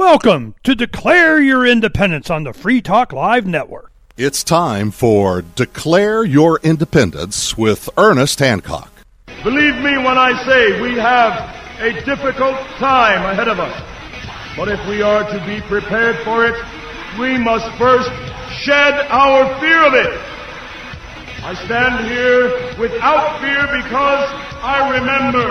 Welcome to Declare Your Independence on the Free Talk Live Network. It's time for Declare Your Independence with Ernest Hancock. Believe me when I say we have a difficult time ahead of us. But if we are to be prepared for it, we must first shed our fear of it. I stand here without fear because I remember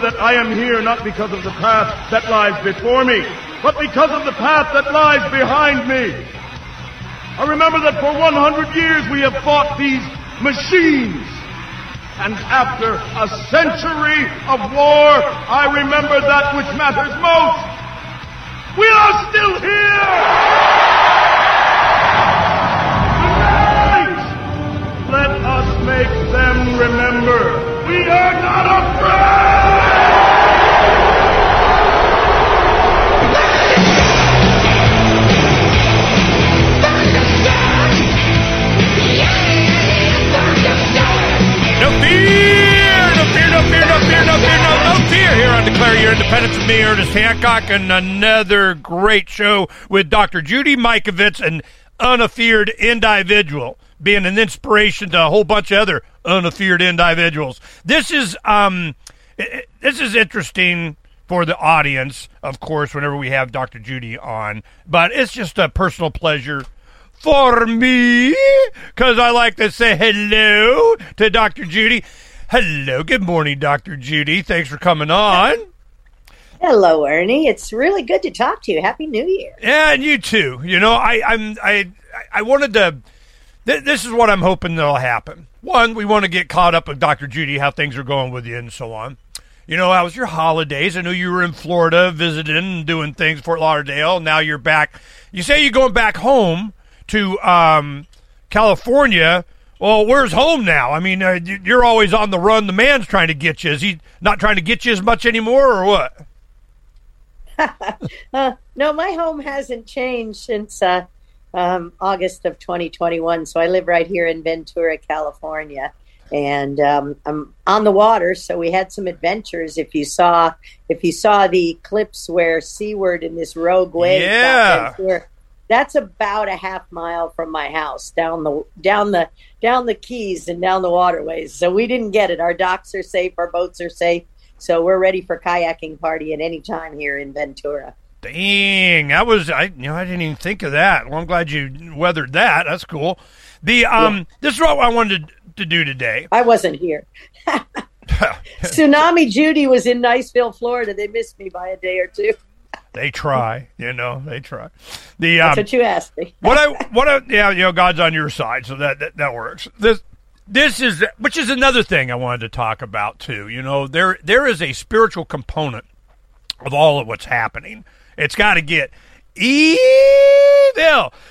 that I am here not because of the path that lies before me, but because of the path that lies behind me. I remember that for 100 years we have fought these machines. And after a century of war, I remember that which matters most. We are still here! Tonight, let us make them remember. We are not afraid. No fear, no fear, no fear, no fear, no fear, no fear. Here on Declare Your Independence with me, Ernest Hancock, and another great show with Dr. Judy Mikovits, an unafeared individual, being an inspiration to a whole bunch of other unafeared individuals. This is interesting for the audience, of course, whenever we have Dr. Judy on, but it's just a personal pleasure for me, because I like to say hello to Dr. Judy. Hello, good morning, Dr. Judy. Thanks for coming on. Hello, Ernie. It's really good to talk to you. Happy New Year. Yeah, and you too. You know, I wanted to... This is what I'm hoping that'll happen. One, we want to get caught up with Dr. Judy, how things are going with you and so on. You know, how was your holidays? I know you were in Florida visiting and doing things, Fort Lauderdale. Now you're back. You say you're going back home to California. Well, where's home now? I mean, you're always on the run. The man's trying to get you. Is he not trying to get you as much anymore or what? No, my home hasn't changed since... August of 2021. So I live right here in Ventura, California, and I'm on the water. So we had some adventures. If you saw the clips where Seaward in this rogue wave, yeah, Ventura, that's about a half mile from my house down the Keys and down the waterways. So we didn't get it. Our docks are safe. Our boats are safe. So we're ready for kayaking party at any time here in Ventura. Dang, I didn't even think of that. Well, I'm glad you weathered that. That's cool. This is what I wanted to do today. I wasn't here. Tsunami Judy was in Niceville, Florida. They missed me by a day or two. They try, you know. They try. That's what you asked me. Yeah, you know, God's on your side, so that works. This is which is another thing I wanted to talk about too. You know, there is a spiritual component of all of what's happening. It's got to get evil.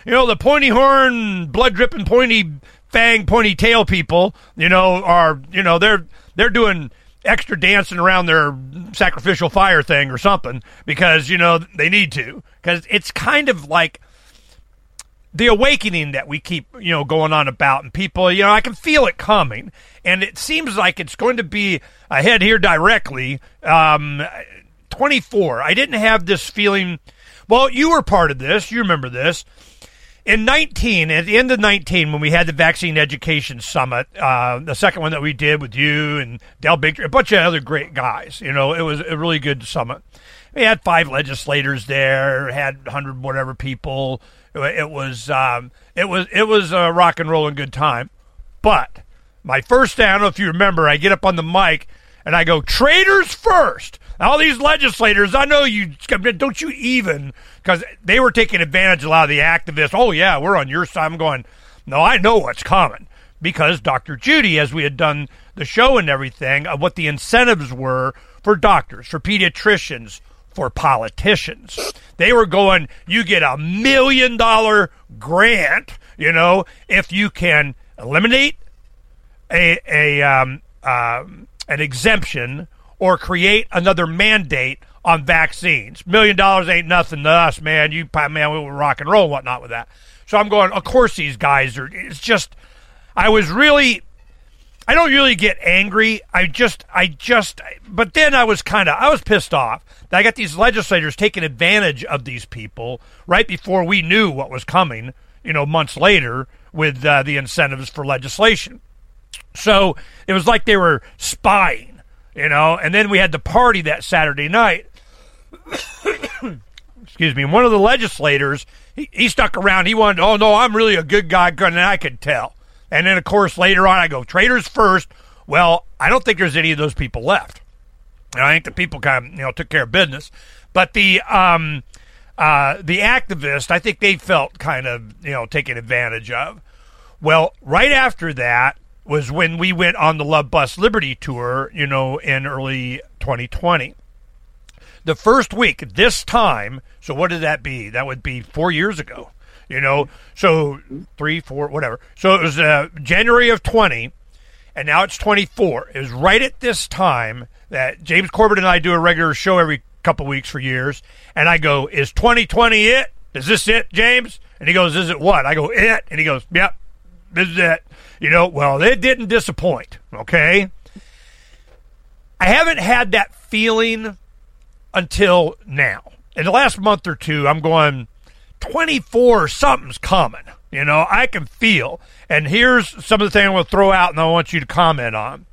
You know, the pointy horn, blood-dripping, pointy fang, pointy tail people, you know, they're doing extra dancing around their sacrificial fire thing or something because, you know, they need to. Because it's kind of like the awakening that we keep, you know, going on about. And people, you know, I can feel it coming. And it seems like it's going to be ahead here directly. 24. I didn't have this feeling. Well, you were part of this. You remember this. In 19, at the end of 19, when we had the Vaccine Education Summit, the second one that we did with you and Del Bigtree, a bunch of other great guys. You know, it was a really good summit. We had 5 legislators there, had 100 whatever people. It was a rock and roll and good time. But my first day, I don't know if you remember, I get up on the mic and I go, "Traitors first." All these legislators, I know you, don't you even, because they were taking advantage of a lot of the activists. Oh, yeah, we're on your side. I'm going, no, I know what's coming. Because Dr. Judy, as we had done the show and everything, of what the incentives were for doctors, for pediatricians, for politicians. They were going, you get a $1 million grant, you know, if you can eliminate an exemption or create another mandate on vaccines. $1 million ain't nothing to us, man. We were rock and roll and whatnot with that. So I'm going, of course these guys are, it's just, I was really I don't really get angry. But then I was pissed off that I got these legislators taking advantage of these people right before we knew what was coming, months later with the incentives for legislation. So it was like they were spying, and then we had the party that Saturday night. Excuse me. One of the legislators, he stuck around. He wanted, oh no, I'm really a good guy. And I could tell. And then, of course, later on, I go, traitors first. Well, I don't think there's any of those people left. And I think the people kind of, took care of business. But the activists, I think they felt kind of, taken advantage of. Well, right after that was when we went on the Love Bus Liberty Tour, in early 2020. The first week, this time, so what did that be? That would be 4 years ago. So 3, 4, whatever. So it was January of 20, and now it's 24. It was right at this time that James Corbett and I do a regular show every couple weeks for years, and I go, is 2020 it? Is this it, James? And he goes, is it what? I go, it. And he goes, yep, this is it. Well, it didn't disappoint, okay? I haven't had that feeling until now. In the last month or two, I'm going, 24, something's coming. I can feel. And here's some of the things I'm going to throw out and I want you to comment on.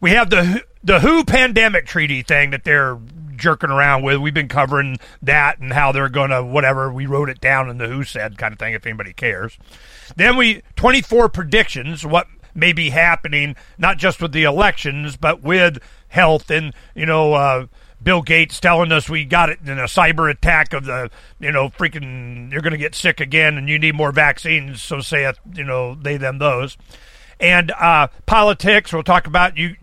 We have the WHO pandemic treaty thing that they're jerking around with. We've been covering that and how they're going to whatever. We wrote it down in the WHO said kind of thing if anybody cares. Then 24 predictions, what may be happening, not just with the elections, but with health and, Bill Gates telling us we got it in a cyber attack of the, freaking, you're going to get sick again and you need more vaccines, so saith, they, them, those. And politics, we'll talk about, you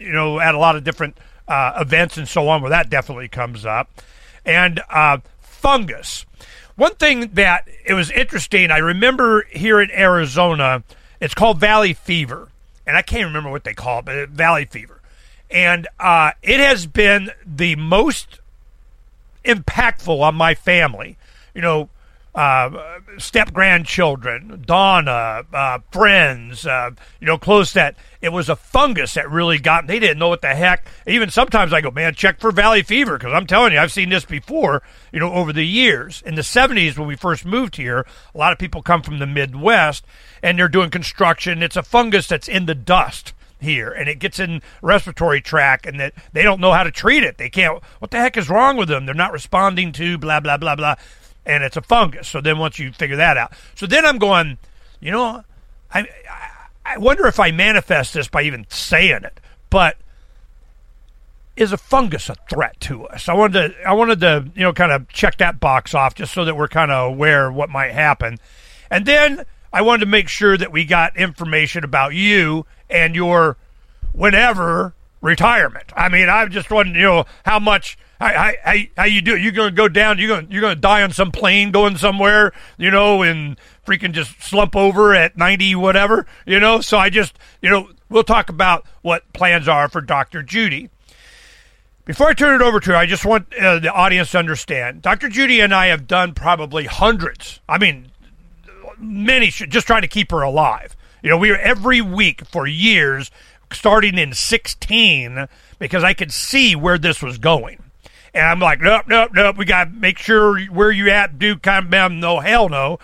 at a lot of different events and so on where that definitely comes up. And fungus. One thing that, it was interesting, I remember here in Arizona, it's called Valley Fever. And I can't remember what they call it, but Valley Fever. And it has been the most impactful on my family. Step-grandchildren, Donna, friends, close that. It was a fungus that really got, they didn't know what the heck. Even sometimes I go, man, check for Valley Fever, because I'm telling you, I've seen this before, over the years. In the 70s, when we first moved here, a lot of people come from the Midwest, and they're doing construction. It's a fungus that's in the dust here, and it gets in respiratory tract, and that they don't know how to treat it. They can't, what the heck is wrong with them? They're not responding to blah, blah, blah, blah, and it's a fungus. So then once you figure that out. So then I'm going, I wonder if I manifest this by even saying it, but is a fungus a threat to us? I wanted to kind of check that box off just so that we're kind of aware of what might happen. And then I wanted to make sure that we got information about you and your whenever retirement. I mean, I just wondering, how much, how you do it. You're going to go down, you're going to die on some plane going somewhere, and freaking just slump over at 90 whatever, So I just, we'll talk about what plans are for Dr. Judy. Before I turn it over to her, I just want the audience to understand. Dr. Judy and I have done probably hundreds, many, just trying to keep her alive. We were every week for years, starting in 2016, because I could see where this was going. And I'm like, nope. We got to make sure where you at, dude. No, hell no.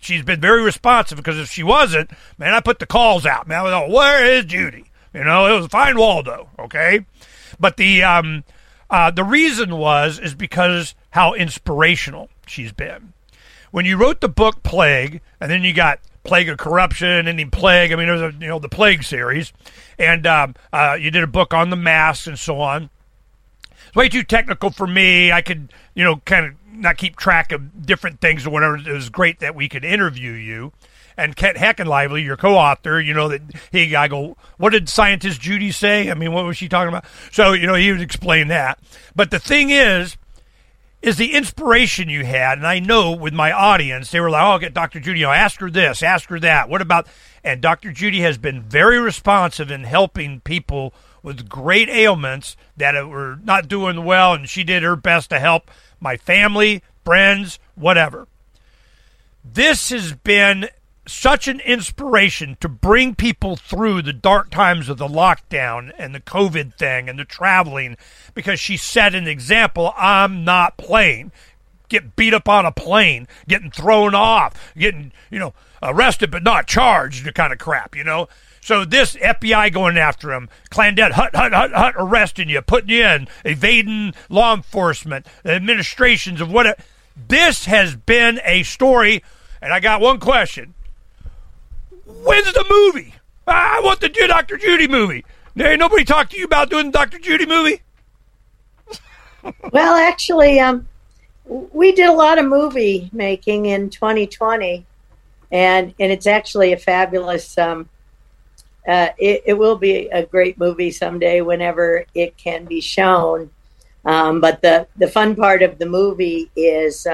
She's been very responsive, because if she wasn't, man, I put the calls out. Man, I was like, where is Judy? It was find Waldo, okay? But the reason is because how inspirational she's been. When you wrote the book Plague, and then you got Plague of Corruption, Ending Plague. I mean, there's the Plague series, and you did a book on the masks and so on. It's way too technical for me. I could, kind of not keep track of different things or whatever. It was great that we could interview you. And Kent Heckenlively, your co-author, I go, what did scientist Judy say? I mean, what was she talking about? So, he would explain that. But the thing is the inspiration you had, and I know with my audience, they were like, oh, I'll get Dr. Judy, ask her this, ask her that, what about, and Dr. Judy has been very responsive in helping people with great ailments that were not doing well, and she did her best to help my family, friends, whatever. This has been such an inspiration to bring people through the dark times of the lockdown and the COVID thing and the traveling, because she set an example. I'm not playing. Get beat up on a plane, getting thrown off, getting, arrested but not charged, the kind of crap, So this FBI going after him, clandestine, hut, arresting you, putting you in, evading law enforcement, administrations of whatever. This has been a story, and I got one question. When's the movie? I want the Dr. Judy movie. Hey, nobody talked to you about doing the Dr. Judy movie? Well, actually, we did a lot of movie making in 2020, and it's actually a fabulous... it will be a great movie someday whenever it can be shown. But the fun part of the movie is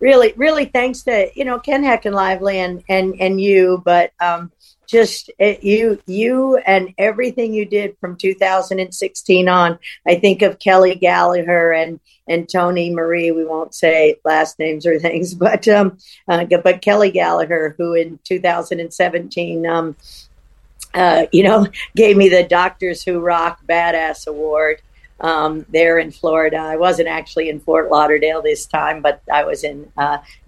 really thanks to, Ken Heckenlively and you, but just you and everything you did from 2016 on. I think of Kelly Gallagher and Tony Marie. We won't say last names or things, but Kelly Gallagher, who in 2017, gave me the Doctors Who Rock Badass Award there in Florida. I wasn't actually in Fort Lauderdale this time, but I was in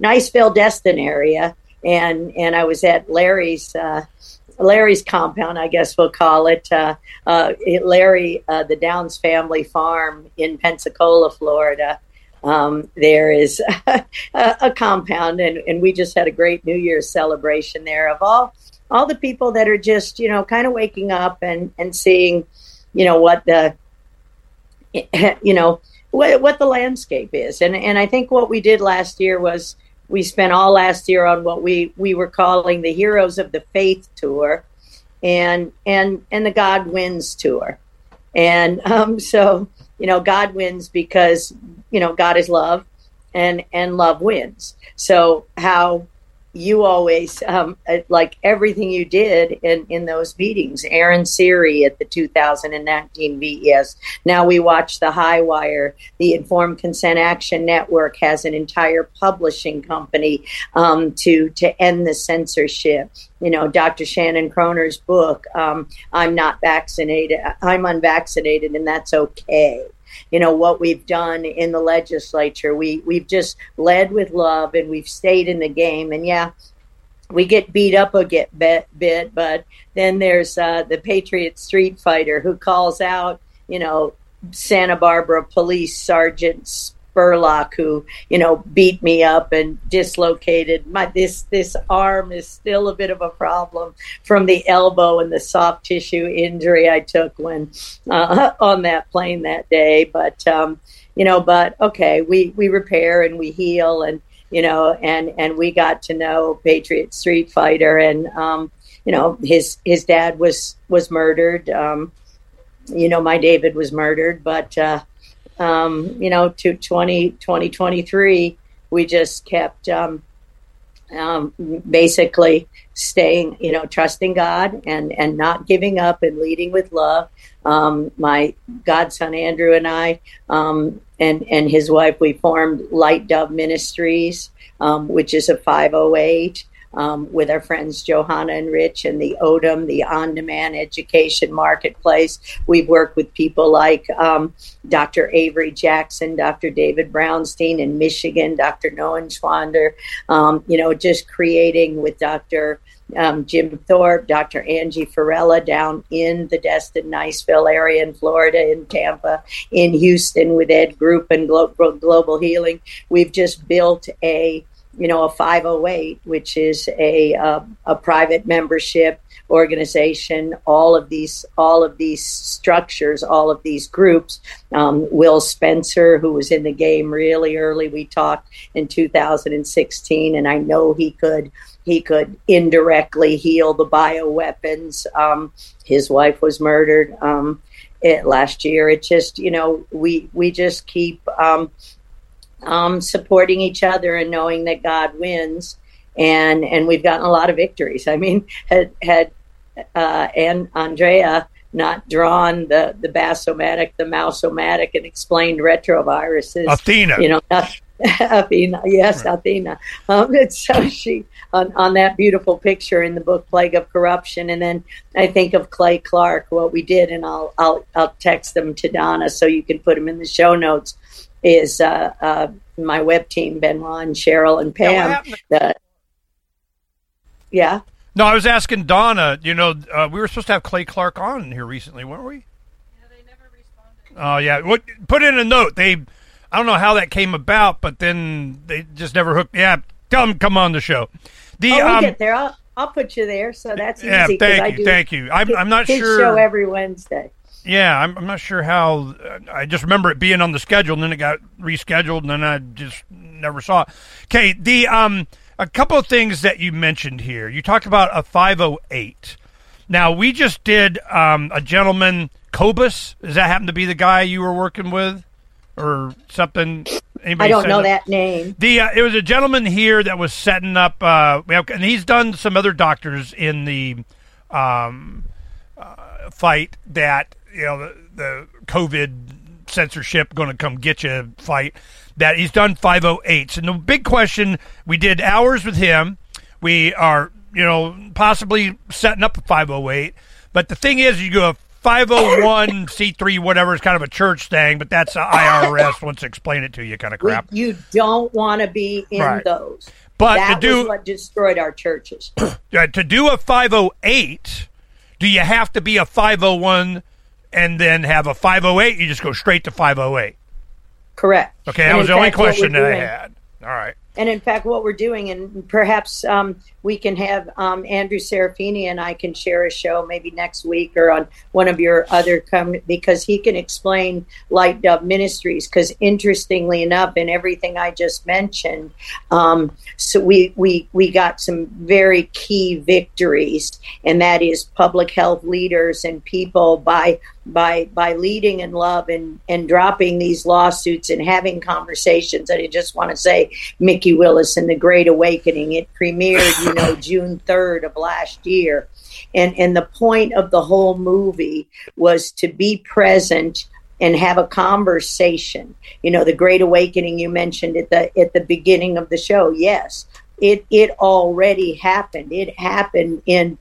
Niceville, Destin area, and I was at Larry's compound, I guess we'll call it, Larry, the Downs family farm in Pensacola, Florida. There is a compound, and we just had a great New Year's celebration there of all the people that are just, kind of waking up and seeing, what the landscape is. And I think what we did last year was we spent all last year on what we were calling the Heroes of the Faith tour and the God Wins tour. And so God wins because, God is love and love wins. So how... You always, like everything you did in those meetings, Aaron Seery at the 2019 VES. Now we watch the High Wire. The Informed Consent Action Network has an entire publishing company to end the censorship. Dr. Shannon Croner's book, I'm not vaccinated, I'm unvaccinated, and that's okay. What we've done in the legislature, we've just led with love and we've stayed in the game. And yeah, we get beat up a bit, but then there's the Patriot Street Fighter who calls out, Santa Barbara Police Sergeant Spurlock, who, beat me up and dislocated my, this arm is still a bit of a problem from the elbow and the soft tissue injury I took when on that plane that day. But, okay, we repair and we heal and, and we got to know Patriot Street Fighter and, his dad was murdered. My David was murdered, but, to 2023, we just kept basically staying, trusting God and not giving up and leading with love. My godson Andrew and I and his wife, we formed Light Dove Ministries, which is a 508. With our friends Johanna and Rich and the Odom, the on-demand education marketplace. We've worked with people like Dr. Avery Jackson, Dr. David Brownstein in Michigan, Dr. Noam Schwander, just creating with Dr. Jim Thorpe, Dr. Angie Farella down in the Destin-Niceville area in Florida, in Tampa, in Houston with Ed Group and Global Healing. We've just built a 508, which is a private membership organization. All of these structures, all of these groups. Will Spencer, who was in the game really early, we talked in 2016, and I know he could indirectly heal the bioweapons. His wife was murdered last year. It just, we just keep. Supporting each other and knowing that God wins, and we've gotten a lot of victories. I mean, had and Andrea not drawn the Basomatic, the Mousomatic, and explained retroviruses, Athena, Athena, yes, right. Athena. So she, on that beautiful picture in the book, Plague of Corruption. And then I think of Clay Clark, what we did, and I'll text them to Donna so you can put them in the show notes, is my web team, Benoit and Cheryl and Pam. Yeah? No, I was asking Donna, we were supposed to have Clay Clark on here recently, weren't we? Yeah, they never responded. Oh, yeah. Put in a note. I don't know how that came about, but then they just never hooked. Yeah, tell them come on the show. We'll get there. I'll put you there, so that's easy. Yeah, thank you. I'm not sure. Show every Wednesday. Yeah, I'm not sure how. I just remember it being on the schedule, and then it got rescheduled, and then I just never saw it. Okay, a couple of things that you mentioned here. You talked about a 508. Now, we just did a gentleman, Cobus. Does that happen to be the guy you were working with? Or something. Anybody I don't know that name. It was a gentleman here that was setting up, and he's done some other doctors in the fight that, the COVID censorship going to come get you fight, that he's done 508s. And the big question, we did hours with him. We are, possibly setting up a 508. But the thing is, you go 501c3, whatever, is kind of a church thing, but that's IRS wants to explain it to you kind of crap. You don't want to be in those. But that was what destroyed our churches. To do a 508, do you have to be a 501 and then have a 508? You just go straight to 508. Correct. Okay, that was the only question that I had. All right. And in fact, what we're doing, and perhaps we can have Andrew Serafini and I can share a show maybe next week or on one of your other, because he can explain Light Dove Ministries. Because interestingly enough, in everything I just mentioned, so we got some very key victories, and that is public health leaders and people by leading in love and dropping these lawsuits and having conversations. And I just want to say, Mickey Willis and the Great Awakening, it premiered, June 3rd of last year. And the point of the whole movie was to be present and have a conversation. The Great Awakening you mentioned at the beginning of the show. Yes, it already happened. It happened in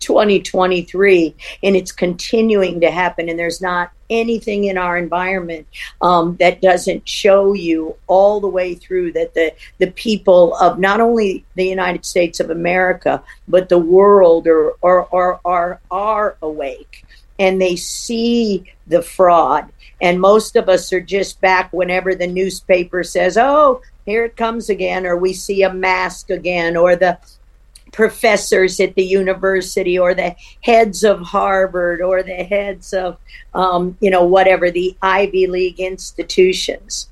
2023, and it's continuing to happen, and there's not anything in our environment that doesn't show you all the way through that the people of not only the United States of America, but the world are awake, and they see the fraud. And most of us are just back whenever the newspaper says, oh, here it comes again, or we see a mask again, or the professors at the university or the heads of Harvard or the heads of, whatever, the Ivy League institutions,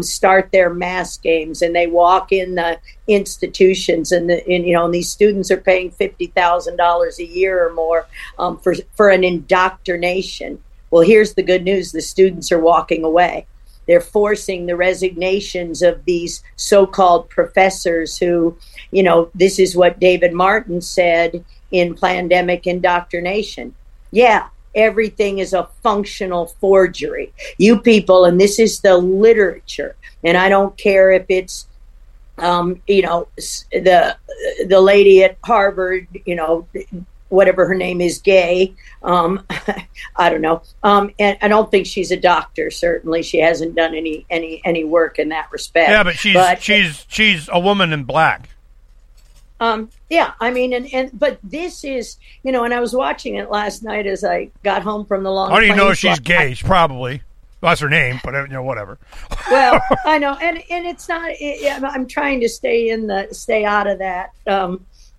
start their mass games, and they walk in the institutions and these students are paying $50,000 a year or more for an indoctrination. Well, here's the good news. The students are walking away. They're forcing the resignations of these so-called professors who, this is what David Martin said in Plandemic Indoctrination. Yeah, everything is a functional forgery. You people, and this is the literature, and I don't care if it's, the lady at Harvard, whatever her name is, gay. I don't know. And I don't think she's a doctor. Certainly, she hasn't done any work in that respect. Yeah, but she's a woman in black. Yeah, I mean, but this is, and I was watching it last night as I got home from the long. How do you know she's gay? She's probably. That's her name, but whatever. Well, I know, and it's not. I'm trying to stay out of that.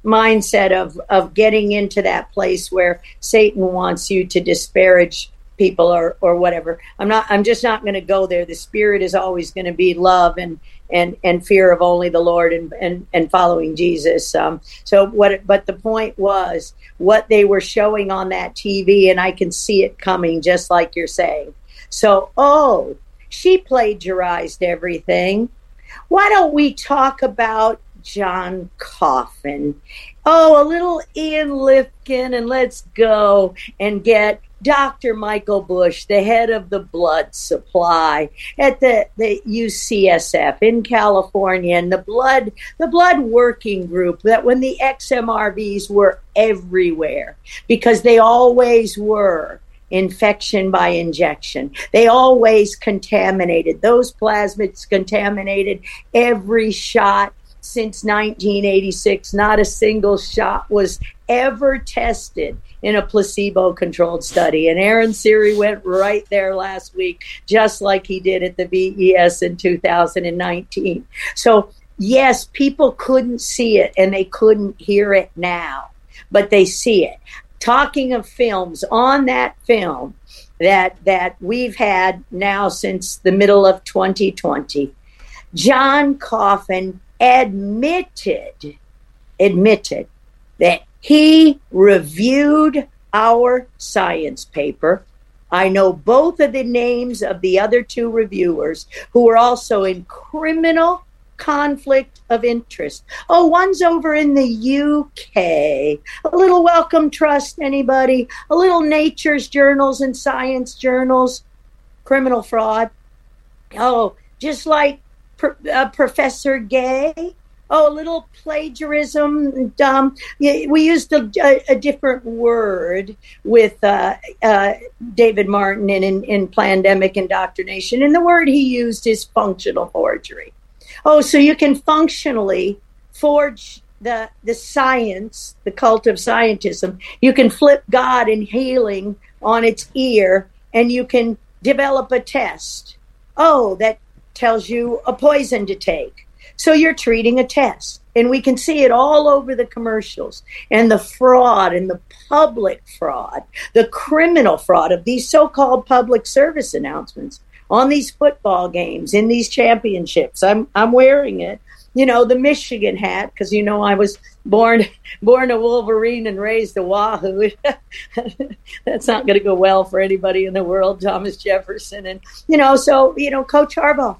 Mindset of getting into that place where Satan wants you to disparage people or whatever. I'm just not going to go there. The spirit is always going to be love and fear of only the Lord and following Jesus. But the point was what they were showing on that TV, and I can see it coming just like you're saying. So, she plagiarized everything. Why don't we talk about John Coffin, a little Ian Lifkin, and let's go and get Dr. Michael Bush, the head of the blood supply at the UCSF in California, and the blood working group, that when the XMRVs were everywhere, because they always were, infection by injection. They always contaminated. Those plasmids contaminated every shot since 1986. Not a single shot was ever tested in a placebo-controlled study. And Aaron Seery went right there last week, just like he did at the VES in 2019. So, yes, people couldn't see it and they couldn't hear it now, but they see it. Talking of films, on that film that we've had now since the middle of 2020, John Coffin admitted that he reviewed our science paper. I know both of the names of the other two reviewers, who were also in criminal conflict of interest. Oh, one's over in the UK. A little Wellcome Trust, anybody? A little Nature's Journals and Science Journals. Criminal fraud. Oh, just like Professor Gay. Oh, a little plagiarism. We used a different word with David Martin in Plandemic Indoctrination, and the word he used is functional forgery. Oh, so you can functionally forge the science, the cult of scientism. You can flip God and healing on its ear, and you can develop a test. Oh, that tells you a poison to take. So you're treating a test. And we can see it all over the commercials, and the fraud, and the public fraud, the criminal fraud of these so-called public service announcements. On these football games, in these championships, I'm wearing it, the Michigan hat, because I was born a Wolverine and raised a Wahoo. That's not going to go well for anybody in the world. Thomas Jefferson, and Coach Harbaugh.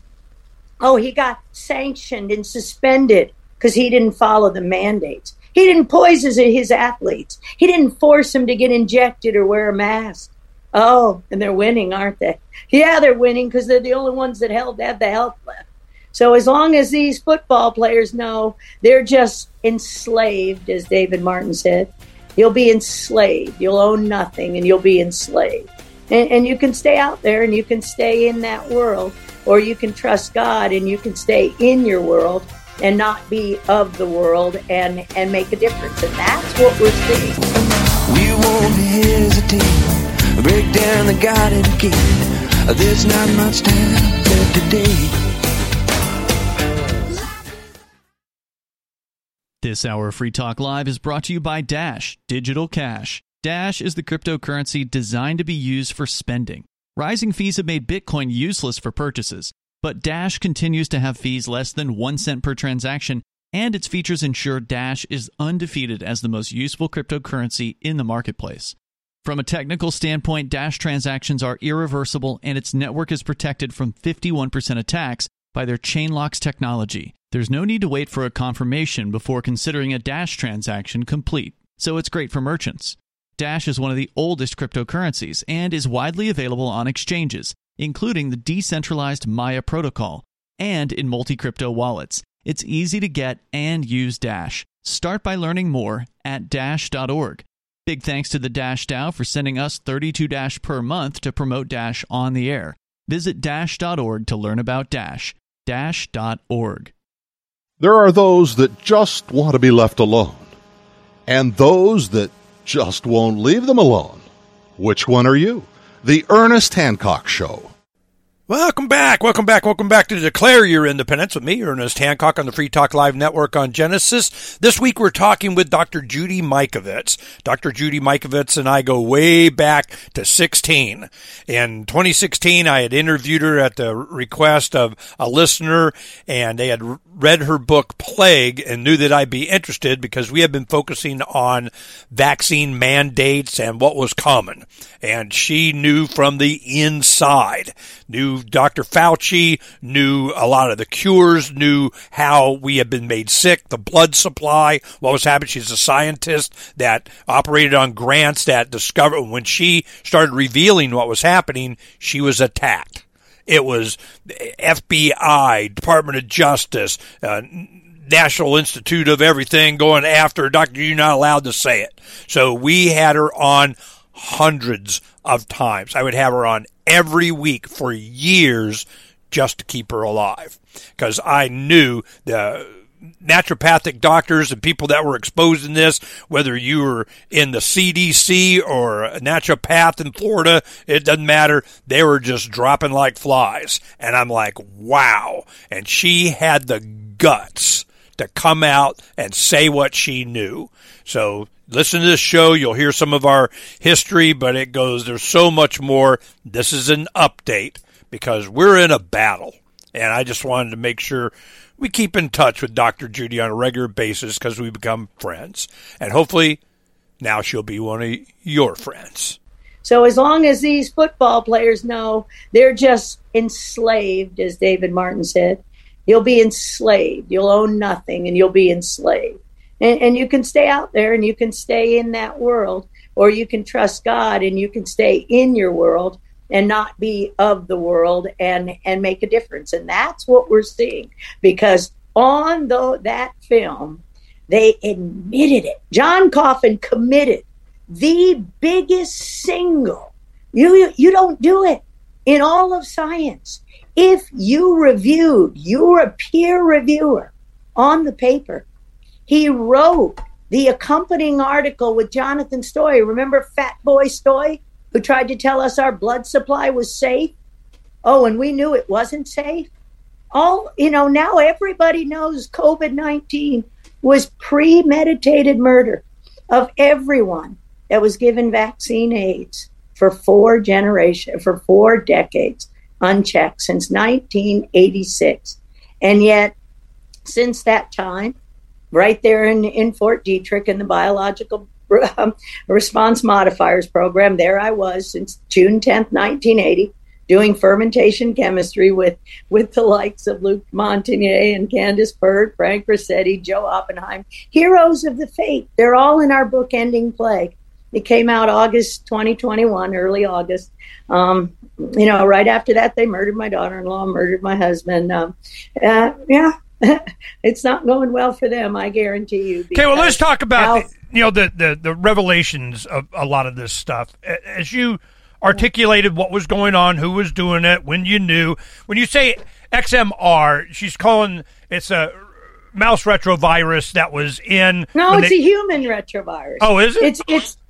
Oh, he got sanctioned and suspended because he didn't follow the mandates. He didn't poison his athletes. He didn't force them to get injected or wear a mask. Oh, and they're winning, aren't they? Yeah, they're winning because they're the only ones that have the health left. So as long as these football players know they're just enslaved, as David Martin said, you'll be enslaved. You'll own nothing and you'll be enslaved. And you can stay out there and you can stay in that world, or you can trust God and you can stay in your world and not be of the world and make a difference. And that's what we're seeing. We won't hesitate. Break down the garden gate. There's not much time left today. This hour of Free Talk Live is brought to you by Dash Digital Cash. Dash is the cryptocurrency designed to be used for spending. Rising fees have made Bitcoin useless for purchases, but Dash continues to have fees less than 1 cent per transaction, and its features ensure Dash is undefeated as the most useful cryptocurrency in the marketplace. From a technical standpoint, Dash transactions are irreversible, and its network is protected from 51% attacks by their Chainlocks technology. There's no need to wait for a confirmation before considering a Dash transaction complete, so it's great for merchants. Dash is one of the oldest cryptocurrencies and is widely available on exchanges, including the decentralized Maya protocol, and in multi-crypto wallets. It's easy to get and use Dash. Start by learning more at Dash.org. Big thanks to the Dash DAO for sending us $32 per month to promote Dash on the air. Visit Dash.org to learn about Dash. Dash.org. There are those that just want to be left alone, and those that just won't leave them alone. Which one are you? The Ernest Hancock Show. Welcome back to Declare Your Independence with me, Ernest Hancock, on the Free Talk Live Network on Genesis. This week we're talking with Dr. Judy Mikovits. Dr. Judy Mikovits and I go way back to 2016. In 2016, I had interviewed her at the request of a listener, and they had read her book, Plague, and knew that I'd be interested because we had been focusing on vaccine mandates and what was coming. And she knew from the inside, knew knew Dr. Fauci, knew a lot of the cures, knew how we had been made sick, the blood supply, what was happening. She's a scientist that operated on grants that discovered, when she started revealing what was happening, she was attacked. It was FBI, Department of Justice, National Institute of Everything going after, Doctor, you're not allowed to say it. So we had her on hundreds of times. I would have her on every week for years just to keep her alive, because I knew the naturopathic doctors and people that were exposed in this, whether you were in the CDC or a naturopath in Florida, it doesn't matter. They were just dropping like flies. And I'm like, wow. And she had the guts to come out and say what she knew. So listen to this show. You'll hear some of our history, but it goes, there's so much more. This is an update because we're in a battle. And I just wanted to make sure we keep in touch with Dr. Judy on a regular basis because we become friends. And hopefully now she'll be one of your friends. So as long as these football players know they're just enslaved, as David Martin said, you'll be enslaved. You'll own nothing and you'll be enslaved. And you can stay out there and you can stay in that world, or you can trust God and you can stay in your world and not be of the world and make a difference. And that's what we're seeing, because on that film, they admitted it. John Coffin committed the biggest single. You don't do it in all of science. If you reviewed, you're a peer reviewer on the paper. He wrote the accompanying article with Jonathan Stoy. Remember Fat Boy Stoy, who tried to tell us our blood supply was safe? Oh, and we knew it wasn't safe. Now everybody knows COVID-19 was premeditated murder of everyone that was given vaccine aids for 4 decades, unchecked since 1986. And yet, since that time, right there in Fort Detrick in the biological response modifiers program, there I was since June 10th, 1980, doing fermentation chemistry with the likes of Luc Montagnier and Candace Bird, Frank Rossetti, Joe Oppenheim, heroes of the faith. They're all in our book Ending Plague. It came out August 2021, early August. Right after that, they murdered my daughter-in-law, murdered my husband. It's not going well for them, I guarantee you. Okay, well, let's talk about the revelations of a lot of this stuff. As you articulated what was going on, who was doing it, when you knew. When you say XMR, she's calling it's a mouse retrovirus that was in. No, it's a human retrovirus. Oh, is it?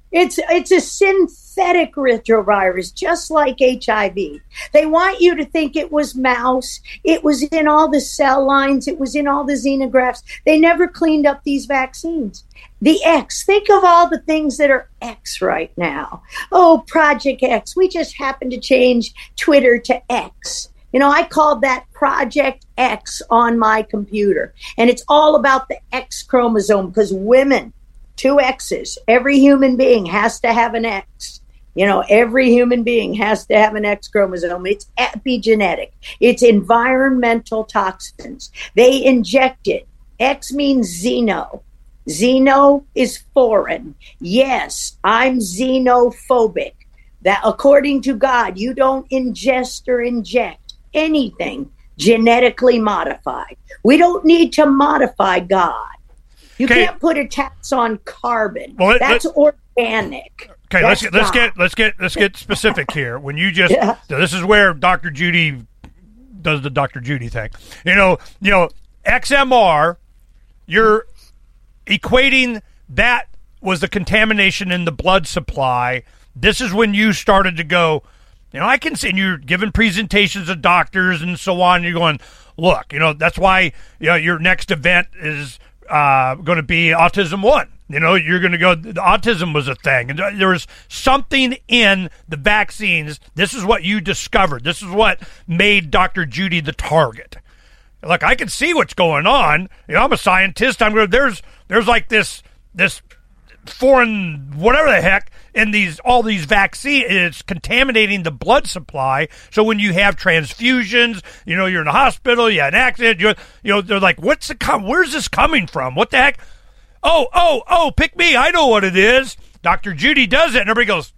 It's a synthetic retrovirus, just like HIV. They want you to think it was mouse. It was in all the cell lines. It was in all the xenografts. They never cleaned up these vaccines. The X, think of all the things that are X right now. Oh, Project X. We just happened to change Twitter to X. I called that Project X on my computer. And it's all about the X chromosome, because women, 2 X's. Every human being has to have an X. Every human being has to have an X chromosome. It's epigenetic. It's environmental toxins. They inject it. X means xeno. Xeno is foreign. Yes, I'm xenophobic. That according to God, you don't ingest or inject anything genetically modified. We don't need to modify God. You can't put a tax on carbon. Well, that's organic. Okay, let's get specific here. When you just This is where Dr. Judy does the Dr. Judy thing. XMR, you're equating that was the contamination in the blood supply. This is when you started to go, I can see, and you're giving presentations to doctors and so on. You're going, look, that's why your next event is going to be Autism One. You're going to go, autism was a thing. And there was something in the vaccines. This is what you discovered. This is what made Dr. Judy the target. Look, I can see what's going on. I'm a scientist. There's like this foreign whatever the heck in these all these vaccines. It's contaminating the blood supply. So when you have transfusions, you know, you're in a hospital, you had an accident, you know, they're like, where's this coming from? What the heck? Oh, pick me. I know what it is. Dr. Judy does it. And everybody goes,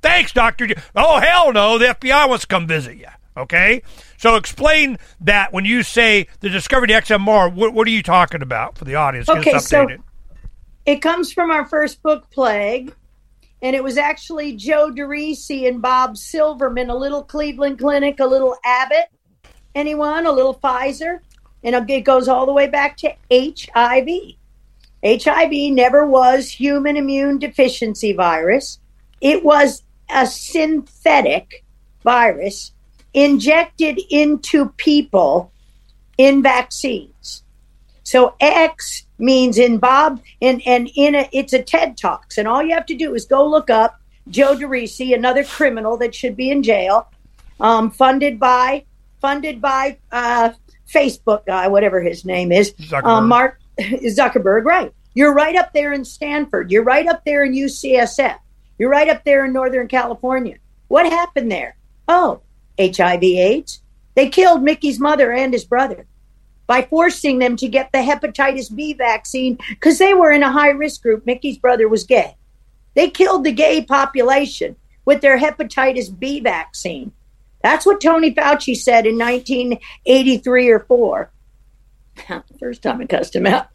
thanks, Dr. Judy. Oh, hell no. The FBI wants to come visit you. Okay? So explain that when you say the discovery of the XMR, what are you talking about for the audience? Okay, so it comes from our first book, Plague, and it was actually Joe DeRisi and Bob Silverman, a little Cleveland Clinic, a little Abbott, anyone, a little Pfizer, and it goes all the way back to HIV. HIV never was human immune deficiency virus. It was a synthetic virus injected into people in vaccines. So X means in Bob, and it's a TED Talks, and all you have to do is go look up Joe DeRisi, another criminal that should be in jail, funded by Facebook guy, whatever his name is, Mark Zuckerberg, right? You're right up there in Stanford. You're right up there in UCSF. You're right up there in Northern California. What happened there? Oh, HIV/AIDS. They killed Mickey's mother and his brother by forcing them to get the hepatitis B vaccine because they were in a high-risk group. Mickey's brother was gay. They killed the gay population with their hepatitis B vaccine. That's what Tony Fauci said in 1983 or 4. First time I cussed him out.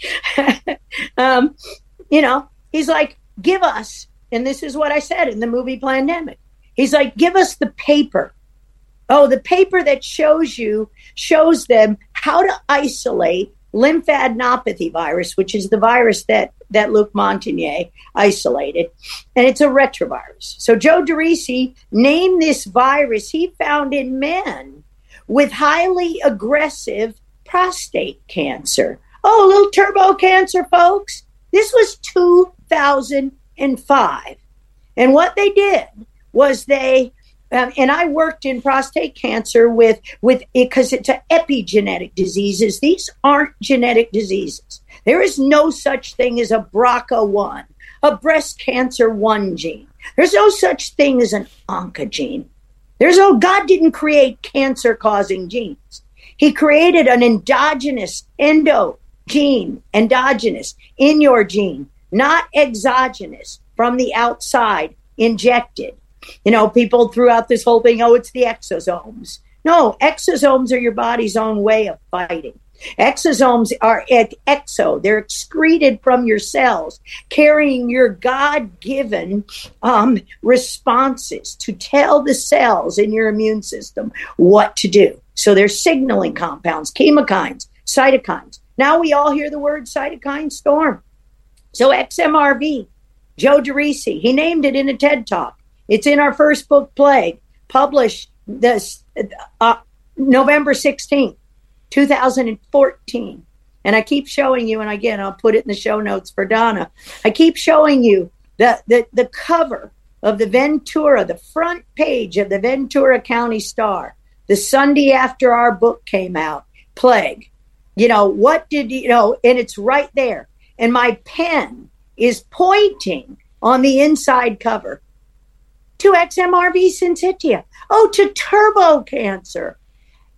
You know, he's like, give us, and this is what I said in the movie Plandemic. He's like, give us the paper. Oh, the paper that shows them how to isolate lymphadenopathy virus, which is the virus that Luc Montagnier isolated, and it's a retrovirus. So Joe DeRisi named this virus he found in men with highly aggressive prostate cancer. Oh, a little turbo cancer, folks. This was 2005. And what they did was they... and I worked in prostate cancer with it because it's an epigenetic diseases. These aren't genetic diseases. There is no such thing as a BRCA1, a breast cancer 1 gene. There's no such thing as an oncogene. God didn't create cancer-causing genes. He created an endogenous endogene, endogenous, in your gene, not exogenous, from the outside, injected. You know, people throughout this whole thing, oh, it's the exosomes. No, exosomes are your body's own way of fighting. Exosomes are exo. They're excreted from your cells, carrying your God-given responses to tell the cells in your immune system what to do. So they're signaling compounds, chemokines, cytokines. Now we all hear the word cytokine storm. So XMRV, Joe DeRisi, he named it in a TED Talk. It's in our first book, Plague, published this November 16th, 2014. And I keep showing you, and again, I'll put it in the show notes for Donna. I keep showing you the cover of the Ventura, the front page of the Ventura County Star, the Sunday after our book came out, Plague. You know, what did you know? And it's right there. And my pen is pointing on the inside cover to XMRV syncytia, oh, to turbo cancer.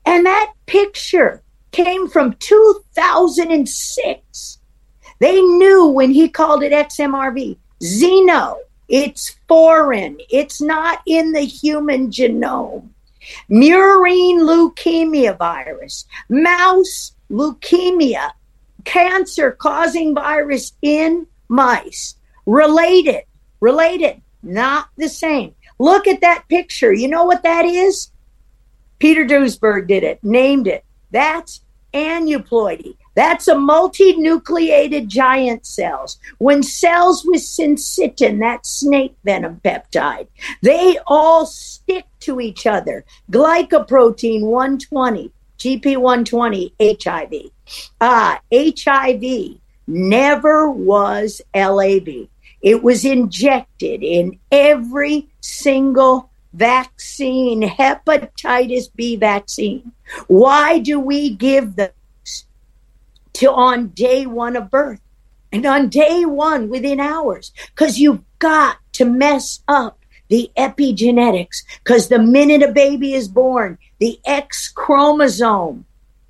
And that picture came from 2006. They knew when he called it XMRV, xeno, it's foreign. It's not in the human genome. Murine leukemia virus, mouse leukemia, cancer-causing virus in mice. Related. Not the same. Look at that picture. You know what that is? Peter Duesberg did it, named it. That's aneuploidy. That's a multinucleated giant cells. When cells with syncytin, that snake venom peptide, they all stick to each other. Glycoprotein 120, GP120, HIV. HIV never was LAV. It was injected in every single vaccine, hepatitis B vaccine. Why do we give those on day 1 of birth? And on day one, within hours, because you've got to mess up the epigenetics, because the minute a baby is born, the X chromosome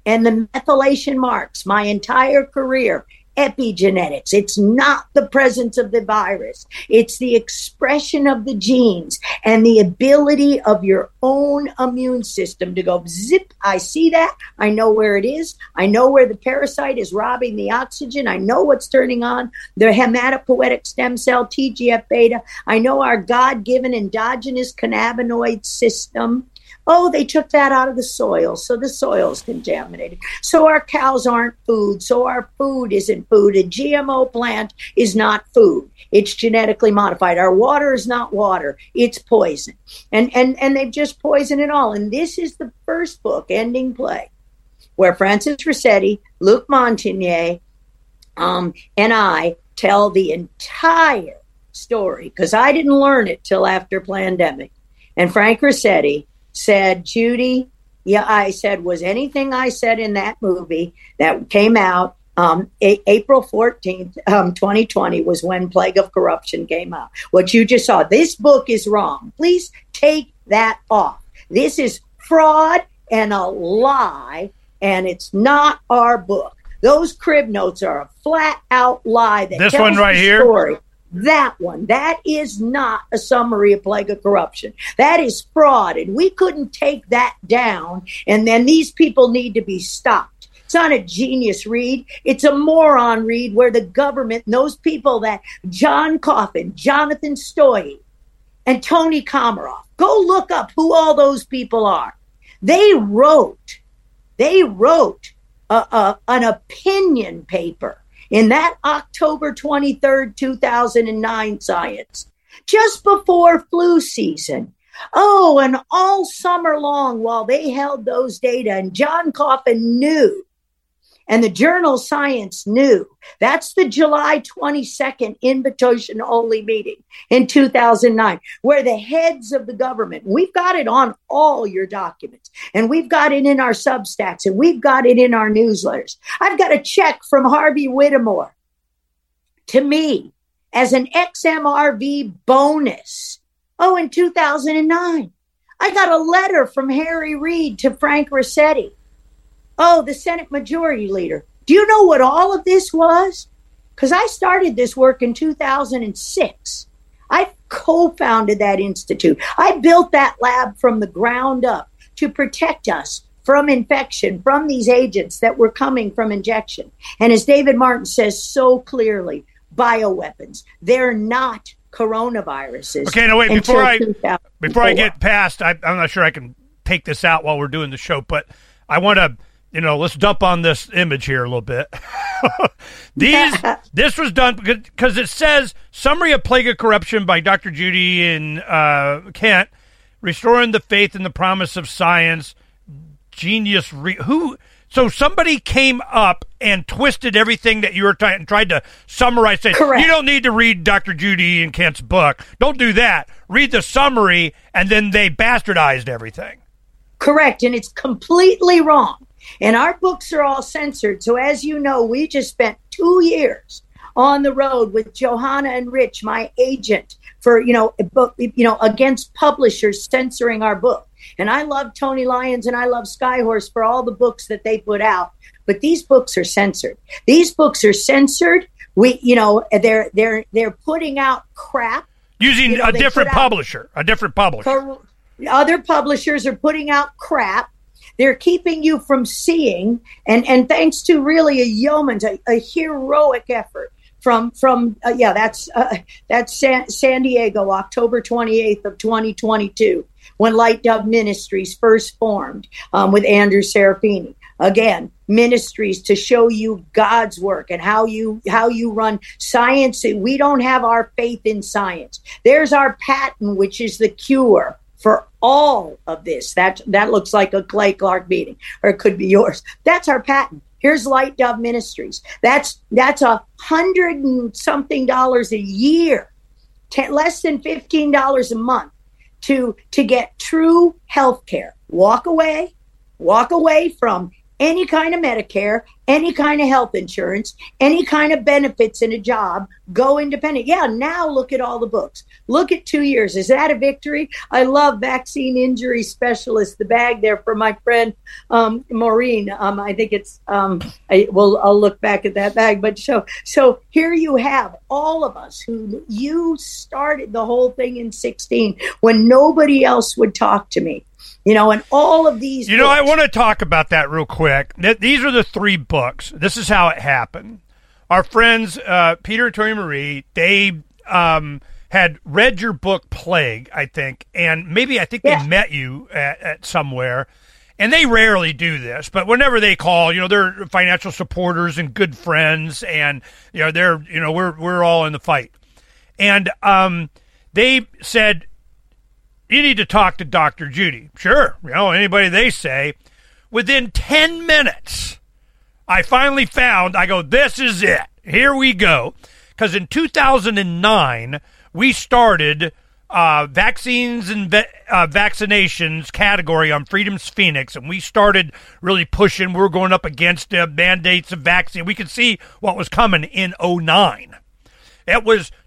and the methylation marks, my entire career, epigenetics. It's not the presence of the virus. It's the expression of the genes and the ability of your own immune system to go zip. I see that. I know where it is. I know where the parasite is robbing the oxygen. I know what's turning on the hematopoietic stem cell, TGF-beta. I know our God-given endogenous cannabinoid system. Oh, they took that out of the soil, so the soil's contaminated. So our cows aren't food, so our food isn't food. A GMO plant is not food. It's genetically modified. Our water is not water. It's poison. And they've just poisoned it all. And this is the first book, Ending Play, where Francis Rossetti, Luc Montagnier, and I tell the entire story, because I didn't learn it till after pandemic. And Frank Rossetti said, Judy, yeah, I said, was anything I said in that movie that came out April 14th, 2020 was when Plague of Corruption came out. What you just saw, this book is wrong. Please take that off. This is fraud and a lie, and it's not our book. Those crib notes are a flat out lie. That this one right here. Story. That one, that is not a summary of Plague of Corruption. That is fraud, and we couldn't take that down, and then these people need to be stopped. It's not a genius read. It's a moron read where the government and those people that John Coffin, Jonathan Stoye, and Tony Komaroff, go look up who all those people are. They wrote an opinion paper in that October 23rd, 2009 Science, just before flu season. Oh, and all summer long while they held those data, and John Coffin knew, and the journal Science knew. That's the July 22nd invitation-only meeting in 2009, where the heads of the government, we've got it on all your documents, and we've got it in our Substacks, and we've got it in our newsletters. I've got a check from Harvey Whittemore to me as an XMRV bonus. Oh, in 2009, I got a letter from Harry Reid to Frank Rossetti. Oh, the Senate Majority Leader. Do you know what all of this was? Because I started this work in 2006. I co-founded that institute. I built that lab from the ground up to protect us from infection, from these agents that were coming from injection. And as David Martin says so clearly, bioweapons, they're not coronaviruses. Okay, now wait, before I get past, I'm not sure I can take this out while we're doing the show, but I want to... let's dump on this image here a little bit. This was done because it says, Summary of Plague of Corruption by Dr. Judy and Kent, Restoring the Faith in the Promise of Science, Genius. So somebody came up and twisted everything that you were tried to summarize. Saying, correct. You don't need to read Dr. Judy and Kent's book. Don't do that. Read the summary, and then they bastardized everything. Correct, and it's completely wrong. And our books are all censored. So as you know, we just spent 2 years on the road with Johanna and Rich, my agent, for, against publishers censoring our book. And I love Tony Lyons and I love Skyhorse for all the books that they put out. But these books are censored. These books are censored. They're putting out crap. Using a different publisher. Other publishers are putting out crap. They're keeping you from seeing, and thanks to really a yeoman's, a heroic effort that's San Diego, October 28th of 2022, when Light Dove Ministries first formed with Andrew Serafini. Again, ministries to show you God's work and how you run science. We don't have our faith in science. There's our patent, which is the cure for all of this. That looks like a Clay Clark meeting, or it could be yours. That's our patent. Here's Light Dove Ministries. That's $100-something a year, less than $15 a month to get true health care. Walk away from any kind of Medicare, any kind of health insurance, any kind of benefits in a job, go independent. Yeah, now look at all the books. Look at 2 years. Is that a victory? I love vaccine injury specialist, the bag there for my friend Maureen. I think it's, I'll look back at that bag. But so here you have all of us who you started the whole thing in 16 when nobody else would talk to me. You know, and all of these books. I want to talk about that real quick. These are the three books. This is how it happened. Our friends, Peter and Tori Marie, they had read your book, Plague, I think, and they met you at somewhere. And they rarely do this, but whenever they call, they're financial supporters and good friends, and we're all in the fight. And they said, you need to talk to Dr. Judy. Sure. Anybody they say. Within 10 minutes, I finally found, this is it. Here we go. Because in 2009, we started vaccines and vaccinations category on Freedom's Phoenix. And we started really pushing. We were going up against mandates of vaccine. We could see what was coming in 2009.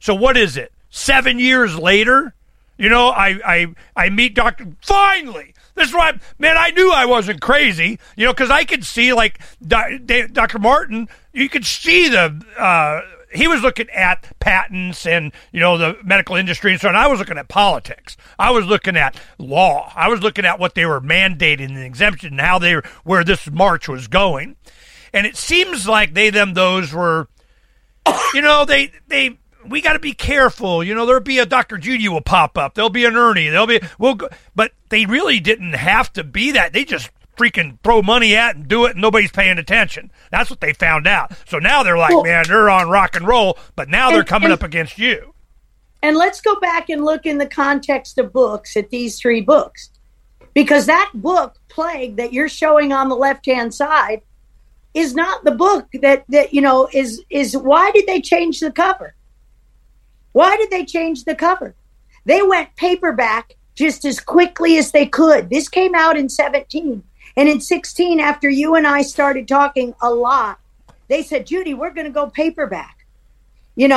So what is it? 7 years later? I meet Dr. Finally, this is why, man, I knew I wasn't crazy, because I could see, like, Dr. Martin, you could see he was looking at patents and, the medical industry and so on. I was looking at politics. I was looking at law. I was looking at what they were mandating and exemption and where this march was going. And it seems like those were, we got to be careful. There'll be a Dr. Judy will pop up. There'll be an Ernie. But they really didn't have to be that. They just freaking throw money at and do it, and nobody's paying attention. That's what they found out. So now they're like, they're on rock and roll, but now they're coming up against you. And let's go back and look in the context of books at these three books, because that book, Plague, that you're showing on the left-hand side is not the book that why did they change the cover? Why did they change the cover? They went paperback just as quickly as they could. This came out in 17. And in 16, after you and I started talking a lot, they said, Judy, we're going to go paperback. And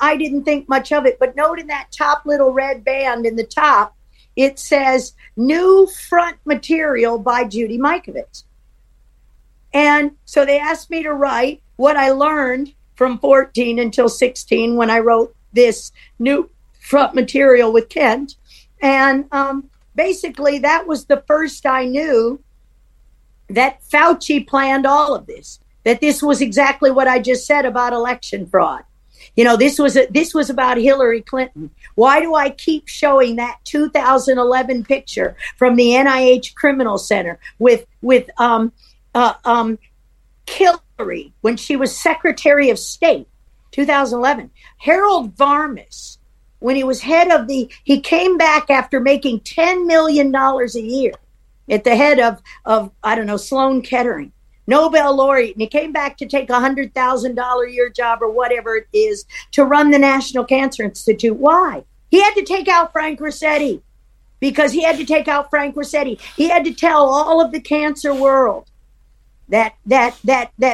I didn't think much of it. But note in that top little red band in the top, it says, new front material by Judy Mikovits. And so they asked me to write what I learned from 14 until 16 when I wrote this new front material with Kent. And basically that was the first I knew that Fauci planned all of this, that this was exactly what I just said about election fraud. This was about Hillary Clinton. Why do I keep showing that 2011 picture from the NIH Criminal Center with Hillary when she was Secretary of State? 2011, Harold Varmus, when he was he came back after making $10 million a year at the head of Sloan Kettering, Nobel laureate. And he came back to take $100,000 a year job or whatever it is to run the National Cancer Institute. Why? He had to take out Frank Ruscetti because he had to take out Frank Ruscetti. He had to tell all of the cancer world that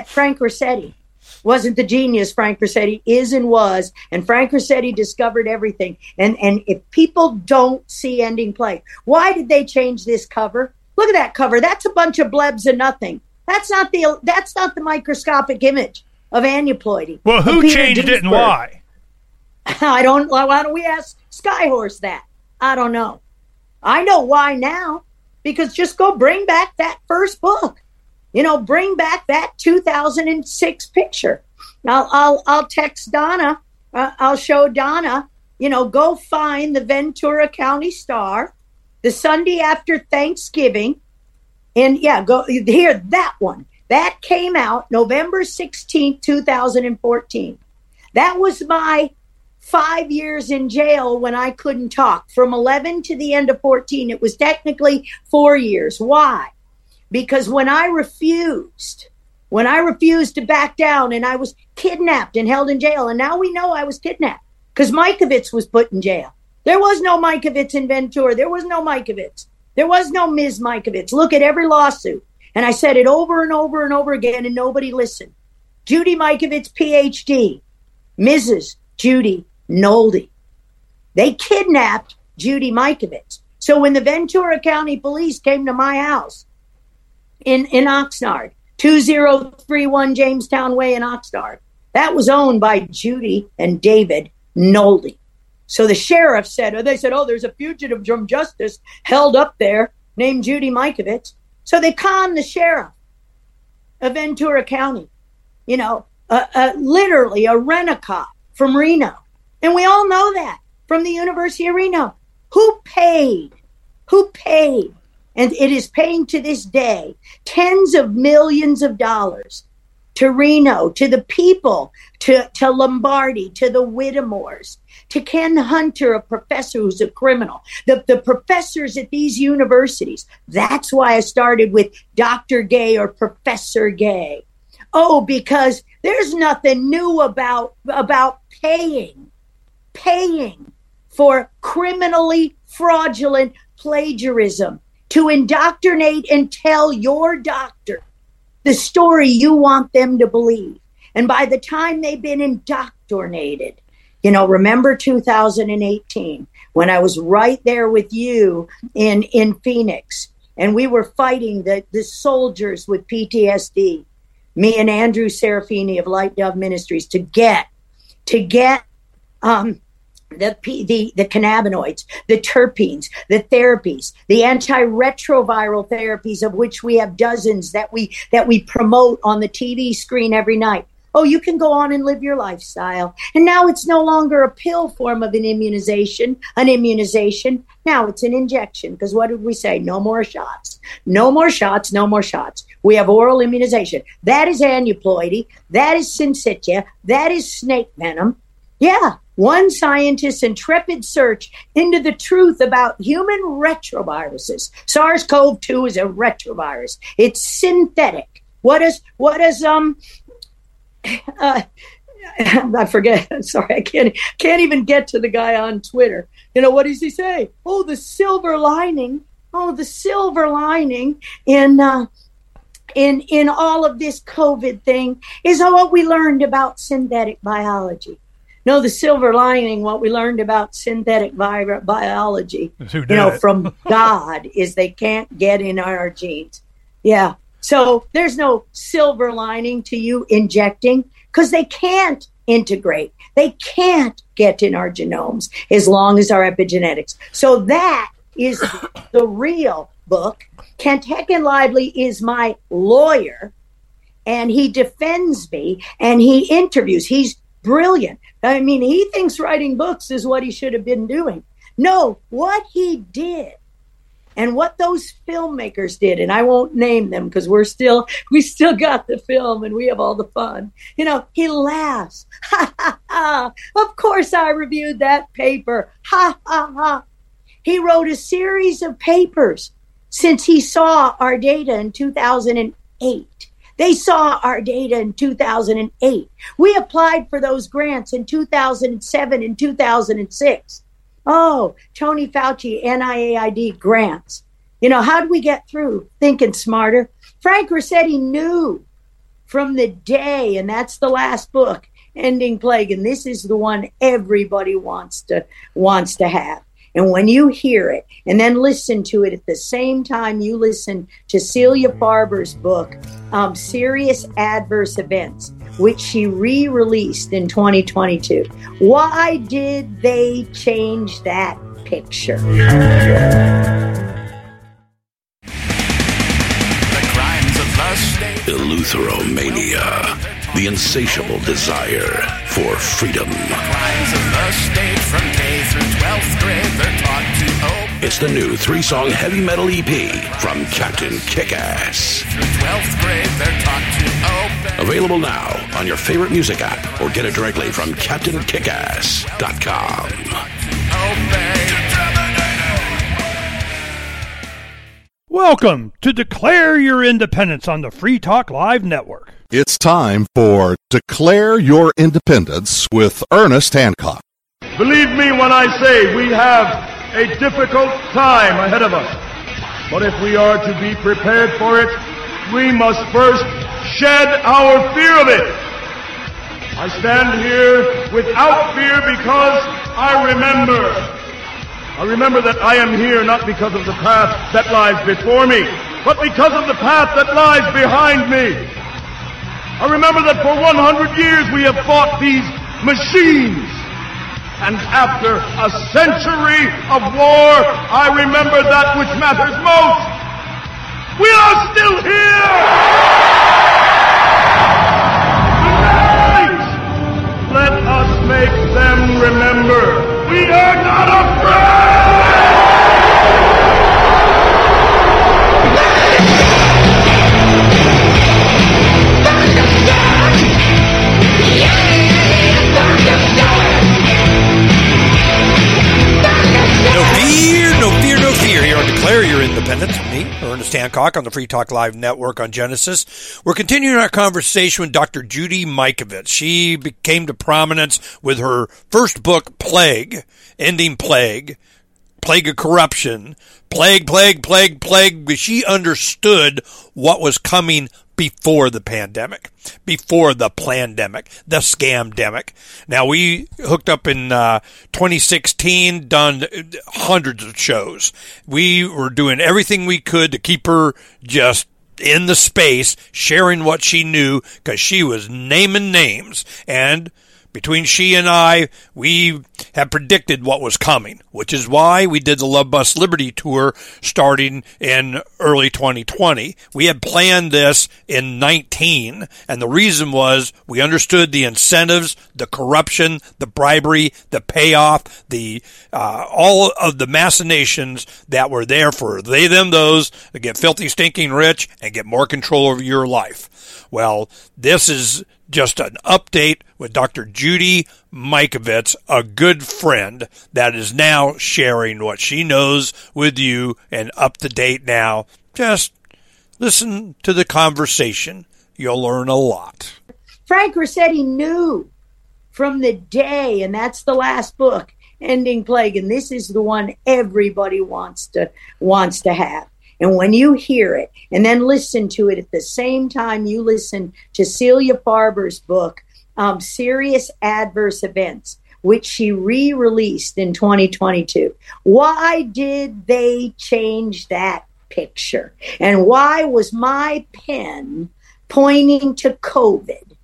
Frank Ruscetti wasn't the genius Frank Ruscetti is and was, and Frank Ruscetti discovered everything. And if people don't see Ending Plague, why did they change this cover? Look at that cover. That's a bunch of blebs and nothing. That's not the microscopic image of aneuploidy. Well, who changed it and why? Why don't we ask Skyhorse that? I don't know. I know why now, because just go bring back that first book. Bring back that 2006 picture. I'll text Donna. I'll show Donna, go find the Ventura County Star the Sunday after Thanksgiving. And go hear that one. That came out November 16th, 2014. That was my 5 years in jail when I couldn't talk. From 11 to the end of 14, it was technically 4 years. Why? Because when I refused to back down and I was kidnapped and held in jail, and now we know I was kidnapped because Mikovits was put in jail. There was no Mikovits in Ventura. There was no Mikovits. There was no Ms. Mikovits. Look at every lawsuit. And I said it over and over and over again, and nobody listened. Judy Mikovits, PhD, Mrs. Judy Nolde. They kidnapped Judy Mikovits. So when the Ventura County Police came to my house in Oxnard, 2031 Jamestown Way in Oxnard, that was owned by Judy and David Nolde. So the sheriff said, there's a fugitive from justice held up there named Judy Mikovits. So they conned the sheriff of Ventura County, literally a rent-a-cop from Reno. And we all know that from the University of Reno. Who paid? And it is paying to this day tens of millions of dollars to Reno, to the people, to Lombardi, to the Whittemores, to Ken Hunter, a professor who's a criminal, the professors at these universities. That's why I started with Dr. Gay or Professor Gay. Oh, because there's nothing new about paying for criminally fraudulent plagiarism to indoctrinate and tell your doctor the story you want them to believe. And by the time they've been indoctrinated, remember 2018 when I was right there with you in Phoenix, and we were fighting the soldiers with PTSD, me and Andrew Serafini of Light Dove Ministries, to get the cannabinoids, the terpenes, the therapies, the antiretroviral therapies, of which we have dozens that we promote on the TV screen every night. Oh, you can go on and live your lifestyle. And now it's no longer a pill form of an immunization. Now it's an injection. Because what did we say? No more shots. We have oral immunization. That is aneuploidy. That is syncytia. That is snake venom. Yeah. One scientist's intrepid search into the truth about human retroviruses. SARS-CoV-2 is a retrovirus. It's synthetic. I forget. I'm sorry, I can't even get to the guy on Twitter. What does he say? Oh, the silver lining. In all of this COVID thing is what we learned about synthetic biology. No, the silver lining, what we learned about synthetic biology, from God, is they can't get in our genes. Yeah. So there's no silver lining to you injecting, because they can't integrate. They can't get in our genomes as long as our epigenetics. So that is the real book. Kent Heckenlively is my lawyer, and he defends me, and he interviews. He's brilliant. I mean, he thinks writing books is what he should have been doing. No, what he did. And what those filmmakers did, and I won't name them because we still got the film and we have all the fun. He laughs. Ha, ha, ha. Of course I reviewed that paper. Ha, ha, ha. He wrote a series of papers since he saw our data in 2008. They saw our data in 2008. We applied for those grants in 2007 and 2006. Oh, Tony Fauci, NIAID grants. How did we get through? Thinking smarter. Frank Ruscetti knew from the day, and that's the last book, Ending Plague, and this is the one everybody wants to have. And when you hear it and then listen to it at the same time you listen to Celia Farber's book, Serious Adverse Events, which she re-released in 2022. Why did they change that picture? The crimes of lust. Eleutheromania. The insatiable desire for freedom. It's the new 3-song heavy metal EP from Captain Kickass. Available now on your favorite music app or get it directly from CaptainKickass.com. Welcome to Declare Your Independence on the Free Talk Live Network. It's time for Declare Your Independence with Ernest Hancock. Believe me when I say we have a difficult time ahead of us. But if we are to be prepared for it, we must first shed our fear of it. I stand here without fear because I remember that I am here not because of the path that lies before me, but because of the path that lies behind me. I remember that for 100 years we have fought these machines. And after a century of war, I remember that which matters most. We are still here! Tonight, let us make them remember. We are not afraid! Declare your independence with me, Ernest Hancock, on the Free Talk Live Network on Genesis. We're continuing our conversation with Dr. Judy Mikovits. She came to prominence with her first book, Plague, Ending Plague, Plague of Corruption, Plague, because she understood what was coming before the pandemic, before the plandemic, the scamdemic. Now, we hooked up in 2016, done hundreds of shows. We were doing everything we could to keep her just in the space, sharing what she knew, because she was naming names. And between she and I, we had predicted what was coming, which is why we did the Love Bus Liberty Tour starting in early 2020. We had planned this in 19, and the reason was we understood the incentives, the corruption, the bribery, the payoff, the all of the machinations that were there for they, them, those to get filthy, stinking rich and get more control over your life. Well, this is just an update with Dr. Judy Mikovits, a good friend that is now sharing what she knows with you and up to date now. Just listen to the conversation. You'll learn a lot. Frank Ruscetti knew from the day, and that's the last book, Ending Plague, and this is the one everybody wants to have. And when you hear it and then listen to it at the same time you listen to Celia Farber's book, Serious Adverse Events, which she re-released in 2022. Why did they change that picture? And why was my pen pointing to COVID,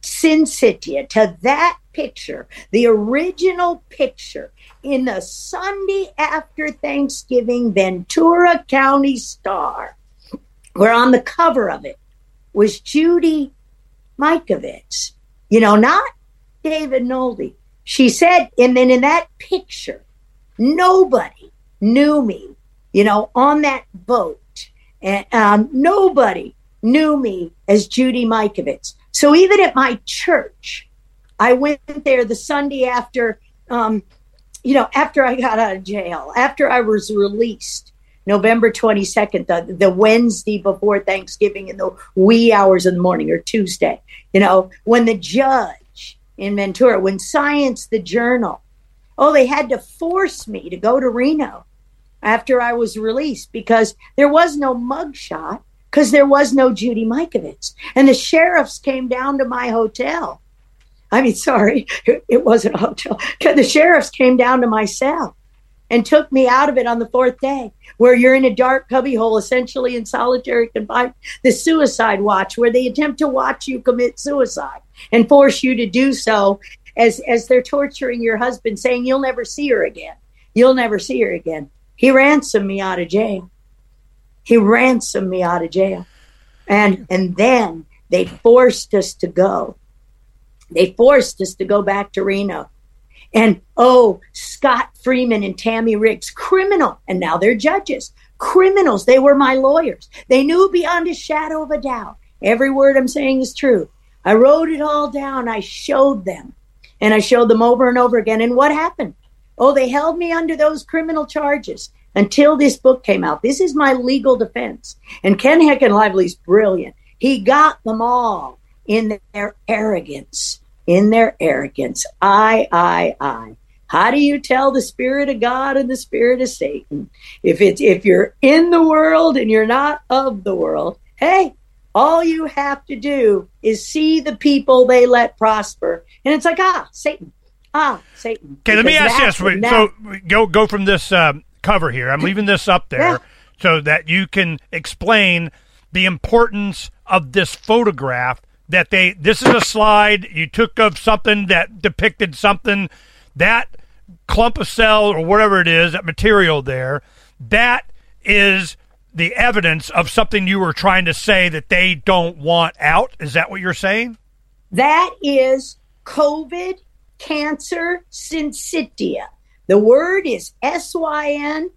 Sin City, to that picture, the original picture? In the Sunday after Thanksgiving Ventura County Star, where on the cover of it was Judy Mikovits, not David Nolde. She said, and then in that picture, nobody knew me, on that boat. And nobody knew me as Judy Mikovits. So even at my church, I went there the Sunday after after I got out of jail, after I was released, November 22nd, the Wednesday before Thanksgiving in the wee hours in the morning, or Tuesday, when the judge in Ventura, when Science the Journal, they had to force me to go to Reno after I was released because there was no mugshot, because there was no Judy Mikovits. And the sheriffs came down to my hotel. It wasn't a hotel. The sheriffs came down to my cell and took me out of it on the fourth day, where you're in a dark cubbyhole, essentially in solitary confinement, the suicide watch, where they attempt to watch you commit suicide and force you to do so as they're torturing your husband, saying, you'll never see her again. You'll never see her again. He ransomed me out of jail. And then they forced us to go. They forced us to go back to Reno. And, Scott Freeman and Tammy Riggs, criminal. And now they're judges. Criminals. They were my lawyers. They knew beyond a shadow of a doubt. Every word I'm saying is true. I wrote it all down. I showed them. And I showed them over and over again. And what happened? They held me under those criminal charges until this book came out. This is my legal defense. And Ken Heckenlively's brilliant. He got them all. In their arrogance. I. How do you tell the spirit of God and the spirit of Satan? If you're in the world and you're not of the world, hey, All you have to do is see the people they let prosper. And it's like, Satan. Satan. Okay, let me ask this. So go from this cover here. I'm leaving this up there so that you can explain the importance of this photograph that this is a slide you took of something that depicted something, that clump of cell or whatever it is, that material there, that is the evidence of something you were trying to say that they don't want out. Is that what you're saying? That is COVID cancer syncytia. The word is syncytin.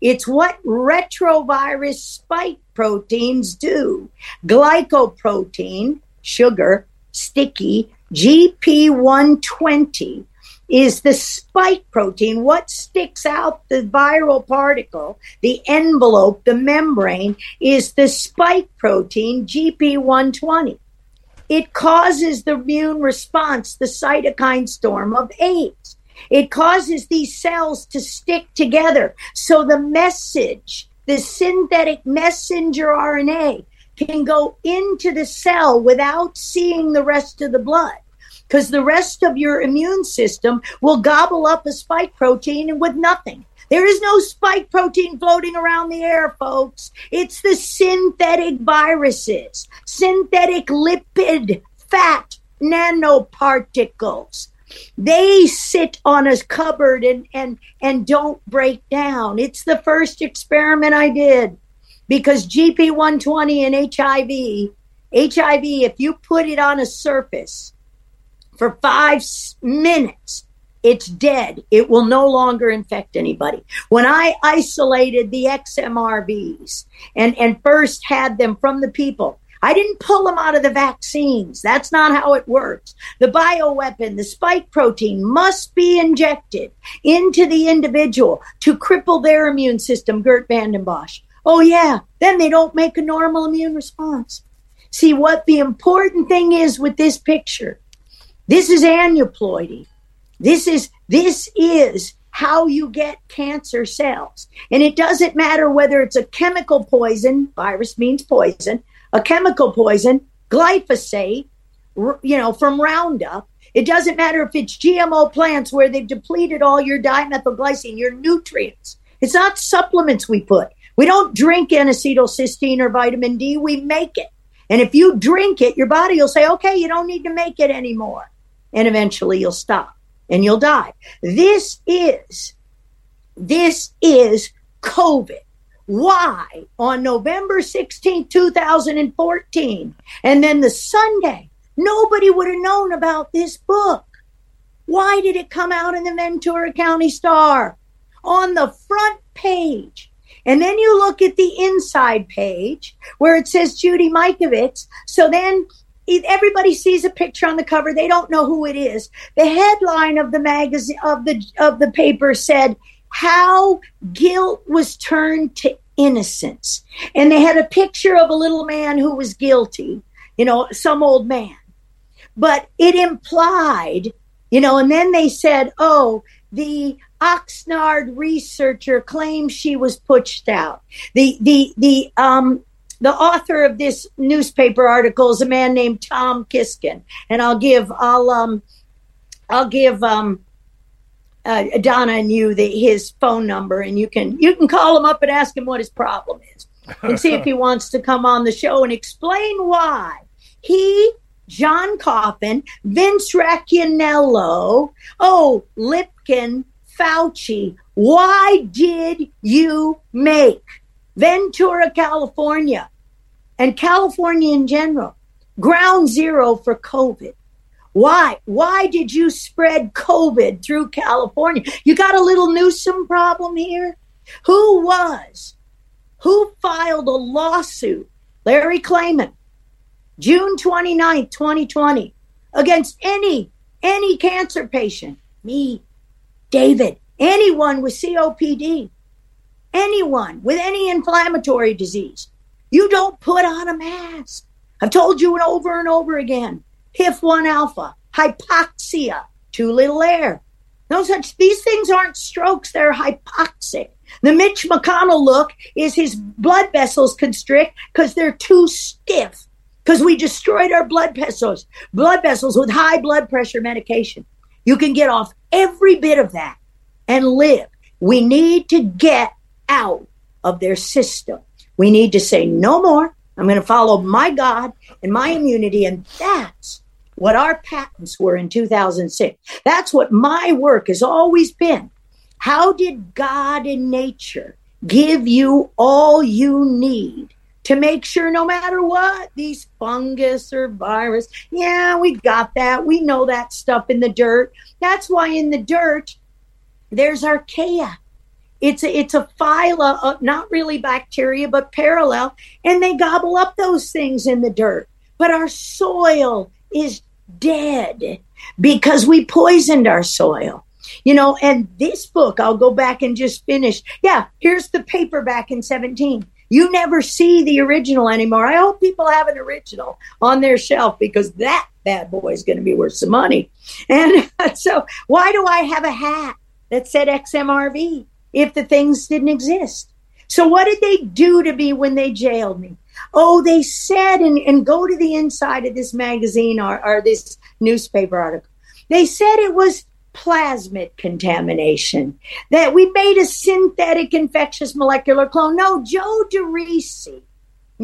It's what retrovirus spike proteins do. Glycoprotein, sugar, sticky, GP120 is the spike protein, what sticks out the viral particle, the envelope, the membrane, is the spike protein, GP120. It causes the immune response, the cytokine storm of AIDS. It causes these cells to stick together. So the message, the synthetic messenger RNA, can go into the cell without seeing the rest of the blood, because the rest of your immune system will gobble up a spike protein and with nothing. There is no spike protein floating around the air, folks. It's the synthetic viruses, synthetic lipid fat nanoparticles. They sit on a cupboard and don't break down. It's the first experiment I did, because GP120 and HIV, if you put it on a surface for 5 minutes, it's dead. It will no longer infect anybody. When I isolated the XMRVs and first had them from the people, I didn't pull them out of the vaccines. That's not how it works. The bioweapon, the spike protein, must be injected into the individual to cripple their immune system, Gert Van den Bosch. Oh, yeah, then they don't make a normal immune response. See, what the important thing is with this picture, this is aneuploidy. This is how you get cancer cells. And it doesn't matter whether it's a chemical poison, virus means poison, a chemical poison, glyphosate, from Roundup. It doesn't matter if it's GMO plants where they've depleted all your dimethylglycine, your nutrients. It's not supplements we put. We don't drink N-acetylcysteine or vitamin D. We make it. And if you drink it, your body will say, okay, you don't need to make it anymore. And eventually you'll stop and you'll die. This is COVID. Why on November 16, 2014, and then the Sunday, nobody would have known about this book? Why did it come out in the Ventura County Star on the front page? And then you look at the inside page where it says Judy Mikovits. So then everybody sees a picture on the cover. They don't know who it is. The headline of the magazine, of the paper said, how guilt was turned to innocence. And they had a picture of a little man who was guilty, some old man. But it implied, and then they said, oh, the Oxnard researcher claims she was pushed out. The author of this newspaper article is a man named Tom Kiskin. And I'll give Donna and you his phone number, and you can call him up and ask him what his problem is and see if he wants to come on the show and explain why he, John Coffin, Vince Racaniello, Lipkin, Fauci, why did you make Ventura, California, and California in general, ground zero for COVID? Why? Why did you spread COVID through California? You got a little Newsom problem here. Who filed a lawsuit? Larry Klayman, June 29, 2020, against any cancer patient, me, David, anyone with COPD, anyone with any inflammatory disease. You don't put on a mask. I've told you over and over again. HIF-1 alpha, hypoxia, too little air. These things aren't strokes, they're hypoxic. The Mitch McConnell look is his blood vessels constrict because they're too stiff, because we destroyed our blood vessels with high blood pressure medication. You can get off every bit of that and live. We need to get out of their system. We need to say no more. I'm going to follow my God and my immunity. And that's what our patents were in 2006. That's what my work has always been. How did God in nature give you all you need to make sure no matter what, these fungus or virus, yeah, we got that. We know that stuff in the dirt. That's why in the dirt, there's archaea. It's a phyla of not really bacteria, but parallel. And they gobble up those things in the dirt. But our soil is dead because we poisoned our soil. You know, and this book, I'll go back and just finish. Yeah, here's the paperback in 17. You never see the original anymore. I hope people have an original on their shelf because that bad boy is going to be worth some money. And so why do I have a hat that said XMRV if the things didn't exist? So what did they do to me when they jailed me? Oh, they said, and go to the inside of this magazine or this newspaper article. They said it was plasmid contamination, that we made a synthetic infectious molecular clone. No, Joe DeRisi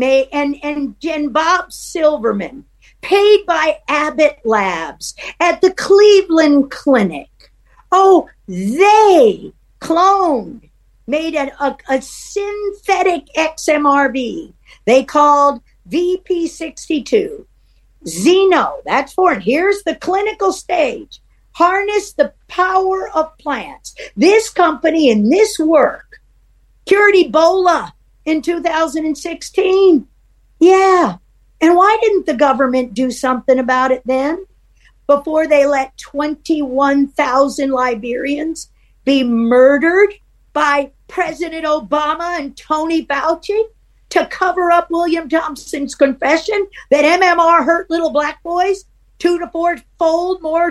and Bob Silverman, paid by Abbott Labs at the Cleveland Clinic. Oh, they cloned, made a synthetic XMRV. They called VP62. Xeno, that's for it. Here's the clinical stage. Harness the power of plants. This company and this work cured Ebola in 2016. Yeah. And why didn't the government do something about it then? Before they let 21,000 Liberians be murdered by President Obama and Tony Fauci to cover up William Thompson's confession that MMR hurt little black boys 2 to 4-fold more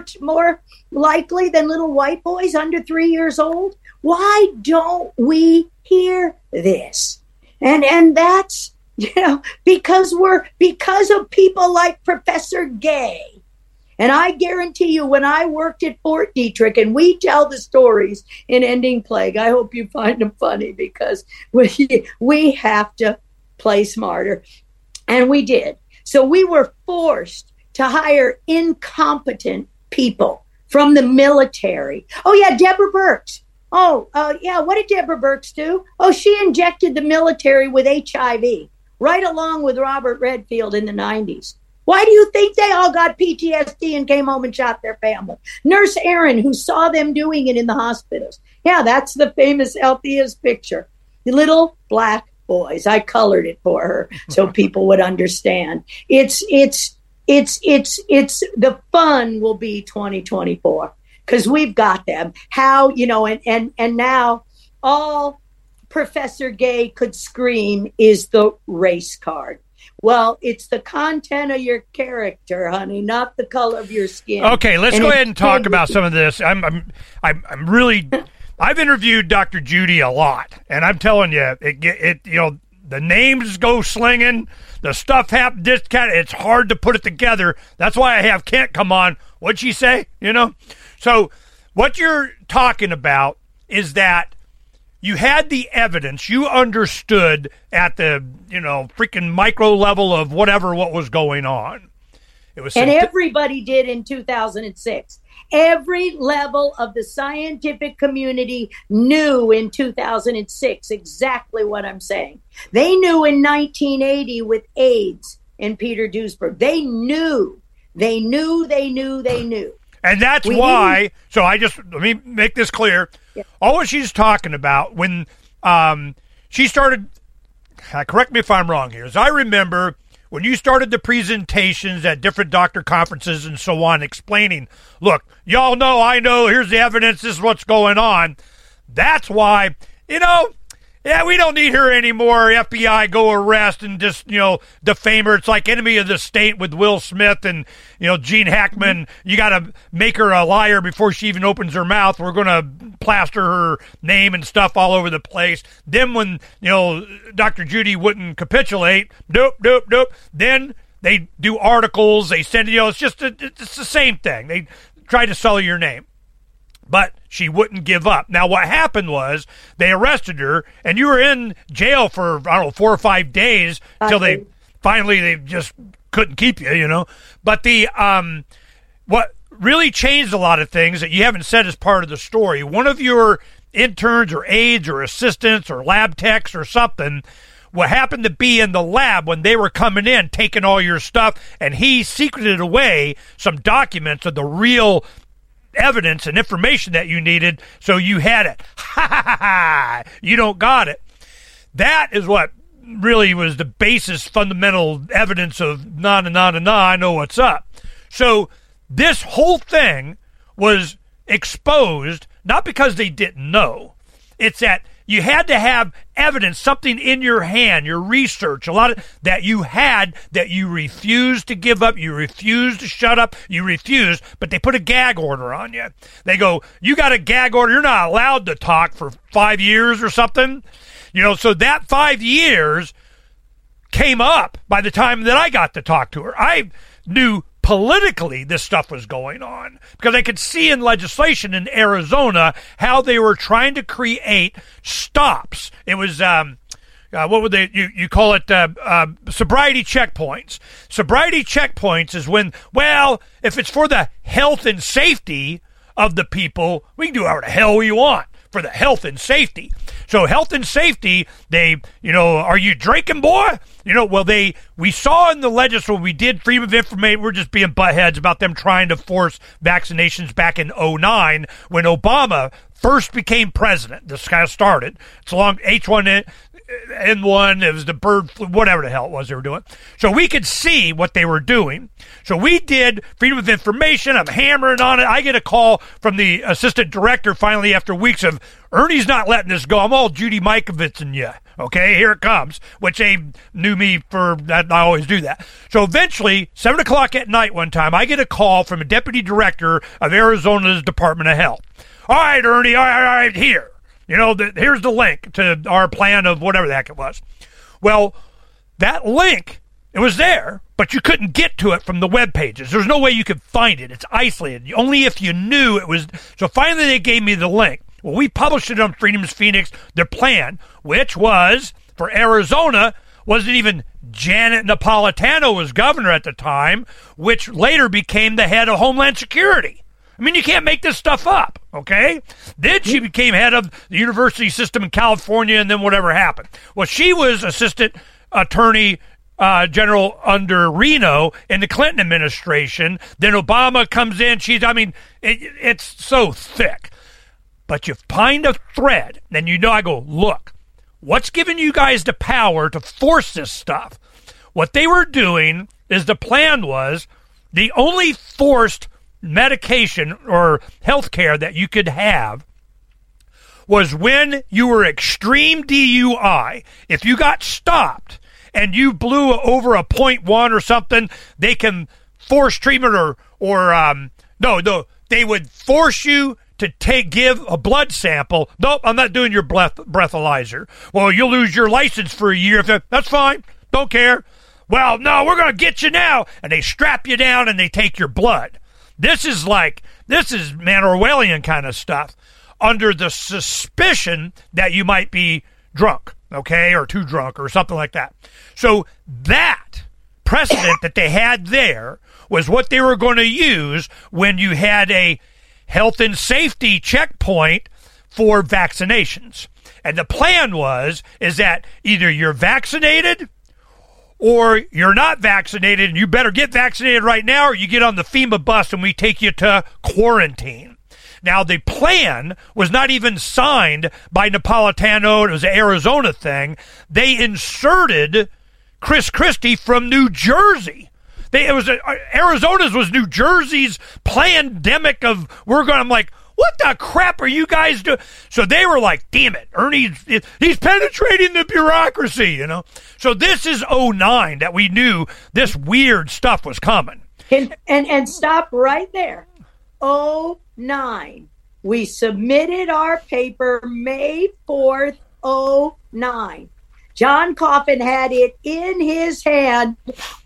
likely than little white boys under 3 years old. Why don't we hear this? And that's, you know, because of people like Professor Gay. And I guarantee you, when I worked at Fort Detrick, and we tell the stories in Ending Plague, I hope you find them funny because we have to play smarter. And we did. So we were forced to hire incompetent people from the military. Oh, yeah, Deborah Birx. Oh, yeah, what did Deborah Birx do? Oh, she injected the military with HIV, right along with Robert Redfield in the 90s. Why do you think they all got PTSD and came home and shot their family? Nurse Erin, who saw them doing it in the hospitals. Yeah, that's the famous Althea's picture. The little black boys. I colored it for her so people would understand. It's the fun will be 2024 because we've got them. How, you know, and now all Professor Gay could scream is the race card. Well, it's the content of your character, honey, not the color of your skin. Okay, let's go ahead and talk about some of this. I'm really I've interviewed Dr. Judy a lot, and I'm telling you, it you know. The names go slinging. The stuff happens. It's hard to put it together. That's why I have Kent come on. What'd she say? You know? So what you're talking about is that you had the evidence. You understood at the, you know, freaking micro level of whatever what was going on. It was, and everybody did in 2006. Every level of the scientific community knew in 2006 exactly what I'm saying. They knew in 1980 with AIDS and Peter Duisberg. They knew. And that's why, so let me make this clear. Yeah. All what she's talking about when she started, correct me if I'm wrong here, as I remember, when you started the presentations at different doctor conferences and so on, explaining, look, y'all know, I know, here's the evidence, this is what's going on. That's why, you know, Yeah, we don't need her anymore. FBI, go arrest and just, defame her. It's like Enemy of the State with Will Smith and, Gene Hackman. You got to make her a liar before she even opens her mouth. We're going to plaster her name and stuff all over the place. Then when, Dr. Judy wouldn't capitulate, nope, then they do articles. They send, it's the same thing. They try to sully your name. But she wouldn't give up. Now, what happened was they arrested her, and you were in jail for, 4 or 5 days till they finally just couldn't keep you, But the what really changed a lot of things that you haven't said as part of the story, one of your interns or aides or assistants or lab techs or something, what happened to be in the lab when they were coming in, taking all your stuff, and he secreted away some documents of the real evidence and information that you needed, so you had it. Ha ha ha! You don't got it. That is what really was the basis, fundamental evidence of I know what's up. So this whole thing was exposed, not because they didn't know. It's that you had to have evidence, something in your hand, your research, a lot of that you had that you refused to give up, you refused to shut up, you refused, but they put a gag order on you. They go, you got a gag order, you're not allowed to talk for 5 years or something. So that 5 years came up by the time that I got to talk to her. I knew politically this stuff was going on because I could see in legislation in Arizona how they were trying to create stops. It was sobriety checkpoints. Sobriety checkpoints is when, if it's for the health and safety of the people, we can do whatever the hell we want for the health and safety. So health and safety, they, are you drinking, boy? We saw in the legislature, we did freedom of information, we're just being buttheads about them trying to force vaccinations back in 2009 when Obama first became president. This kind of started. It's along H1N1, it was the bird flu, whatever the hell it was they were doing. So we could see what they were doing. So we did freedom of information. I'm hammering on it. I get a call from the assistant director finally after weeks of, Ernie's not letting this go. I'm all Judy Mikovits and you. Okay, here it comes, which they knew me for, I always do that. So eventually, 7 o'clock at night one time, I get a call from a deputy director of Arizona's Department of Health. All right, Ernie, all right, here. Here's the link to our plan of whatever the heck it was. Well, that link, it was there, but you couldn't get to it from the web pages. There's no way you could find it. It's isolated. Only if you knew it was. So finally they gave me the link. Well, we published it on Freedom's Phoenix, their plan, which was, for Arizona, wasn't even Janet Napolitano was governor at the time, which later became the head of Homeland Security. I mean, you can't make this stuff up, okay? Then she became head of the university system in California, and then whatever happened. Well, she was assistant attorney general under Reno in the Clinton administration. Then Obama comes in. It's so thick. But you find a thread, and I go, look, what's giving you guys the power to force this stuff? What they were doing is the plan was the only forced medication or health care that you could have was when you were extreme DUI. If you got stopped and you blew over a 0.1 or something, they can force treatment or they would force you to give a blood sample. Nope, I'm not doing your breathalyzer. Well, you'll lose your license for a year. That's fine. Don't care. Well, no, we're going to get you now. And they strap you down and they take your blood. This is Orwellian kind of stuff under the suspicion that you might be drunk, okay, or too drunk or something like that. So that precedent that they had there was what they were going to use when you had a health and safety checkpoint for vaccinations. And the plan was that either you're vaccinated or you're not vaccinated, and you better get vaccinated right now, or you get on the FEMA bus and we take you to quarantine. Now, the plan was not even signed by Napolitano. It was an Arizona thing. They inserted Chris Christie from New Jersey. Arizona's was New Jersey's pandemic of we're going. I'm like, What the crap are you guys doing? So they were like, damn it, Ernie, he's penetrating the bureaucracy, you know. So this is 2009 that we knew this weird stuff was coming. And stop right there. 2009. We submitted our paper May 4th, 2009. John Coffin had it in his hand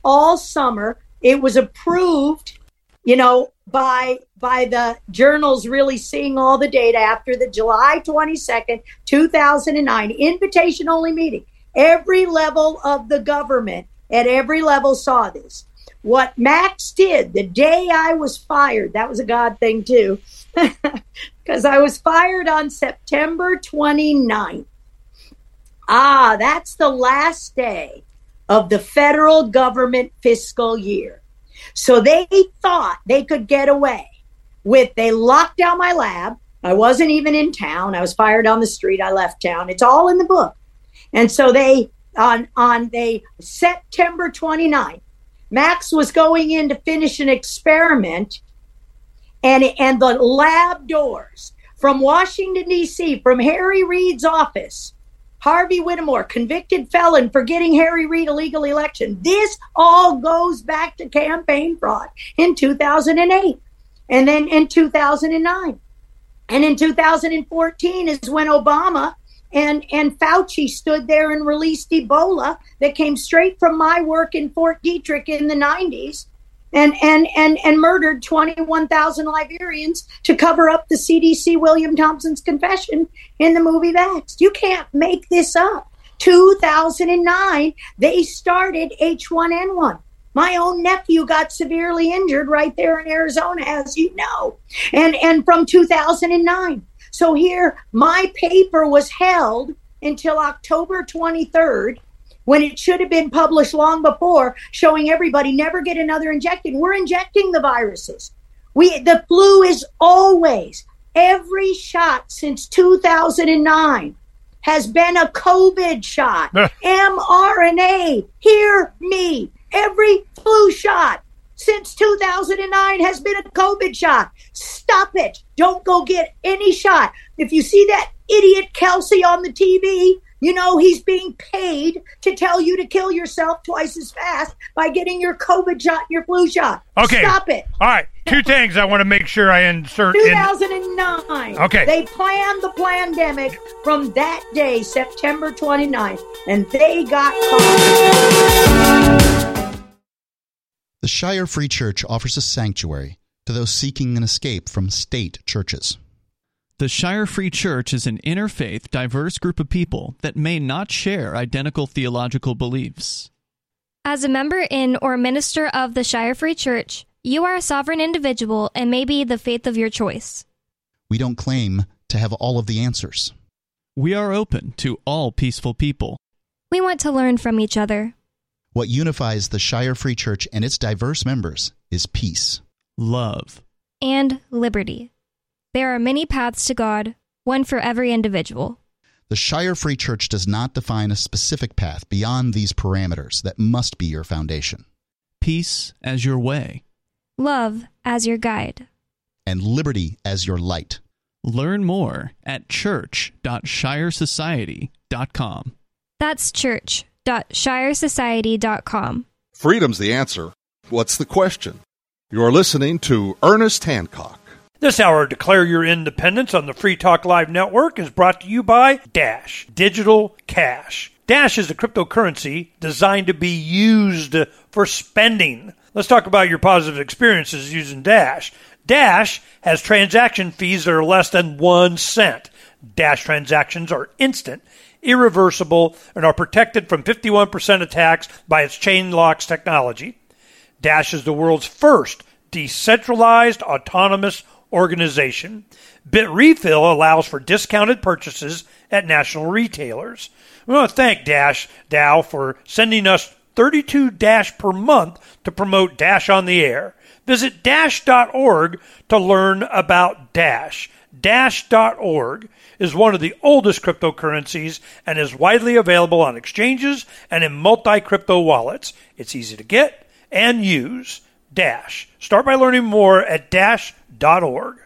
all summer. It was approved, you know, by the journals really seeing all the data after the July 22nd, 2009 invitation-only meeting. Every level of the government at every level saw this. What Max did the day I was fired, that was a God thing too, because I was fired on September 29th. Ah, that's the last day of the federal government fiscal year. So they thought they could get away with, they locked down my lab. I wasn't even in town. I was fired on the street. I left town. It's all in the book. And so they, on September 29th, Max was going in to finish an experiment, and the lab doors from Washington, D.C., from Harry Reid's office, Harvey Whittemore, convicted felon for getting Harry Reid a legal election. This all goes back to campaign fraud in 2008, and then in 2009. And in 2014 is when Obama and Fauci stood there and released Ebola that came straight from my work in Fort Detrick in the 90s. And murdered 21,000 Liberians to cover up the CDC William Thompson's confession in the movie Vaxxed. You can't make this up. 2009, they started H1N1. My own nephew got severely injured right there in Arizona, as you know, and from 2009. So here, my paper was held until October 23rd, when it should have been published long before, showing everybody never get another injection. We're injecting the viruses. The flu is always, every shot since 2009 has been a COVID shot, mRNA. Hear me. Every flu shot since 2009 has been a COVID shot. Stop it. Don't go get any shot. If you see that idiot Kelsey on the TV, you know, he's being paid to tell you to kill yourself twice as fast by getting your COVID shot and your flu shot. Okay. Stop it. All right. Two things I want to make sure I insert. 2009. Okay. They planned the pandemic from that day, September 29th, and they got caught. The Shire Free Church offers a sanctuary to those seeking an escape from state churches. The Shire Free Church is an interfaith, diverse group of people that may not share identical theological beliefs. As a member in or minister of the Shire Free Church, you are a sovereign individual and may be the faith of your choice. We don't claim to have all of the answers. We are open to all peaceful people. We want to learn from each other. What unifies the Shire Free Church and its diverse members is peace, love, and liberty. There are many paths to God, one for every individual. The Shire Free Church does not define a specific path beyond these parameters that must be your foundation. Peace as your way. Love as your guide. And liberty as your light. Learn more at church.shiresociety.com. That's church.shiresociety.com. Freedom's the answer. What's the question? You're listening to Ernest Hancock. This hour of Declare Your Independence on the Free Talk Live Network is brought to you by Dash Digital Cash. Dash is a cryptocurrency designed to be used for spending. Let's talk about your positive experiences using Dash. Dash has transaction fees that are less than 1 cent. Dash transactions are instant, irreversible, and are protected from 51% attacks by its chain locks technology. Dash is the world's first decentralized autonomous organization. BitRefill allows for discounted purchases at national retailers. We want to thank Dash Dow for sending us 32 Dash per month to promote Dash on the air. Visit Dash.org to learn about Dash. Dash.org is one of the oldest cryptocurrencies and is widely available on exchanges and in multi-crypto wallets. It's easy to get and use. Dash. Start by learning more at Dash.org.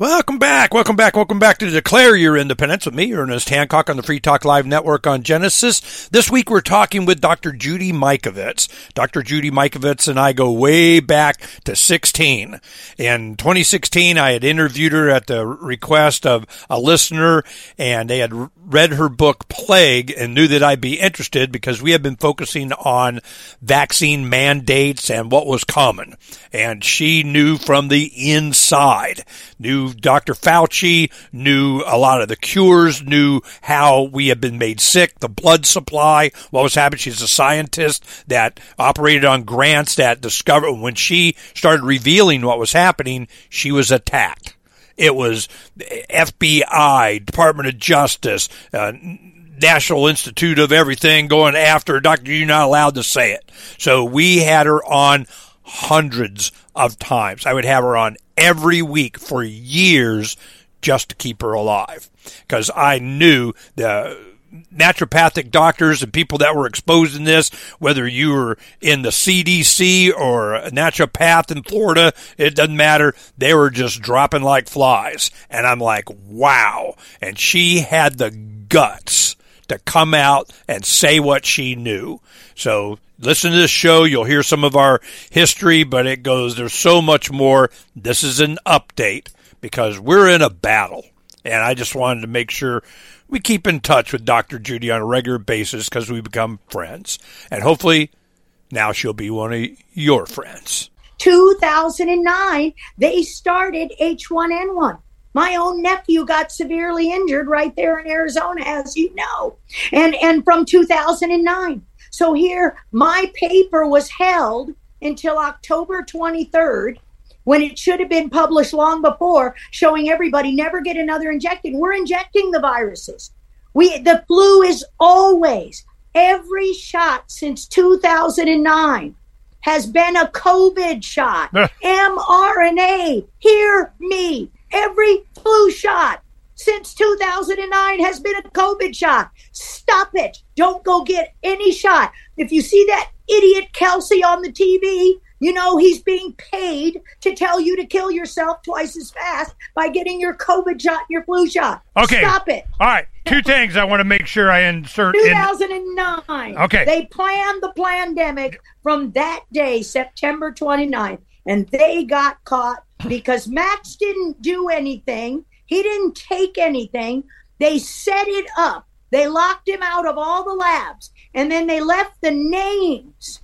Welcome back to Declare Your Independence with me, Ernest Hancock, on the Free Talk Live Network on Genesis. This week we're talking with Dr. Judy Mikovits. Dr. Judy Mikovits and I go way back to 2016. In 2016, I had interviewed her at the request of a listener, and they had read her book, Plague, and knew that I'd be interested because we had been focusing on vaccine mandates and what was common. And she knew from the inside, knew Dr. Fauci, knew a lot of the cures, knew how we have been made sick, the blood supply, what was happening. She's a scientist that operated on grants that discovered when she started revealing what was happening, she was attacked. It was FBI, Department of Justice, National Institute of Everything going after her. Doctor, you're not allowed to say it. So we had her on hundreds of times. I would have her on every week for years just to keep her alive, because I knew the naturopathic doctors and people that were exposed in this, whether you were in the CDC or a naturopath in Florida, it doesn't matter. They were just dropping like flies. And I'm like, wow. And she had the guts to come out and say what she knew. So listen to this show. You'll hear some of our history, but it goes, there's so much more. This is an update because we're in a battle. And I just wanted to make sure we keep in touch with Dr. Judy on a regular basis because we become friends. And hopefully now she'll be one of your friends. 2009, they started H1N1. My own nephew got severely injured right there in Arizona, as you know, and from 2009. So here, my paper was held until October 23rd, when it should have been published long before, showing everybody never get another injection. We're injecting the viruses. The flu is always, every shot since 2009 has been a COVID shot, mRNA, hear me. Every flu shot since 2009 has been a COVID shot. Stop it. Don't go get any shot. If you see that idiot Kelsey on the TV, you know he's being paid to tell you to kill yourself twice as fast by getting your COVID shot and your flu shot. Okay. Stop it. All right. Two things I want to make sure I insert. 2009. Okay. They planned the pandemic from that day, September 29th, and they got caught. Because Max didn't do anything. He didn't take anything. They set it up. They locked him out of all the labs. And then they left the names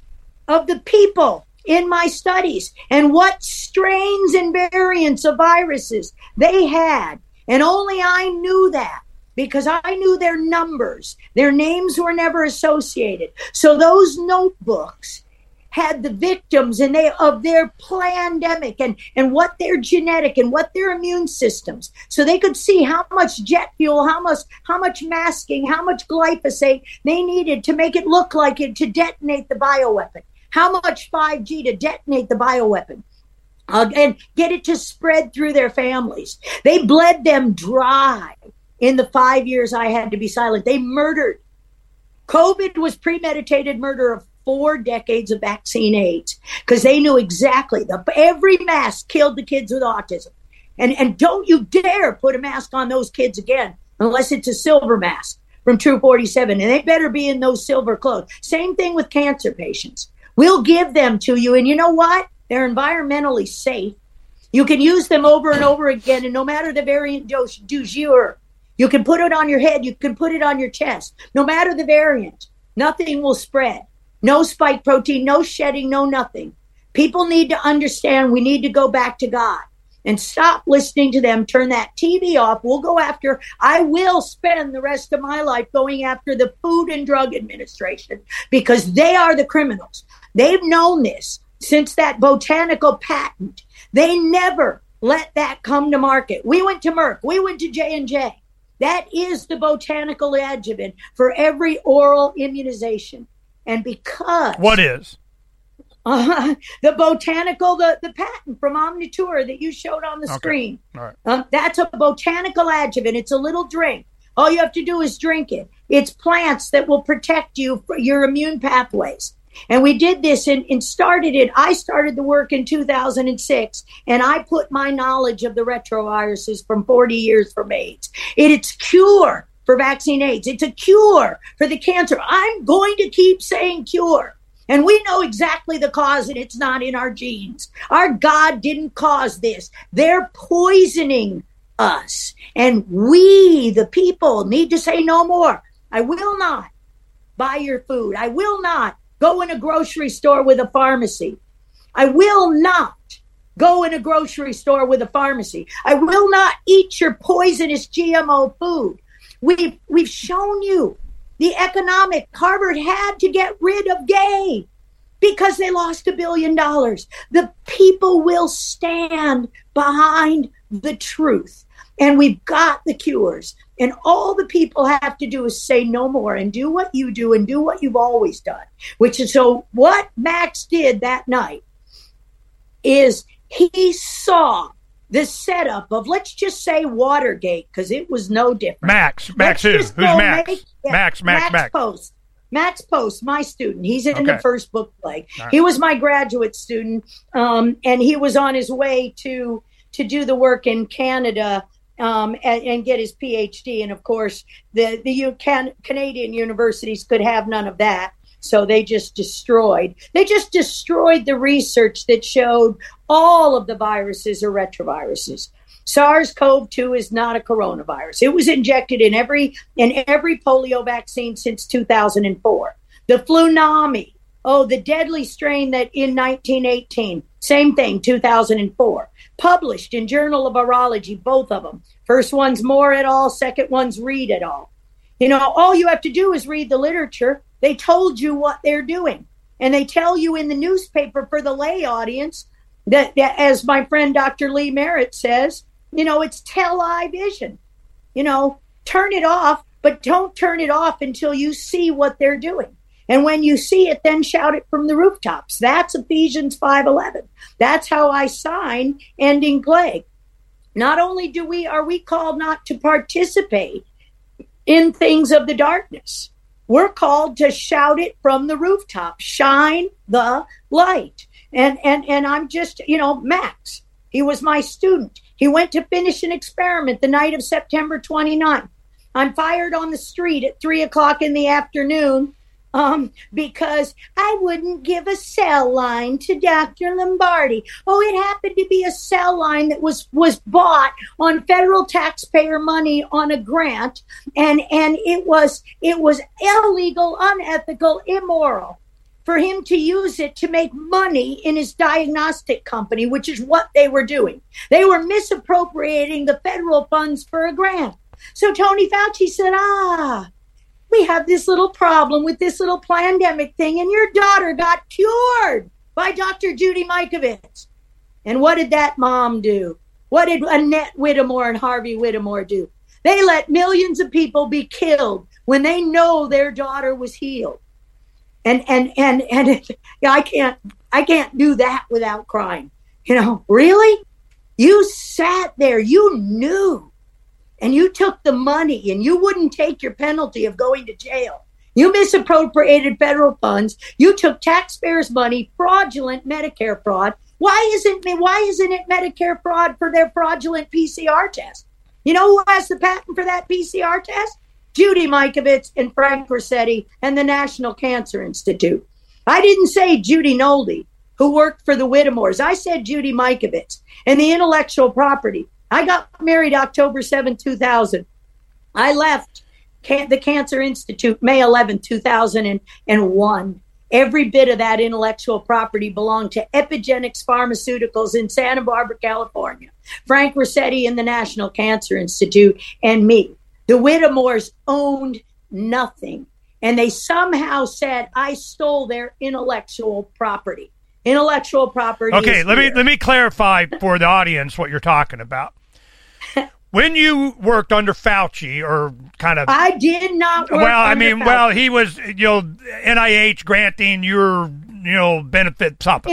of the people in my studies and what strains and variants of viruses they had. And only I knew that, because I knew their numbers. Their names were never associated. So those notebooks had the victims and they of their pandemic and what their genetic and what their immune systems, so they could see how much jet fuel, how much masking, how much glyphosate they needed to make it look like it to detonate the bioweapon, how much 5G to detonate the bioweapon and get it to spread through their families. They bled them dry in the 5 years I had to be silent. They murdered. COVID was premeditated murder of 4 decades of vaccine aids, because they knew exactly every mask killed the kids with autism. And don't you dare put a mask on those kids again, unless it's a silver mask from True 47. And they better be in those silver clothes. Same thing with cancer patients. We'll give them to you. And you know what? They're environmentally safe. You can use them over and over again. And no matter the variant du jour, you can put it on your head. You can put it on your chest. No matter the variant, nothing will spread. No spike protein, no shedding, no nothing. People need to understand we need to go back to God and stop listening to them. Turn that TV off. We'll go after. I will spend the rest of my life going after the Food and Drug Administration, because they are the criminals. They've known this since that botanical patent. They never let that come to market. We went to Merck. We went to J&J. That is the botanical adjuvant for every oral immunization. And because what is the botanical, the patent from Omniture that you showed on the screen, right. That's a botanical adjuvant. It's a little drink. All you have to do is drink it. It's plants that will protect you for your immune pathways. And we did this and started it. I started the work in 2006, and I put my knowledge of the retroviruses from 40 years from AIDS. It's cure for vaccine AIDS. It's a cure for the cancer. I'm going to keep saying cure. And we know exactly the cause, and it's not in our genes. Our God didn't cause this. They're poisoning us. And we, the people, need to say no more. I will not buy your food. I will not go in a grocery store with a pharmacy. I will not go in a grocery store with a pharmacy. I will not eat your poisonous GMO food. We've shown you the economic. Harvard had to get rid of gay because they lost $1 billion. The people will stand behind the truth. And we've got the cures. And all the people have to do is say no more and do what you do and do what you've always done, which is so what Max did that night is he saw the setup of, let's just say, Watergate, because it was no different. Max who? Who's Max? Max Post. Max Post, my student. He's in the first book play. Right. He was my graduate student, and he was on his way to do the work in Canada and get his PhD. And of course, the Canadian universities could have none of that. So they just destroyed the research that showed all of the viruses are retroviruses. SARS-CoV-2 is not a coronavirus. It was injected in every polio vaccine since 2004. The Flunami, the deadly strain that in 1918, same thing, 2004. Published in Journal of Virology, both of them. First one's Moore et al., second one's Reed et al. You know, all you have to do is read the literature. They told you what they're doing. And they tell you in the newspaper for the lay audience that as my friend Dr. Lee Merritt says, you know, it's tell-eye vision. You know, turn it off, but don't turn it off until you see what they're doing. And when you see it, then shout it from the rooftops. That's Ephesians 5:11. That's how I sign ending plague. Not only are we called not to participate in things of the darkness, we're called to shout it from the rooftop. Shine the light. And I'm just, you know, Max, he was my student. He went to finish an experiment the night of September 29th. I'm fired on the street at 3:00 in the afternoon. Because I wouldn't give a cell line to Dr. Lombardi. Oh, it happened to be a cell line that was bought on federal taxpayer money on a grant, and it was illegal, unethical, immoral for him to use it to make money in his diagnostic company, which is what they were doing. They were misappropriating the federal funds for a grant. So Tony Fauci said, we have this little problem with this little pandemic thing, and your daughter got cured by Dr. Judy Mikovits. And what did that mom do? What did Annette Whittemore and Harvey Whittemore do? They let millions of people be killed when they know their daughter was healed. And I can't do that without crying. You know, really? You sat there, you knew. And you took the money and you wouldn't take your penalty of going to jail. You misappropriated federal funds. You took taxpayers' money, fraudulent Medicare fraud. Why isn't it Medicare fraud for their fraudulent PCR test? You know who has the patent for that PCR test? Judy Mikovits and Frank Grassetti and the National Cancer Institute. I didn't say Judy Nolde, who worked for the Whittemores. I said Judy Mikovits and the intellectual property. I got married October 7, 2000. I left the Cancer Institute May 11, 2001. Every bit of that intellectual property belonged to Epigenics Pharmaceuticals in Santa Barbara, California, Frank Grassetti and the National Cancer Institute, and me. The Whittemores owned nothing, and they somehow said I stole their intellectual property. Intellectual property. Okay, let me clarify for the audience what you're talking about. When you worked under Fauci, or kind of, I did not work. Well, under Fauci. Well, he was, you know, NIH granting your, you know, benefit something.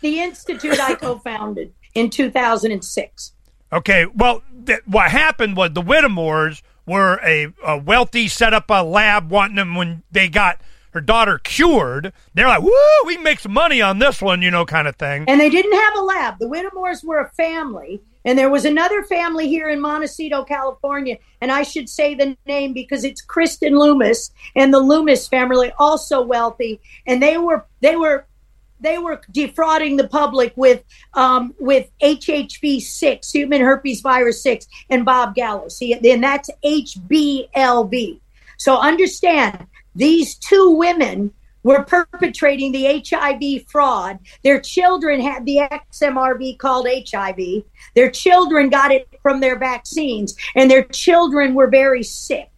The institute I co-founded in 2006. Okay, well, what happened was the Whittemores were a wealthy, set up a lab wanting them when they got her daughter cured, they're like, woo, we can make some money on this one, you know, kind of thing. And they didn't have a lab. The Whittemores were a family. And there was another family here in Montecito, California, and I should say the name because it's Kristen Loomis and the Loomis family, also wealthy, and they were defrauding the public with HHV6, human herpes virus 6, and Bob Gallo. See, and that's HBLV. So understand, these two women were perpetrating the HIV fraud. Their children had the XMRV called HIV. Their children got it from their vaccines, and their children were very sick.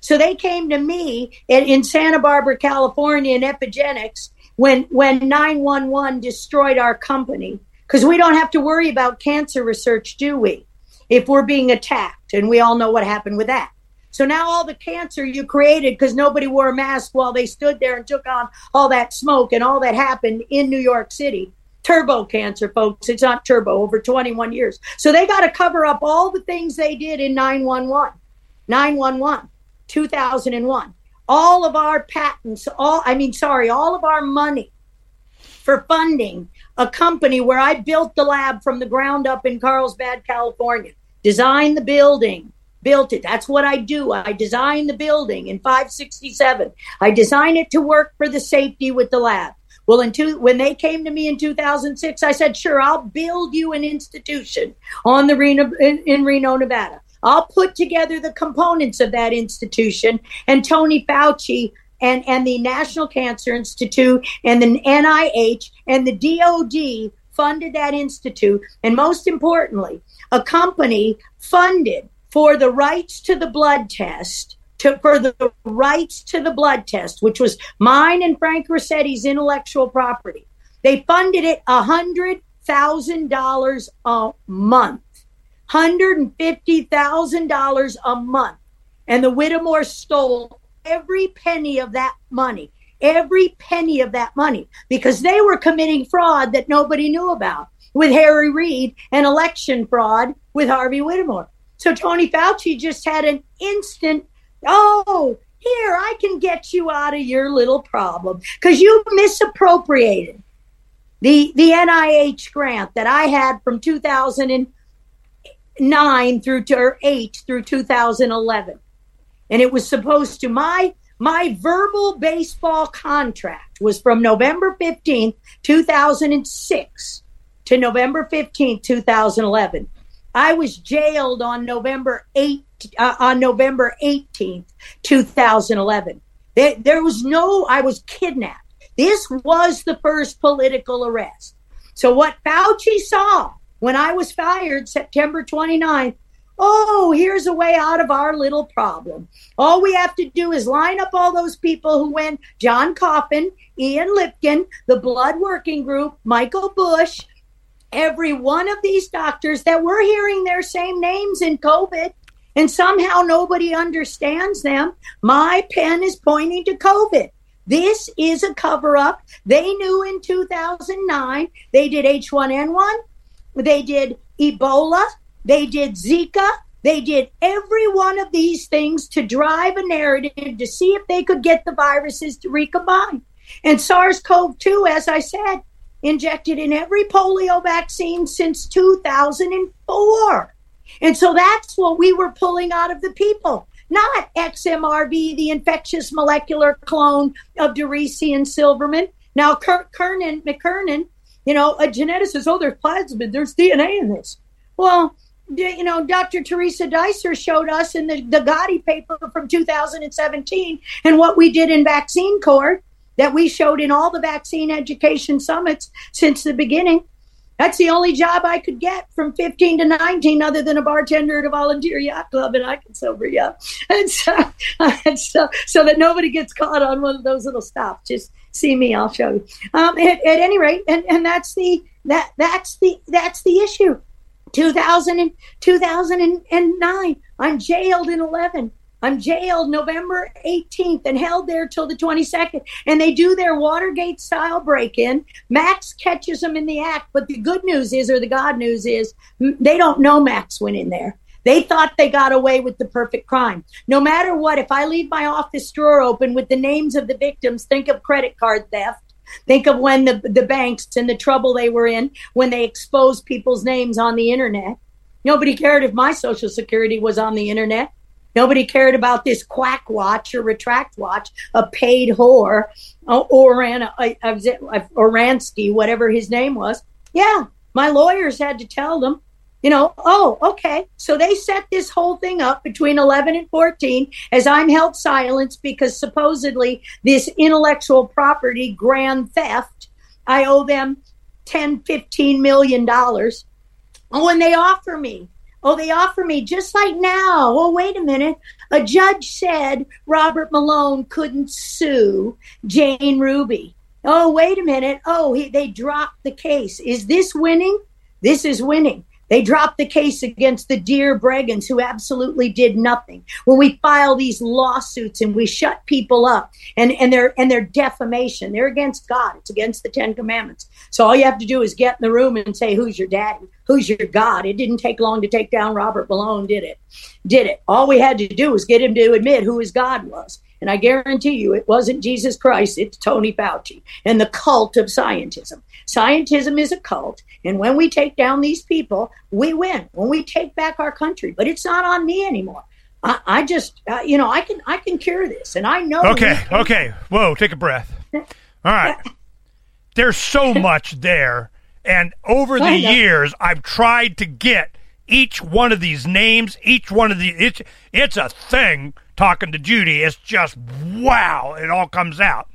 So they came to me in Santa Barbara, California, in Epigenics when 911 destroyed our company, because we don't have to worry about cancer research, do we, if we're being attacked? And we all know what happened with that. So now all the cancer you created because nobody wore a mask while they stood there and took on all that smoke and all that happened in New York City. Turbo cancer, folks. It's not turbo, over 21 years. So they got to cover up all the things they did in 911, 2001. All of our patents, all of our money for funding a company where I built the lab from the ground up in Carlsbad, California, designed the building, built it. That's what I do. I design the building in 567. I design it to work for the safety with the lab. Well, when they came to me in 2006, I said, sure, I'll build you an institution in Reno, Nevada. I'll put together the components of that institution. And Tony Fauci and the National Cancer Institute and the NIH and the DOD funded that institute. And most importantly, a company funded for the rights to the blood test, which was mine and Frank Rossetti's intellectual property. They funded it $100,000 a month, $150,000 a month. And the Whittemore stole every penny of that money, because they were committing fraud that nobody knew about with Harry Reid and election fraud with Harvey Whittemore. So Tony Fauci just had an instant, here, I can get you out of your little problem because you misappropriated the NIH grant that I had from 2009 through 2011. And it was supposed to, my verbal baseball contract was from November 15th, 2006 to November 15th, 2011. I was jailed on November 18th, 2011. I was kidnapped. This was the first political arrest. So what Fauci saw when I was fired September 29th, here's a way out of our little problem. All we have to do is line up all those people who went, John Coffin, Ian Lipkin, the Blood Working Group, Michael Bush, every one of these doctors that we're hearing their same names in COVID, and somehow nobody understands them. My pen is pointing to COVID. This is a cover-up. They knew in 2009 they did H1N1, they did Ebola, they did Zika, they did every one of these things to drive a narrative to see if they could get the viruses to recombine. And SARS-CoV-2, as I said, injected in every polio vaccine since 2004. And so that's what we were pulling out of the people, not XMRV, the infectious molecular clone of DeRisi and Silverman. Now, McKernan, a geneticist, there's plasmid, there's DNA in this. Well, Dr. Teresa Deiser showed us in the Gotti paper from 2017 and what we did in vaccine court, that we showed in all the vaccine education summits since the beginning. That's the only job I could get from 15 to 19 other than a bartender at a volunteer yacht club, and I can sober you up. And so that nobody gets caught on one of those little stops. Just see me, I'll show you. At any rate, and that's the issue. 2009, I'm jailed in 11. I'm jailed November 18th and held there till the 22nd. And they do their Watergate-style break-in. Max catches them in the act. But the good news is, or the God news is, they don't know Max went in there. They thought they got away with the perfect crime. No matter what, if I leave my office drawer open with the names of the victims, think of credit card theft. Think of when the banks and the trouble they were in when they exposed people's names on the internet. Nobody cared if my Social Security was on the internet. Nobody cared about this quack watch or retract watch, a paid whore, Oransky, whatever his name was. Yeah, my lawyers had to tell them, you know, oh, okay. So they set this whole thing up between 11 and 14 as I'm held silent because supposedly this intellectual property grand theft, I owe them $10, $15 million. Oh, when they offer me. Oh, they offer me just like now. Oh, wait a minute. A judge said Robert Malone couldn't sue Jane Ruby. Oh, wait a minute. Oh, they dropped the case. Is this winning? This is winning. They dropped the case against the dear Bregans who absolutely did nothing. When we file these lawsuits and we shut people up and they're defamation, they're against God. It's against the Ten Commandments. So all you have to do is get in the room and say, who's your daddy? Who's your God? It didn't take long to take down Robert Malone, did it? All we had to do was get him to admit who his God was. And I guarantee you it wasn't Jesus Christ, it's Tony Fauci and the cult of scientism. Scientism is a cult, and when we take down these people, we win. When we take back our country, but it's not on me anymore. I just, you know, I can cure this, and I know. Okay. Whoa, take a breath. All right. There's so much there, and over the years, I've tried to get each one of these names, each one of the, it's a thing. Talking to Judy, it's just, wow, it all comes out.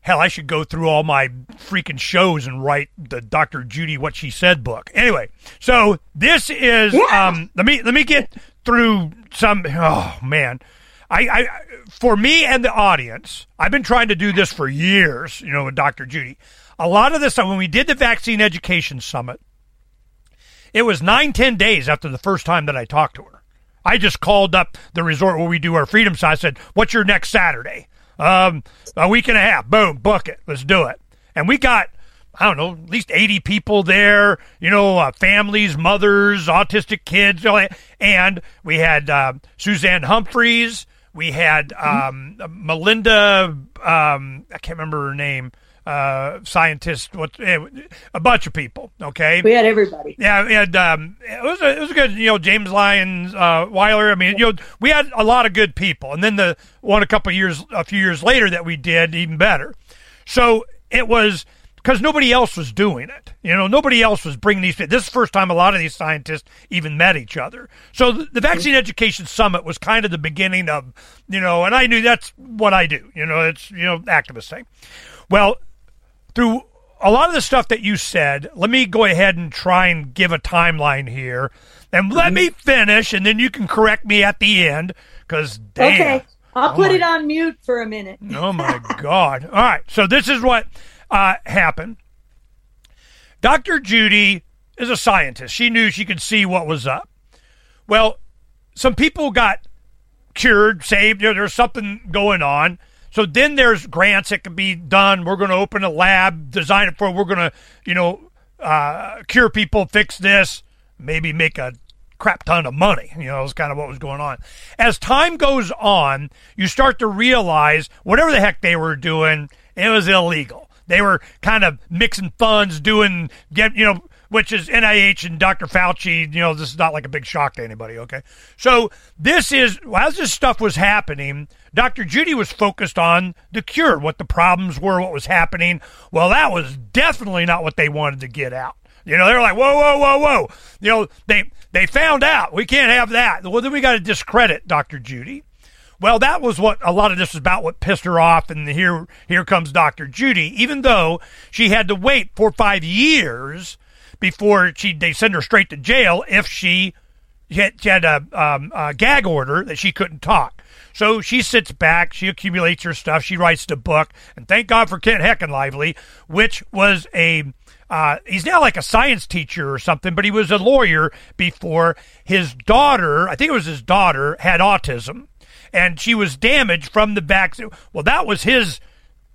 Hell, I should go through all my freaking shows and write the Dr. Judy What She Said book. Anyway, so this is, let me get through some, oh, man. I for me and the audience, I've been trying to do this for years, you know, with Dr. Judy. A lot of this, when we did the Vaccine Education Summit, it was 9-10 days after the first time that I talked to her. I just called up the resort where we do our Freedom Side. I said, what's your next Saturday? A week and a half. Boom, book it. Let's do it. And we got, I don't know, at least 80 people there, you know, families, mothers, autistic kids. And we had Suzanne Humphreys. We had Melinda, I can't remember her name. Scientists, a bunch of people. Okay, we had everybody. Yeah, we had it was good. You know, James Lyons, Weiler. I mean, you know, we had a lot of good people. And then the one a few years later that we did even better. So it was because nobody else was doing it. You know, nobody else was bringing these. This is the first time a lot of these scientists even met each other. So the Vaccine Education Summit was kind of the beginning of, you know, and I knew that's what I do. You know, it's, you know, activist thing. Well. Through a lot of the stuff that you said, let me go ahead and try and give a timeline here. And let me finish, and then you can correct me at the end, because damn. Okay, I'll put it on mute for a minute. Oh, my God. All right, so this is what happened. Dr. Judy is a scientist. She knew she could see what was up. Well, some people got cured, saved. You know, there's something going on. So then there's grants that can be done. We're going to open a lab, design it for, we're going to, you know, cure people, fix this, maybe make a crap ton of money. You know, it's kind of what was going on. As time goes on, you start to realize whatever the heck they were doing, it was illegal. They were kind of mixing funds, which is NIH and Dr. Fauci. You know, this is not like a big shock to anybody, okay? So this is, as this stuff was happening, Dr. Judy was focused on the cure, what the problems were, what was happening. Well, that was definitely not what they wanted to get out. You know, they were like, whoa. You know, they found out. We can't have that. Well, then we got to discredit Dr. Judy. Well, that was what a lot of this was about, what pissed her off, and here comes Dr. Judy, even though she had to wait 4 or 5 years before they send her straight to jail if she had a gag order that she couldn't talk. So she sits back, she accumulates her stuff, she writes the book, and thank God for Kent Heckenlively, which was he's now like a science teacher or something, but he was a lawyer before. His daughter, I think it was his daughter, had autism, and she was damaged from the vaccine. Well, that was his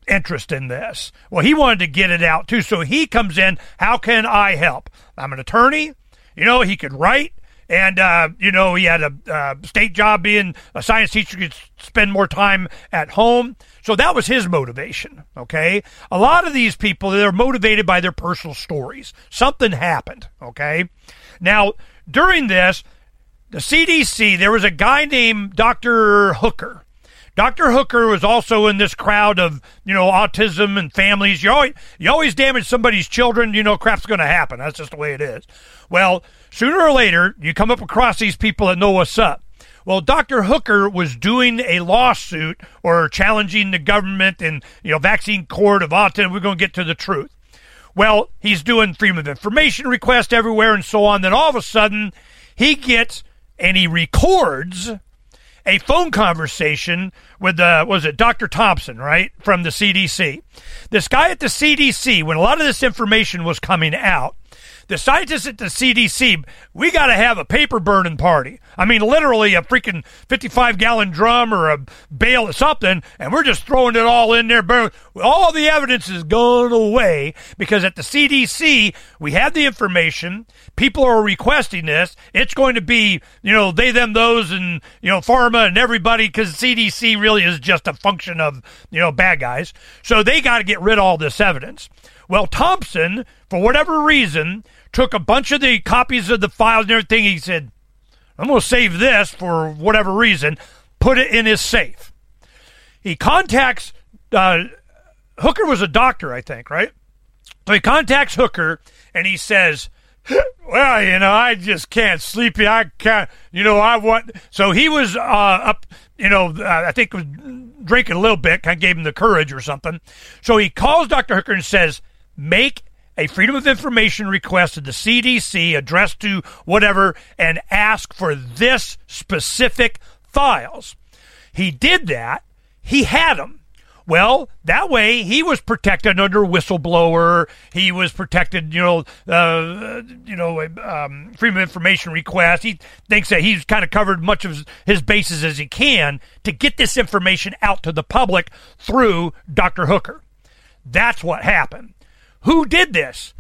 interest in this. Well, he wanted to get it out too, so he comes in. How can I help? I'm an attorney. You know, he could write. And, you know, he had a state job being a science teacher, could spend more time at home. So that was his motivation, okay? A lot of these people, they're motivated by their personal stories. Something happened, okay? Now, during this, the CDC, there was a guy named Dr. Hooker. Dr. Hooker was also in this crowd of, you know, autism and families. You always damage somebody's children, you know, crap's going to happen. That's just the way it is. Well, sooner or later, you come up across these people that know what's up. Well, Dr. Hooker was doing a lawsuit or challenging the government and, you know, vaccine court of autism. We're going to get to the truth. Well, he's doing freedom of information requests everywhere and so on. Then all of a sudden, he gets and he records a phone conversation with, was it Dr. Thompson, right, from the CDC. This guy at the CDC, when a lot of this information was coming out, the scientists at the CDC, we got to have a paper burning party. I mean, literally a freaking 55-gallon drum or a bale of something, and we're just throwing it all in there. All the evidence is gone away because at the CDC, we have the information. People are requesting this. It's going to be, you know, they, them, those, and, you know, pharma and everybody, because CDC really is just a function of, you know, bad guys. So they got to get rid of all this evidence. Well, Thompson, for whatever reason, took a bunch of the copies of the files and everything. He said, I'm going to save this for whatever reason, put it in his safe. He contacts, Hooker was a doctor, I think, right? So he contacts Hooker and he says, well, you know, I just can't sleep. I can't, you know, I want. So he was up, you know, I think was drinking a little bit, kind of gave him the courage or something. So he calls Dr. Hooker and says, make a Freedom of Information request to the CDC addressed to whatever and ask for this specific files. He did that. He had them. Well, that way he was protected under whistleblower. He was protected, freedom of information request. He thinks that he's kind of covered much of his bases as he can to get this information out to the public through Dr. Hooker. That's what happened. Who did this?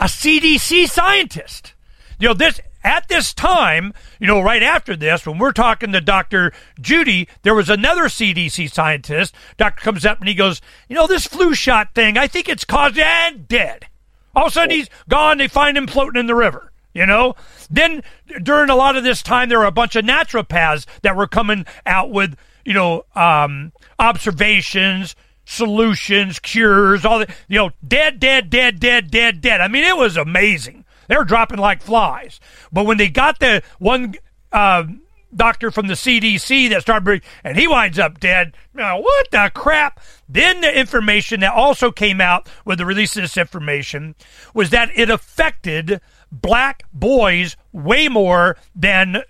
A CDC scientist. You know, this at this time, you know, right after this, when we're talking to Dr. Judy, there was another CDC scientist. Doctor comes up and he goes, you know, this flu shot thing, I think it's caused and dead. All of a sudden he's gone. They find him floating in the river, you know. Then during a lot of this time, there were a bunch of naturopaths that were coming out with, you know, observations, solutions, cures, all that, you know, dead. I mean, it was amazing. They were dropping like flies. But when they got the one doctor from the CDC that started, and he winds up dead, now, what the crap? Then the information that also came out with the release of this information was that it affected black boys way more than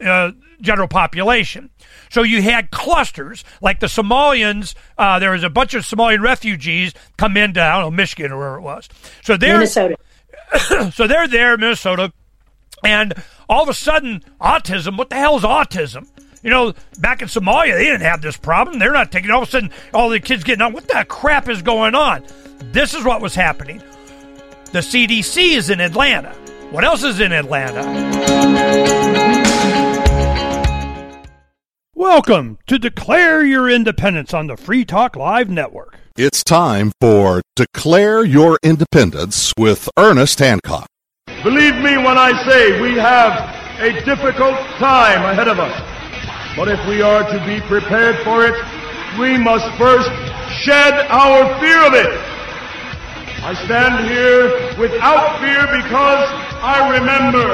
general population. So you had clusters like the Somalians. There was a bunch of Somalian refugees come into, I don't know, Michigan or wherever it was. So Minnesota. So they're there, Minnesota, and all of a sudden, autism, what the hell is autism? You know, back in Somalia, they didn't have this problem. They're not taking it. All of a sudden, all the kids getting on. What the crap is going on? This is what was happening. The CDC is in Atlanta. What else is in Atlanta? Welcome to Declare Your Independence on the Free Talk Live Network. It's time for Declare Your Independence with Ernest Hancock. Believe me when I say we have a difficult time ahead of us. But if we are to be prepared for it, we must first shed our fear of it. I stand here without fear because I remember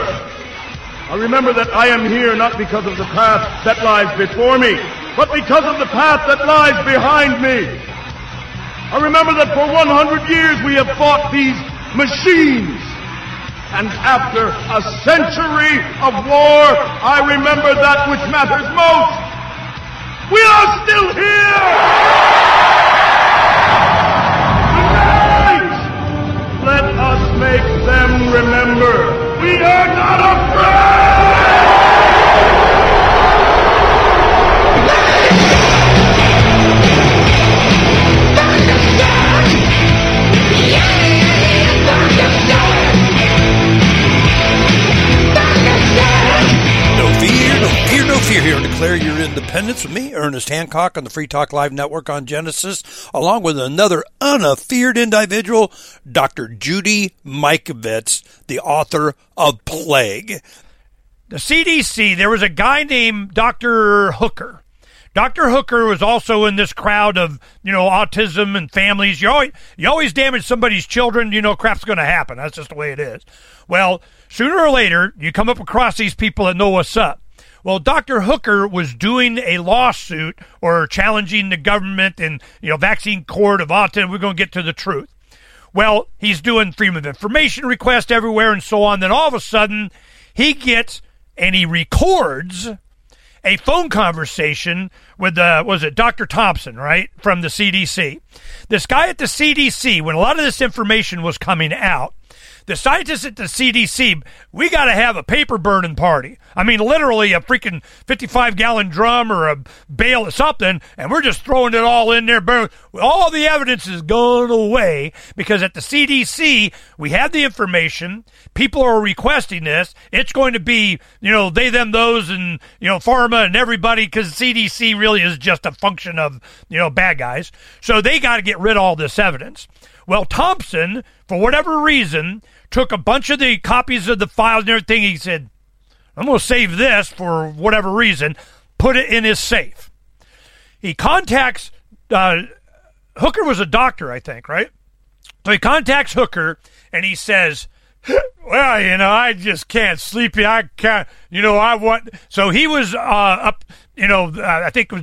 that I am here not because of the path that lies before me, but because of the path that lies behind me. I remember that for 100 years we have fought these machines. And after a century of war, I remember that which matters most. We are still here! Tonight, let us make them remember. We are not afraid! Yeah! with me, Ernest Hancock, on the Free Talk Live Network on Genesis, along with another unafeared individual, Dr. Judy Mikovits, the author of Plague. The CDC, there was a guy named Dr. Hooker. Dr. Hooker was also in this crowd of, autism and families. You always damage somebody's children, crap's going to happen. That's just the way it is. Well, sooner or later, you come up across these people that know what's up. Well, Dr. Hooker was doing a lawsuit or challenging the government and, vaccine court of autism. We're going to get to the truth. Well, he's doing freedom of information requests everywhere and so on. Then all of a sudden, he records a phone conversation with Dr. Thompson, right, from the CDC. This guy at the CDC, when a lot of this information was coming out, the scientists at the CDC, we got to have a paper burning party. I mean, literally a freaking 55-gallon drum or a bale of something, and we're just throwing it all in there. All the evidence is going away because at the CDC, we have the information. People are requesting this. It's going to be, they, them, those, and, pharma and everybody, because CDC really is just a function of, bad guys. So they got to get rid of all this evidence. Well, Thompson, for whatever reason, took a bunch of the copies of the files and everything. He said, I'm going to save this for whatever reason, put it in his safe. He contacts, Hooker was a doctor, I think, right? So he contacts Hooker, and he says, well, I just can't sleep. I can't, I want. So he was up, I think was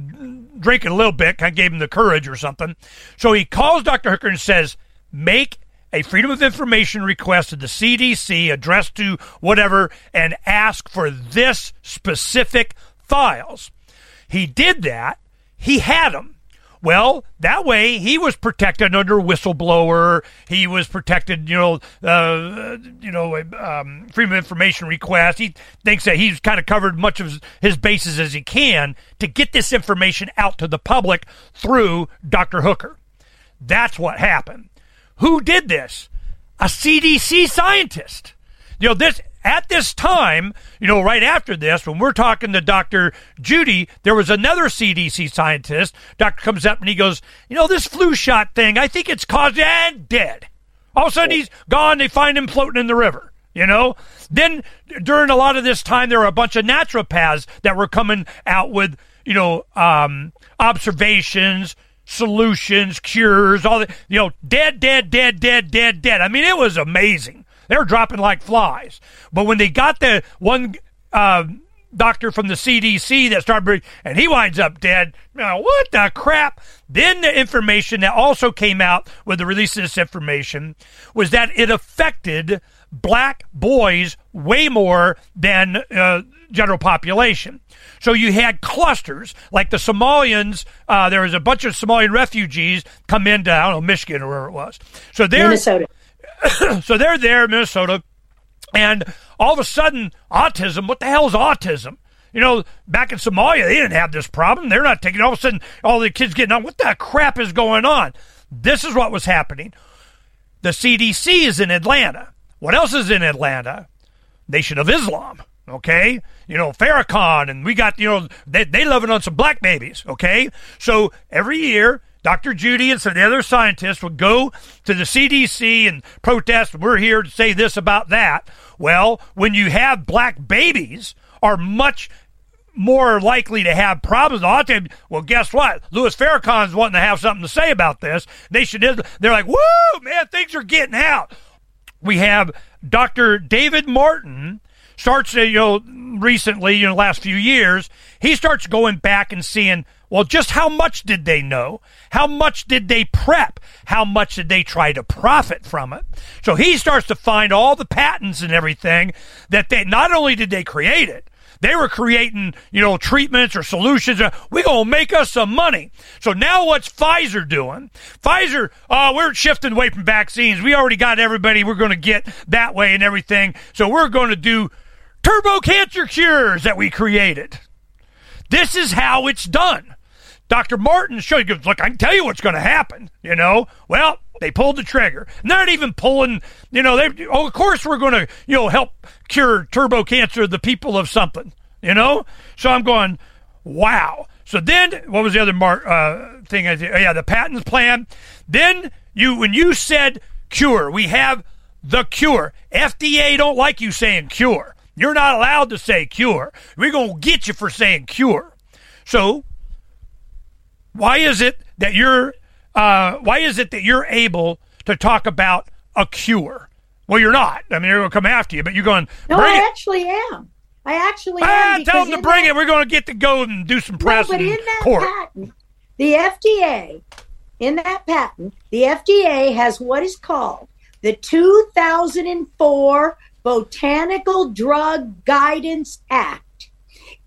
drinking a little bit, kind of gave him the courage or something. So he calls Dr. Hooker and says, make a Freedom of Information request to the CDC addressed to whatever and ask for this specific files. He did that. He had them. Well, that way he was protected under whistleblower. He was protected, freedom of information request. He thinks that he's kind of covered much of his bases as he can to get this information out to the public through Dr. Hooker. That's what happened. Who did this? A CDC scientist. At this time, right after this, when we're talking to Dr. Judy, there was another CDC scientist. Doctor comes up and he goes, this flu shot thing, I think it's caused and dead. All of a sudden, he's gone. They find him floating in the river, Then during a lot of this time, there were a bunch of naturopaths that were coming out with, observations, solutions, cures, all that, dead. I mean, it was amazing. They were dropping like flies. But when they got the one doctor from the CDC that started, and he winds up dead, what the crap? Then the information that also came out with the release of this information was that it affected black boys way more than general population. So you had clusters like the Somalians. There was a bunch of Somalian refugees come into, Michigan or wherever it was. So Minnesota. So they're there, Minnesota, and all of a sudden, autism, what the hell is autism? Back in Somalia, they didn't have this problem. They're not taking it. All of a sudden, all the kids getting on. What the crap is going on? This is what was happening. The CDC is in Atlanta. What else is in Atlanta? Nation of Islam, okay? Farrakhan, and we got, they love it on some black babies, okay? So every year, Dr. Judy and some of the other scientists would go to the CDC and protest, we're here to say this about that. Well, when you have black babies are much more likely to have problems. Well, guess what? Louis Farrakhan's wanting to have something to say about this. They're like, woo, man, things are getting out. We have Dr. David Martin starts, recently, last few years, he starts going back and seeing, well, just how much did they know? How much did they prep? How much did they try to profit from it? So he starts to find all the patents and everything that they, not only did they create it, they were creating, treatments or solutions. We're going to make us some money. So now what's Pfizer doing? Pfizer, we're shifting away from vaccines. We already got everybody we're going to get that way and everything. So we're going to do turbo cancer cures that we created. This is how it's done. Dr. Martin showed you, look, I can tell you what's going to happen, Well, they pulled the trigger. Not even pulling, of course we're going to, help cure turbo cancer, the people of something, So I'm going, wow. So then, what was the other thing? The patents plan. Then when you said cure, we have the cure. FDA don't like you saying cure. You're not allowed to say cure. We're going to get you for saying cure. So why is it that you're able to talk about a cure? Well, you're not. I mean, they're going to come after you, but you're going to bring it. No, I actually am. I actually am. Tell them to bring it. We're going to get to go and do some press in court. But in that patent, the FDA has what is called the 2004 Botanical Drug Guidance Act.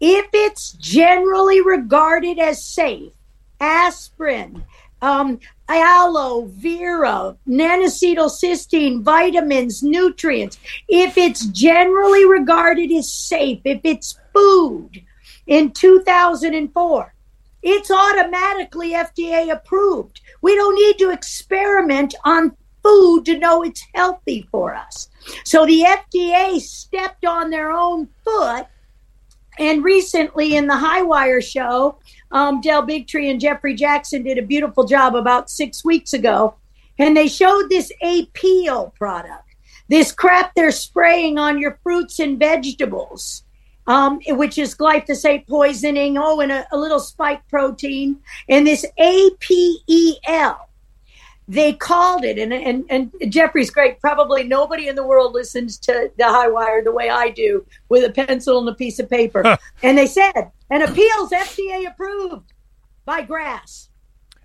If it's generally regarded as safe, aspirin, aloe vera, nanacetylcysteine, vitamins, nutrients, if it's generally regarded as safe, if it's food in 2004, it's automatically FDA approved. We don't need to experiment on food to know it's healthy for us. So the FDA stepped on their own foot. And recently in the Highwire show, Del Bigtree and Jeffrey Jackson did a beautiful job about 6 weeks ago. And they showed this APO product, this crap they're spraying on your fruits and vegetables, which is glyphosate poisoning, and a little spike protein. And this APEL, they called it, and Jeffrey's great. Probably nobody in the world listens to the Highwire the way I do, with a pencil and a piece of paper. Huh. And they said, an appeal's FDA approved by GRAS.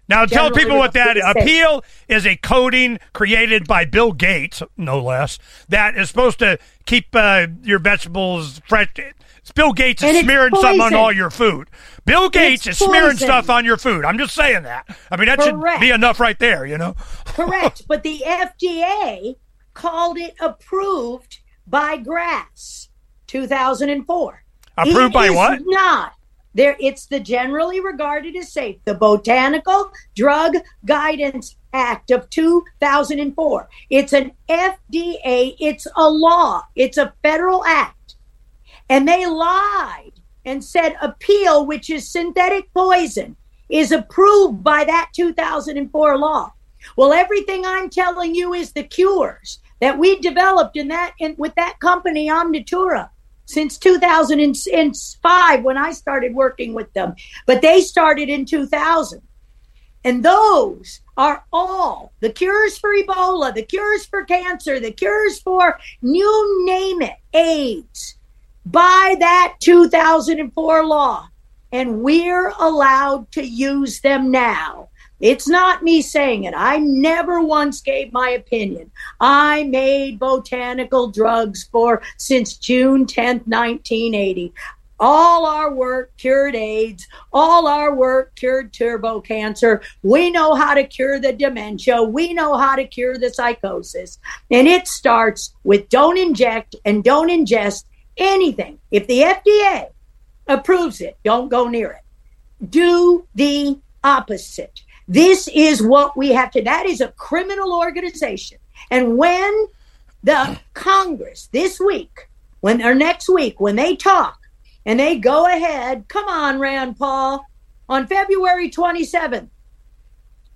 Now tell people what that is. Appeal is a coating created by Bill Gates, no less, that is supposed to keep your vegetables fresh. Bill Gates is smearing something on all your food. Bill Gates is smearing stuff on your food. I'm just saying that. I mean, that should be enough right there, you know? Correct. But the FDA called it approved by GRAS 2004. Approved by what? Not. It's the generally regarded as safe, the Botanical Drug Guidance Act of 2004. It's an FDA. It's a law. It's a federal act. And they lied and said appeal, which is synthetic poison, is approved by that 2004 law. Well, everything I'm telling you is the cures that we developed with that company, Omnitura, since 2005 when I started working with them. But they started in 2000. And those are all the cures for Ebola, the cures for cancer, the cures for, you name it, AIDS, by that 2004 law, and we're allowed to use them now. It's not me saying it. I never once gave my opinion. I made botanical drugs since June 10th, 1980. All our work cured AIDS. All our work cured turbo cancer. We know how to cure the dementia. We know how to cure the psychosis. And it starts with don't inject and don't ingest anything. If the FDA approves it, don't go near it. Do the opposite. This is what we have to. That is a criminal organization. And when the Congress this week, or next week, when they talk and they go ahead, come on, Rand Paul, on February 27th,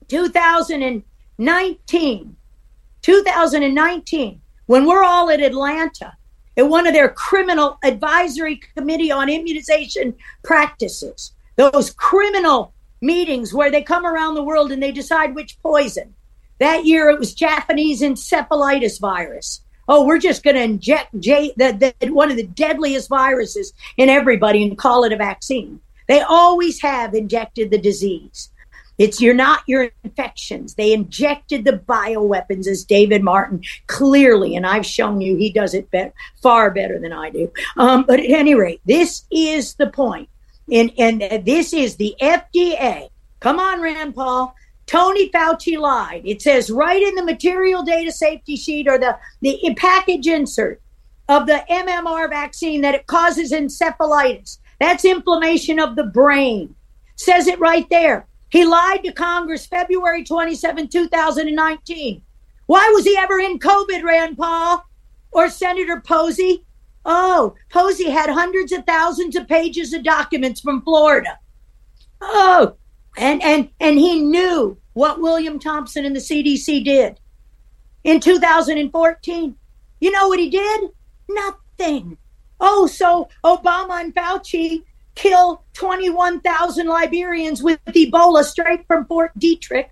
2019, when we're all at Atlanta, at one of their criminal advisory committee on immunization practices, those criminal meetings where they come around the world and they decide which poison. That year it was Japanese encephalitis virus. Oh, we're just going to inject one of the deadliest viruses in everybody and call it a vaccine. They always have injected the disease. You're not your infections. They injected the bioweapons, as David Martin clearly, and I've shown you he does it far better than I do. But at any rate, this is the point. And this is the FDA. Come on, Rand Paul. Tony Fauci lied. It says right in the material data safety sheet or the package insert of the MMR vaccine that it causes encephalitis. That's inflammation of the brain. Says it right there. He lied to Congress February 27, 2019. Why was he ever in COVID, Rand Paul or Senator Posey? Oh, Posey had hundreds of thousands of pages of documents from Florida Oh, and he knew what William Thompson and the CDC did in 2014. You know what he did? Nothing. Oh, so Obama and Fauci kill 21,000 Liberians with Ebola straight from Fort Detrick.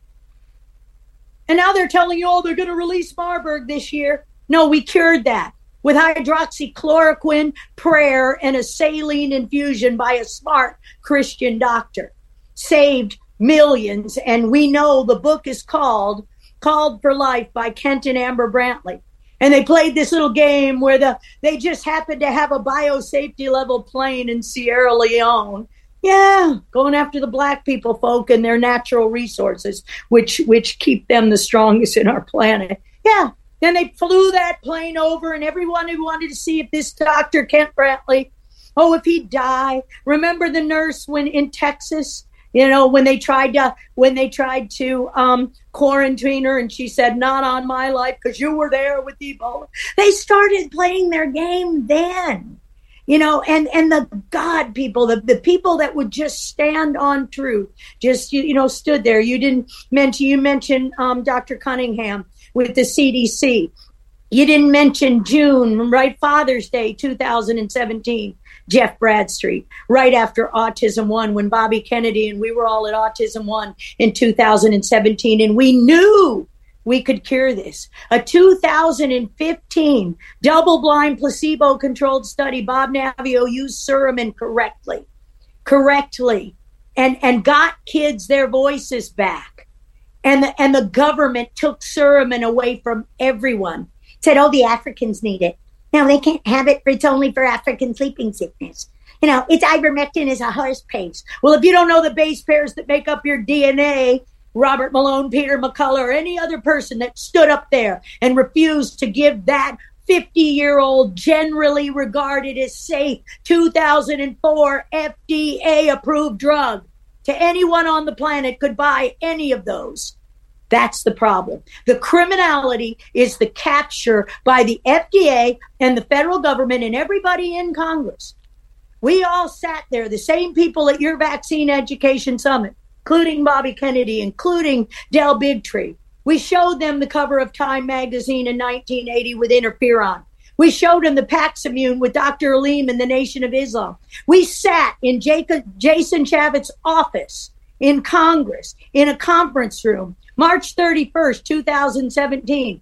And now they're telling you, oh, they're going to release Marburg this year. No, we cured that with hydroxychloroquine, prayer, and a saline infusion by a smart Christian doctor. Saved millions. And we know the book is called Called for Life by Kent and Amber Brantley. And they played this little game where they just happened to have a biosafety level plane in Sierra Leone. Yeah, going after the black people folk and their natural resources, which keep them the strongest in our planet. Yeah. Then they flew that plane over, and everyone who wanted to see if this Dr. Kent Brantley, oh, if he'd die. Remember the nurse when in Texas, you know, when they tried to quarantine her, and she said, "Not on my life, because you were there with Ebola." They started playing their game then, you know, and the God people, the people that would just stand on truth, just you know, stood there. You mentioned Dr. Cunningham with the CDC. You didn't mention June, right? Father's Day, 2017, Jeff Bradstreet, right after Autism One, when Bobby Kennedy and we were all at Autism One in 2017, and we knew we could cure this. A 2015 double-blind placebo-controlled study, Bob Navio used Suramin correctly, and got kids their voices back. And the government took Suramin away from everyone. Said, oh, the Africans need it. No, they can't have it. It's only for African sleeping sickness. You know, it's ivermectin is a horse paste. Well, if you don't know the base pairs that make up your DNA, Robert Malone, Peter McCullough, or any other person that stood up there and refused to give that 50-year-old, generally regarded as safe, 2004 FDA-approved drug to anyone on the planet could buy any of those. That's the problem. The criminality is the capture by the FDA and the federal government and everybody in Congress. We all sat there, the same people at your vaccine education summit, including Bobby Kennedy, including Del Bigtree. We showed them the cover of Time magazine in 1980 with interferon. We showed them the Paximune with Dr. Aleem and the Nation of Islam. We sat in Jason Chaffetz's office in Congress in a conference room, March 31st, 2017,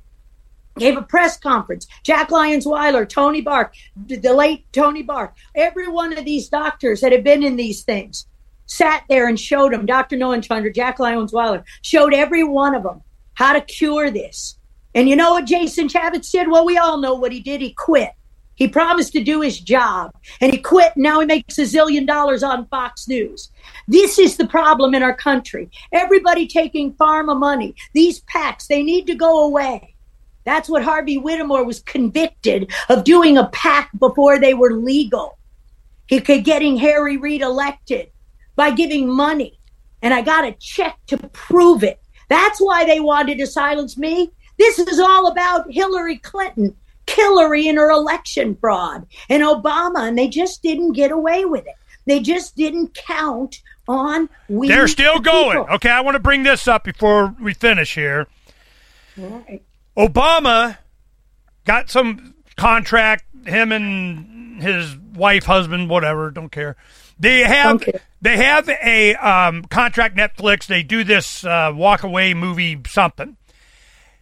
gave a press conference. Jack Lyons Weiler, Tony Bark, the late Tony Bark, every one of these doctors that have been in these things sat there and showed them. Dr. Noam Chandra, Jack Lyons Weiler showed every one of them how to cure this. And you know what Jason Chaffetz did? Well, we all know what he did. He quit. He promised to do his job, and he quit. Now he makes $1 zillion on Fox News. This is the problem in our country. Everybody taking pharma money. These PACs, they need to go away. That's what Harvey Whittemore was convicted of doing, a PAC before they were legal. He could getting Harry Reid elected by giving money, and I got a check to prove it. That's why they wanted to silence me. This is all about Hillary Clinton. Hillary and her election fraud, and Obama, and they just didn't get away with it. They just didn't count on we. They're still going. People. Okay, I want to bring this up before we finish here. All right. Obama got some contract, him and his wife, husband, whatever, don't care. They have a contract, Netflix. They do this walk-away movie something.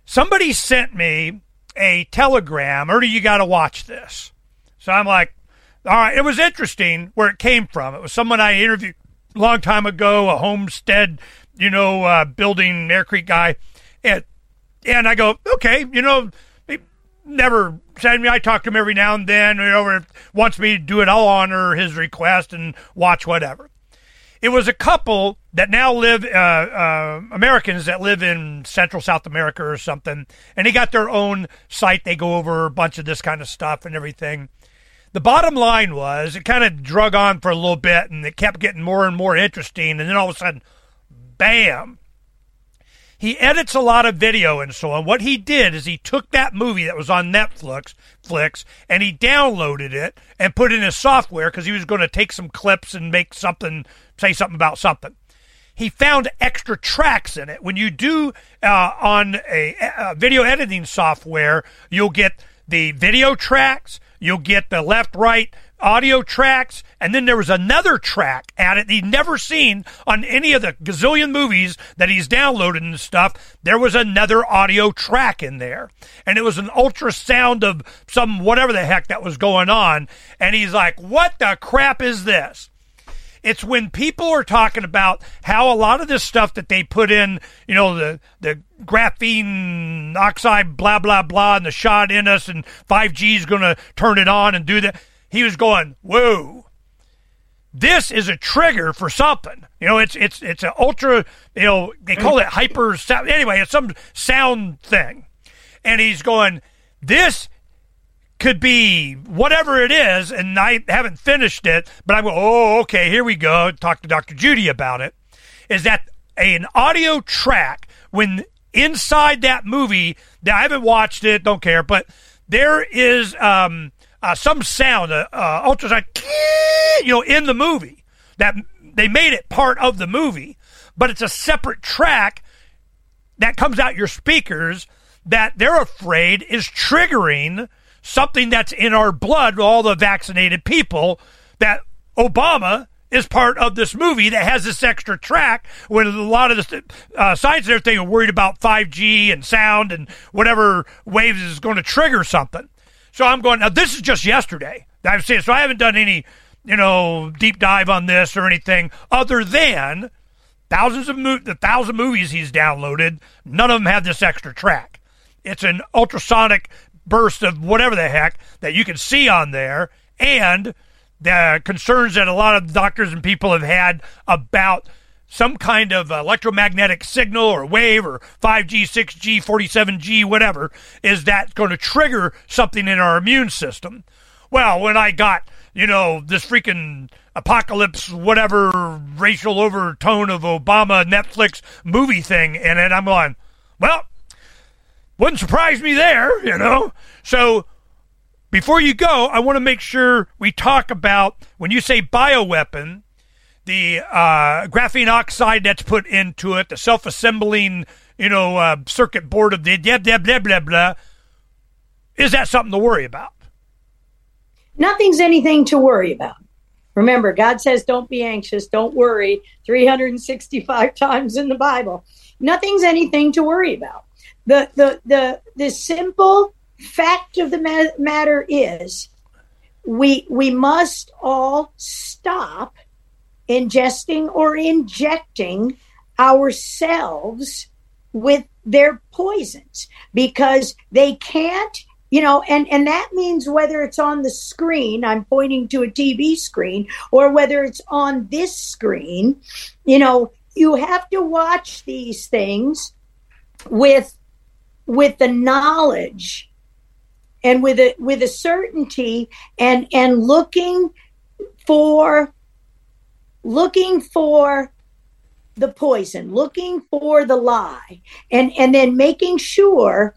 Somebody sent me a telegram, Ernie, you got to watch this. So I'm like, all right, it was interesting where it came from. It was someone I interviewed a long time ago, a homestead, you know, building Air Creek guy. And I go, okay, you know, they never send me. I talk to him every now and then, you know, if wants me to do it, I'll honor his request and watch whatever. It was a couple that now live, Americans that live in Central South America or something, and they got their own site. They go over a bunch of this kind of stuff and everything. The bottom line was it kind of drug on for a little bit, and it kept getting more and more interesting, and then all of a sudden, bam, He edits a lot of video and so on. What he did is he took that movie that was on Netflix, and he downloaded it and put it in his software because he was going to take some clips and make something, say something about something. He found extra tracks in it. When you do on a video editing software, you'll get the video tracks, you'll get the left-right audio tracks, and then there was another track added he'd never seen on any of the gazillion movies that he's downloaded and stuff. There was another audio track in there, and it was an ultrasound of some whatever the heck that was going on, and he's like, what the crap is this? It's when people are talking about how a lot of this stuff that they put in, you know, the graphene oxide, blah, blah, blah, and the shot in us, and 5G is going to turn it on and do that. He was going, whoa, this is a trigger for something. You know, it's an ultra, you know, they call it hyper sound. Anyway, it's some sound thing. And he's going, this could be whatever it is, and I haven't finished it, but I'm going, oh, okay, here we go. Talk to Dr. Judy about it. Is that an audio track when inside that movie, that I haven't watched it, don't care, but there is some sound, ultrasound, you know, in the movie. That they made it part of the movie, but it's a separate track that comes out your speakers that they're afraid is triggering something that's in our blood, all the vaccinated people, that Obama is part of this movie that has this extra track when a lot of the science and everything are worried about 5G and sound and whatever waves is going to trigger something. So I'm going, now this is just yesterday that I've seen it. So I haven't done any, you know, deep dive on this or anything other than the thousand movies he's downloaded. None of them have this extra track. It's an ultrasonic burst of whatever the heck that you can see on there, and the concerns that a lot of doctors and people have had about some kind of electromagnetic signal or wave or 5G, 6G, 47G, whatever, is that going to trigger something in our immune system? Well, when I got, you know, this freaking apocalypse, whatever racial overtone of Obama Netflix movie thing in it, I'm going, well, wouldn't surprise me there, you know. So before you go, I want to make sure we talk about, when you say bioweapon, the graphene oxide that's put into it, the self-assembling, you know, circuit board of the blah, blah, blah, blah, blah. Is that something to worry about? Nothing's anything to worry about. Remember, God says don't be anxious, don't worry, 365 times in the Bible. Nothing's anything to worry about. The simple fact of the matter is we must all stop ingesting or injecting ourselves with their poisons, because they can't, you know, and that means whether it's on the screen, I'm pointing to a TV screen, or whether it's on this screen, you know, you have to watch these things with the knowledge and with a certainty and looking for the poison, looking for the lie, and then making sure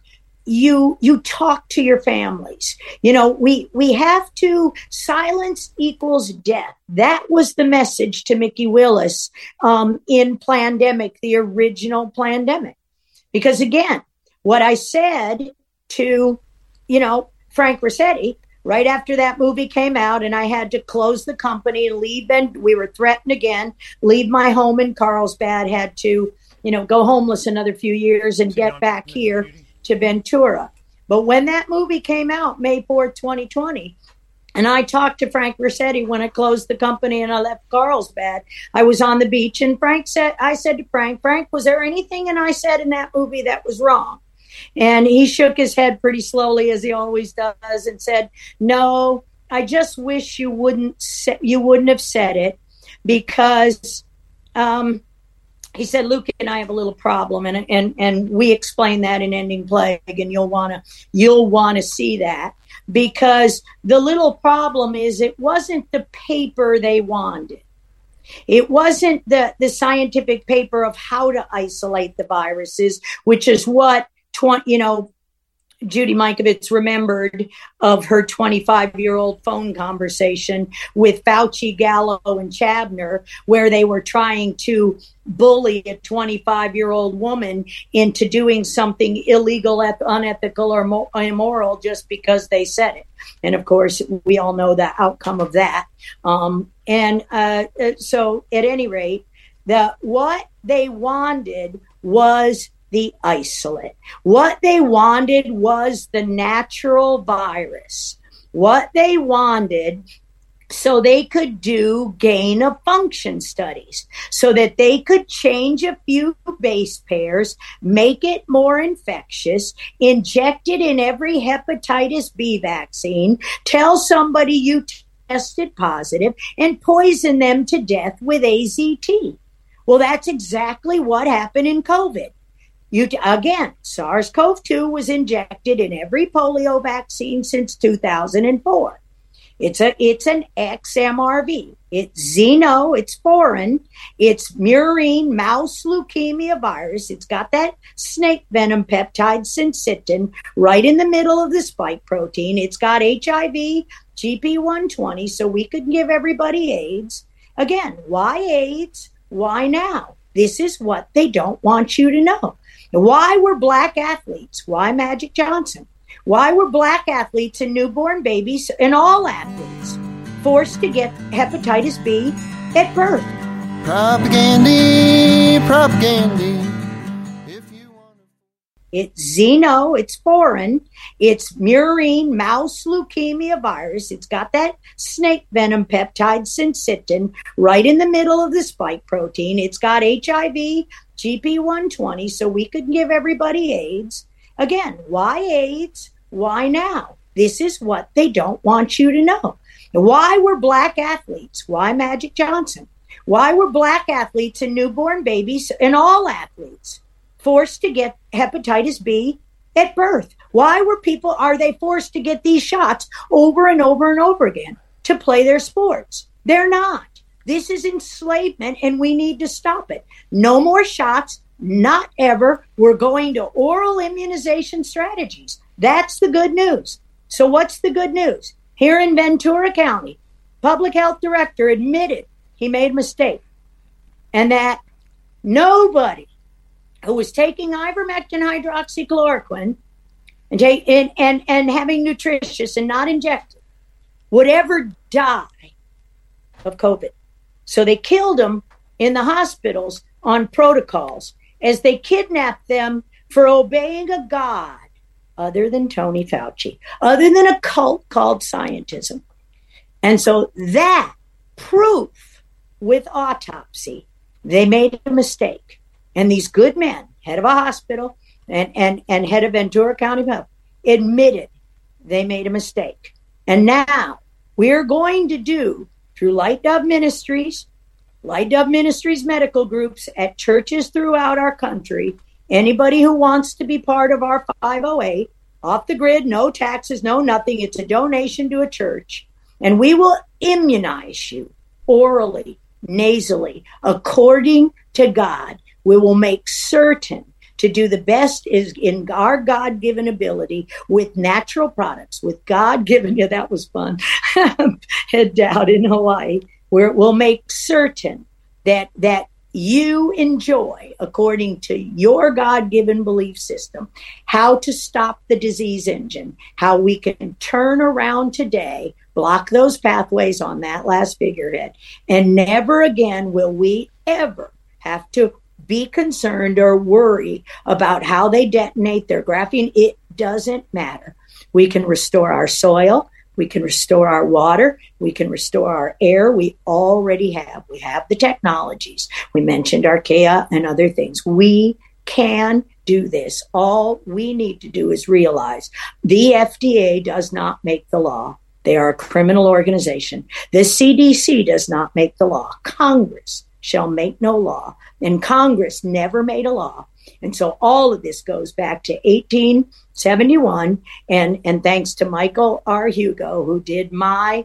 you talk to your families. You know, we have to, silence equals death. That was the message to Mickey Willis in Plandemic, the original Plandemic. Because again, what I said to, you know, Frank Ruscetti right after that movie came out, and I had to close the company, leave, and we were threatened again, leave my home in Carlsbad, had to, you know, go homeless another few years and get back here to Ventura. But when that movie came out, May 4th, 2020, and I talked to Frank Ruscetti when I closed the company and I left Carlsbad, I was on the beach, and I said to Frank, was there anything and I said in that movie that was wrong? And he shook his head pretty slowly, as he always does, and said, no, I just wish you wouldn't have said it, because he said, Luke and I have a little problem, and we explain that in Ending Plague, and you'll wanna see that, because the little problem is it wasn't the paper they wanted. It wasn't the scientific paper of how to isolate the viruses, which is what, Judy Mikovits remembered of her 25-year-old phone conversation with Fauci, Gallo, and Chabner, where they were trying to bully a 25-year-old woman into doing something illegal, unethical, or immoral just because they said it. And, of course, we all know the outcome of that. So, at any rate, what they wanted was the isolate. What they wanted was the natural virus. What they wanted so they could do gain of function studies, so that they could change a few base pairs, make it more infectious, inject it in every hepatitis B vaccine, tell somebody you tested positive, and poison them to death with AZT. Well, that's exactly what happened in COVID. Again, SARS-CoV-2 was injected in every polio vaccine since 2004. It's an XMRV. It's xeno, it's foreign, it's murine mouse leukemia virus. It's got that snake venom peptide syncytin right in the middle of the spike protein. It's got HIV, GP120, so we could give everybody AIDS. Again, why AIDS? Why now? This is what they don't want you to know. Why were black athletes? Why Magic Johnson? Why were black athletes and newborn babies and all athletes forced to get hepatitis B at birth? Propaganda. If you want to... It's xeno, it's foreign, it's murine mouse leukemia virus. It's got that snake venom peptide syncytin right in the middle of the spike protein. It's got HIV, GP120, so we could give everybody AIDS. Again, why AIDS? Why now? This is what they don't want you to know. Why were black athletes? Why Magic Johnson? Why were black athletes and newborn babies and all athletes forced to get hepatitis B at birth? Why were are they forced to get these shots over and over and over again to play their sports? They're not. This is enslavement, and we need to stop it. No more shots, not ever. We're going to oral immunization strategies. That's the good news. So what's the good news? Here in Ventura County, public health director admitted he made a mistake, and that nobody who was taking ivermectin, hydroxychloroquine, and having nutritious and not injected would ever die of COVID. So they killed them in the hospitals on protocols as they kidnapped them for obeying a god other than Tony Fauci, other than a cult called scientism. And so that proof with autopsy, they made a mistake. And these good men, head of a hospital and head of Ventura County Health, admitted they made a mistake. And now we're going to do, through Light Dove Ministries medical groups at churches throughout our country. Anybody who wants to be part of our 508, off the grid, no taxes, no nothing. It's a donation to a church. And we will immunize you orally, nasally, according to God. We will make certain to do the best is in our God-given ability with natural products, with God-given. Yeah, that was fun. Head down in Hawaii, where we'll make certain that you enjoy, according to your God-given belief system, how to stop the disease engine, how we can turn around today, block those pathways on that last figurehead, and never again will we ever have to be concerned or worry about how they detonate their graphene. It doesn't matter. We can restore our soil. We can restore our water. We can restore our air. We already have. We have the technologies. We mentioned archaea and other things. We can do this. All we need to do is realize the FDA does not make the law. They are a criminal organization. The CDC does not make the law. Congress shall make no law. And Congress never made a law. And so all of this goes back to 1871. And thanks to Michael R. Hugo, who did my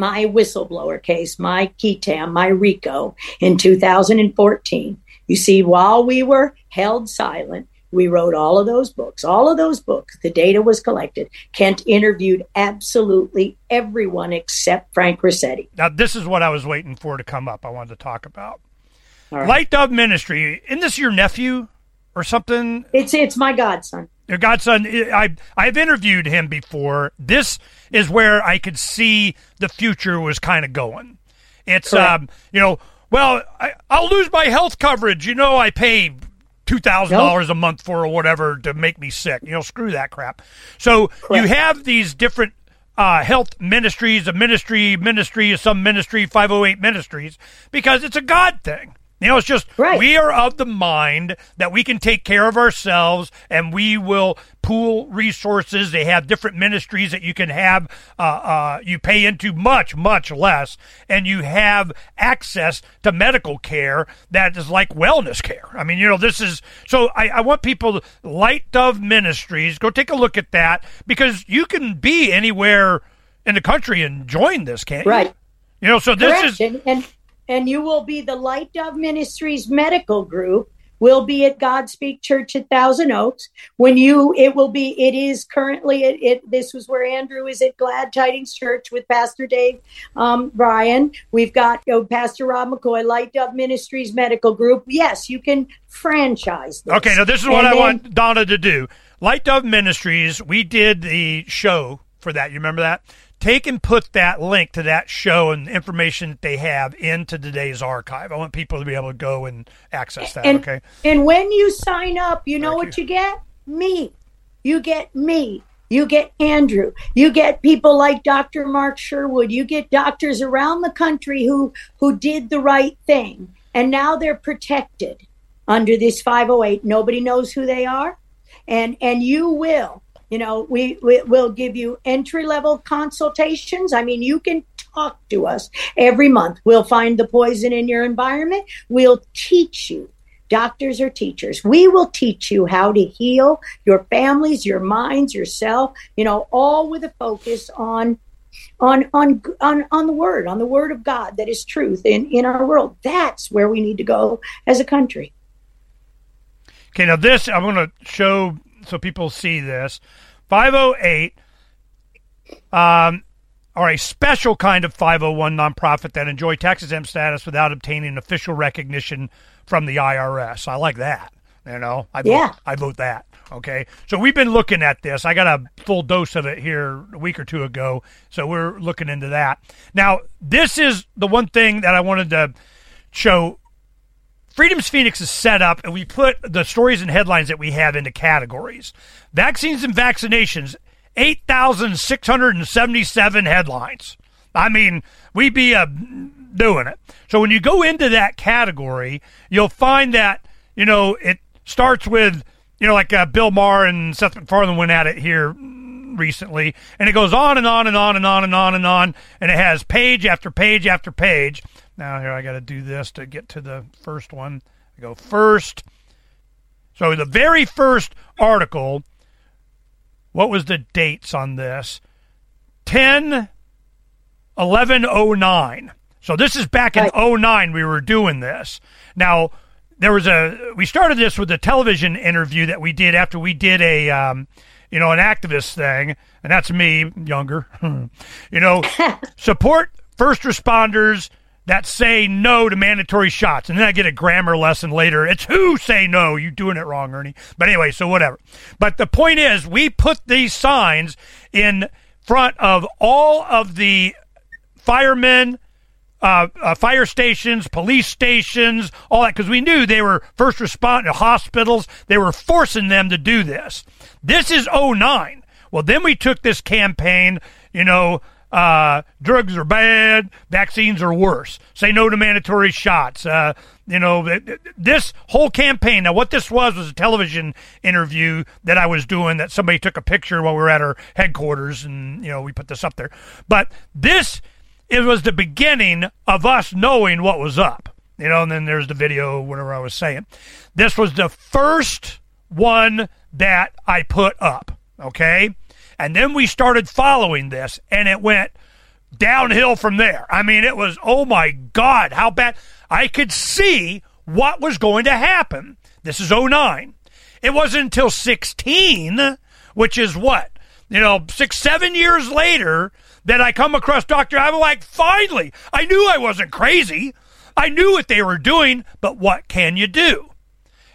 my whistleblower case, my KETAM, my RICO in 2014. You see, while we were held silent, we wrote all of those books. The data was collected. Kent interviewed absolutely everyone except Frank Ruscetti. Now, this is what I was waiting for to come up. I wanted to talk about. Right. Light Dove Ministry. Isn't this your nephew or something? It's my godson. Your godson. I've interviewed him before. This is where I could see the future was kind of going. It's, well, I'll lose my health coverage. You know, I pay $2,000 a month for or whatever to make me sick. You know, screw that crap. So you have these different health ministries, a ministry, 508 ministries, because it's a God thing. You know, it's just we are of the mind that we can take care of ourselves, and we will pool resources. They have different ministries that you can have. You pay into much, much less, and you have access to medical care that is like wellness care. I mean, you know, this is so I want people to Light Dove Ministries. Go take a look at that, because you can be anywhere in the country and join this, can't you? Right. You know, so this is... And you will be the Light Dove Ministries medical group. Will be at Godspeed Church at Thousand Oaks. This was where Andrew is at Glad Tidings Church with Pastor Dave Bryan. We've got Pastor Rob McCoy, Light Dove Ministries Medical Group. Yes, you can franchise this. Okay, now this is what I want Donna to do. Light Dove Ministries, we did the show for that. You remember that? Take and put that link to that show and the information that they have into today's archive. I want people to be able to go and access that, okay? And when you sign up, you know what you get? Me. You get me. You get Andrew. You get people like Dr. Mark Sherwood. You get doctors around the country who did the right thing. And now they're protected under this 508. Nobody knows who they are. And you will. You know, we will give you entry-level consultations. I mean, you can talk to us every month. We'll find the poison in your environment. We'll teach you. Doctors are teachers. We will teach you how to heal your families, your minds, yourself, you know, all with a focus on the word, on the word of God that is truth in our world. That's where we need to go as a country. Okay, now this, I'm going to show... So people see this. 508 are a special kind of 501 nonprofit that enjoy tax-exempt status without obtaining official recognition from the IRS. I like that. You know, I vote that. Okay. So we've been looking at this. I got a full dose of it here a week or two ago. So we're looking into that. Now, this is the one thing that I wanted to show. Freedom's Phoenix is set up, and we put the stories and headlines that we have into categories. Vaccines and vaccinations, 8,677 headlines. I mean, we be doing it. So when you go into that category, you'll find that, you know, it starts with, you know, like Bill Maher and Seth MacFarlane went at it here recently, and it goes on and on and on and on and on and on, and it has page after page after page. Now, here, I got to do this to get to the first one. I go first. So the very first article, what was the dates on this? 10/11/09. So this is back in 09 we were doing this. Now, we started this with a television interview that we did after we did a, an activist thing. And that's me, younger. You know, support first responders that say no to mandatory shots. And then I get a grammar lesson later. It's who say no. You're doing it wrong, Ernie. But anyway, so whatever. But the point is, we put these signs in front of all of the firemen, fire stations, police stations, all that, because we knew they were first responders, hospitals. They were forcing them to do this. This is 09. Well, then we took this campaign, you know, drugs are bad, vaccines are worse, say no to mandatory shots. This whole campaign. Now, what this was a television interview that I was doing that somebody took a picture while we were at our headquarters, and, you know, we put this up there. But it was the beginning of us knowing what was up, you know, and then there's the video, whatever I was saying. This was the first one that I put up, okay? And then we started following this, and it went downhill from there. I mean, it was, oh my God, how bad. I could see what was going to happen. This is 09. It wasn't until 16, which is what? You know, 6-7 years later that I come across Dr. Ivan. Like, finally, I knew I wasn't crazy. I knew what they were doing, but what can you do?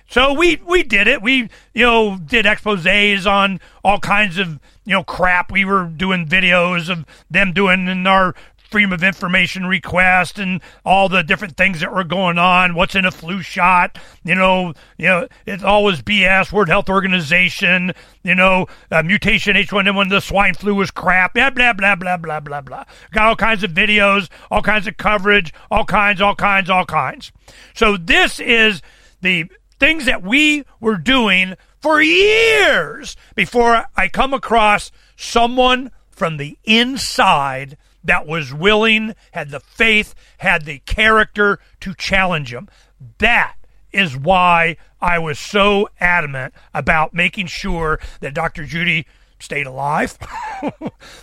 So we did it. We, you know, did exposés on all kinds of, you know, crap. We were doing videos of them doing in our Freedom of Information request and all the different things that were going on. What's in a flu shot? You know, it's always BS. World Health Organization. You know, mutation H1N1, the swine flu was crap. Blah blah blah blah blah blah blah. Got all kinds of videos, all kinds of coverage, all kinds. So this is the things that we were doing for years before I come across someone from the inside that was willing, had the faith, had the character to challenge him. That is why I was so adamant about making sure that Dr. Judy stayed alive,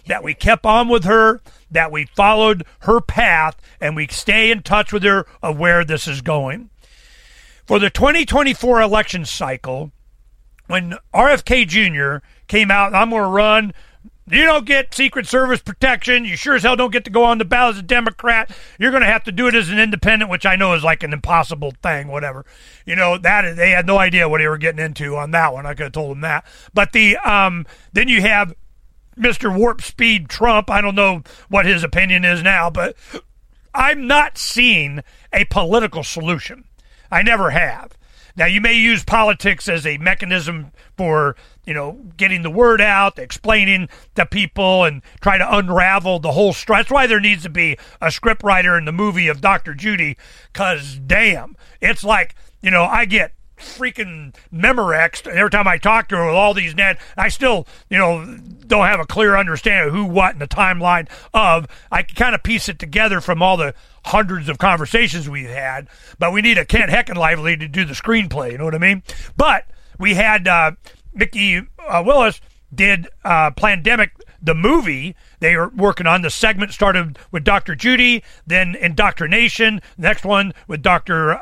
that we kept on with her, that we followed her path, and we stay in touch with her of where this is going. For the 2024 election cycle, when RFK Jr. came out, I'm going to run. You don't get Secret Service protection. You sure as hell don't get to go on the ballot as a Democrat. You're going to have to do it as an independent, which I know is like an impossible thing, whatever. You know, that they had no idea what they were getting into on that one. I could have told them that. But the then you have Mr. Warp Speed Trump. I don't know what his opinion is now, but I'm not seeing a political solution. I never have. Now, you may use politics as a mechanism for, you know, getting the word out, explaining to people, and try to unravel the whole story. That's why there needs to be a scriptwriter in the movie of Dr. Judy, because, damn, it's like, you know, I get freaking Memorex every time I talk to her with all these net. I still, you know, don't have a clear understanding of who, what, and the timeline of. I can kind of piece it together from all the hundreds of conversations we've had, but we need a Kent Heckenlively to do the screenplay, you know what I mean? But we had Mickey Willis did Plandemic, the movie. They are working on the segment, started with Dr. Judy, then Indoctrination, next one with Dr.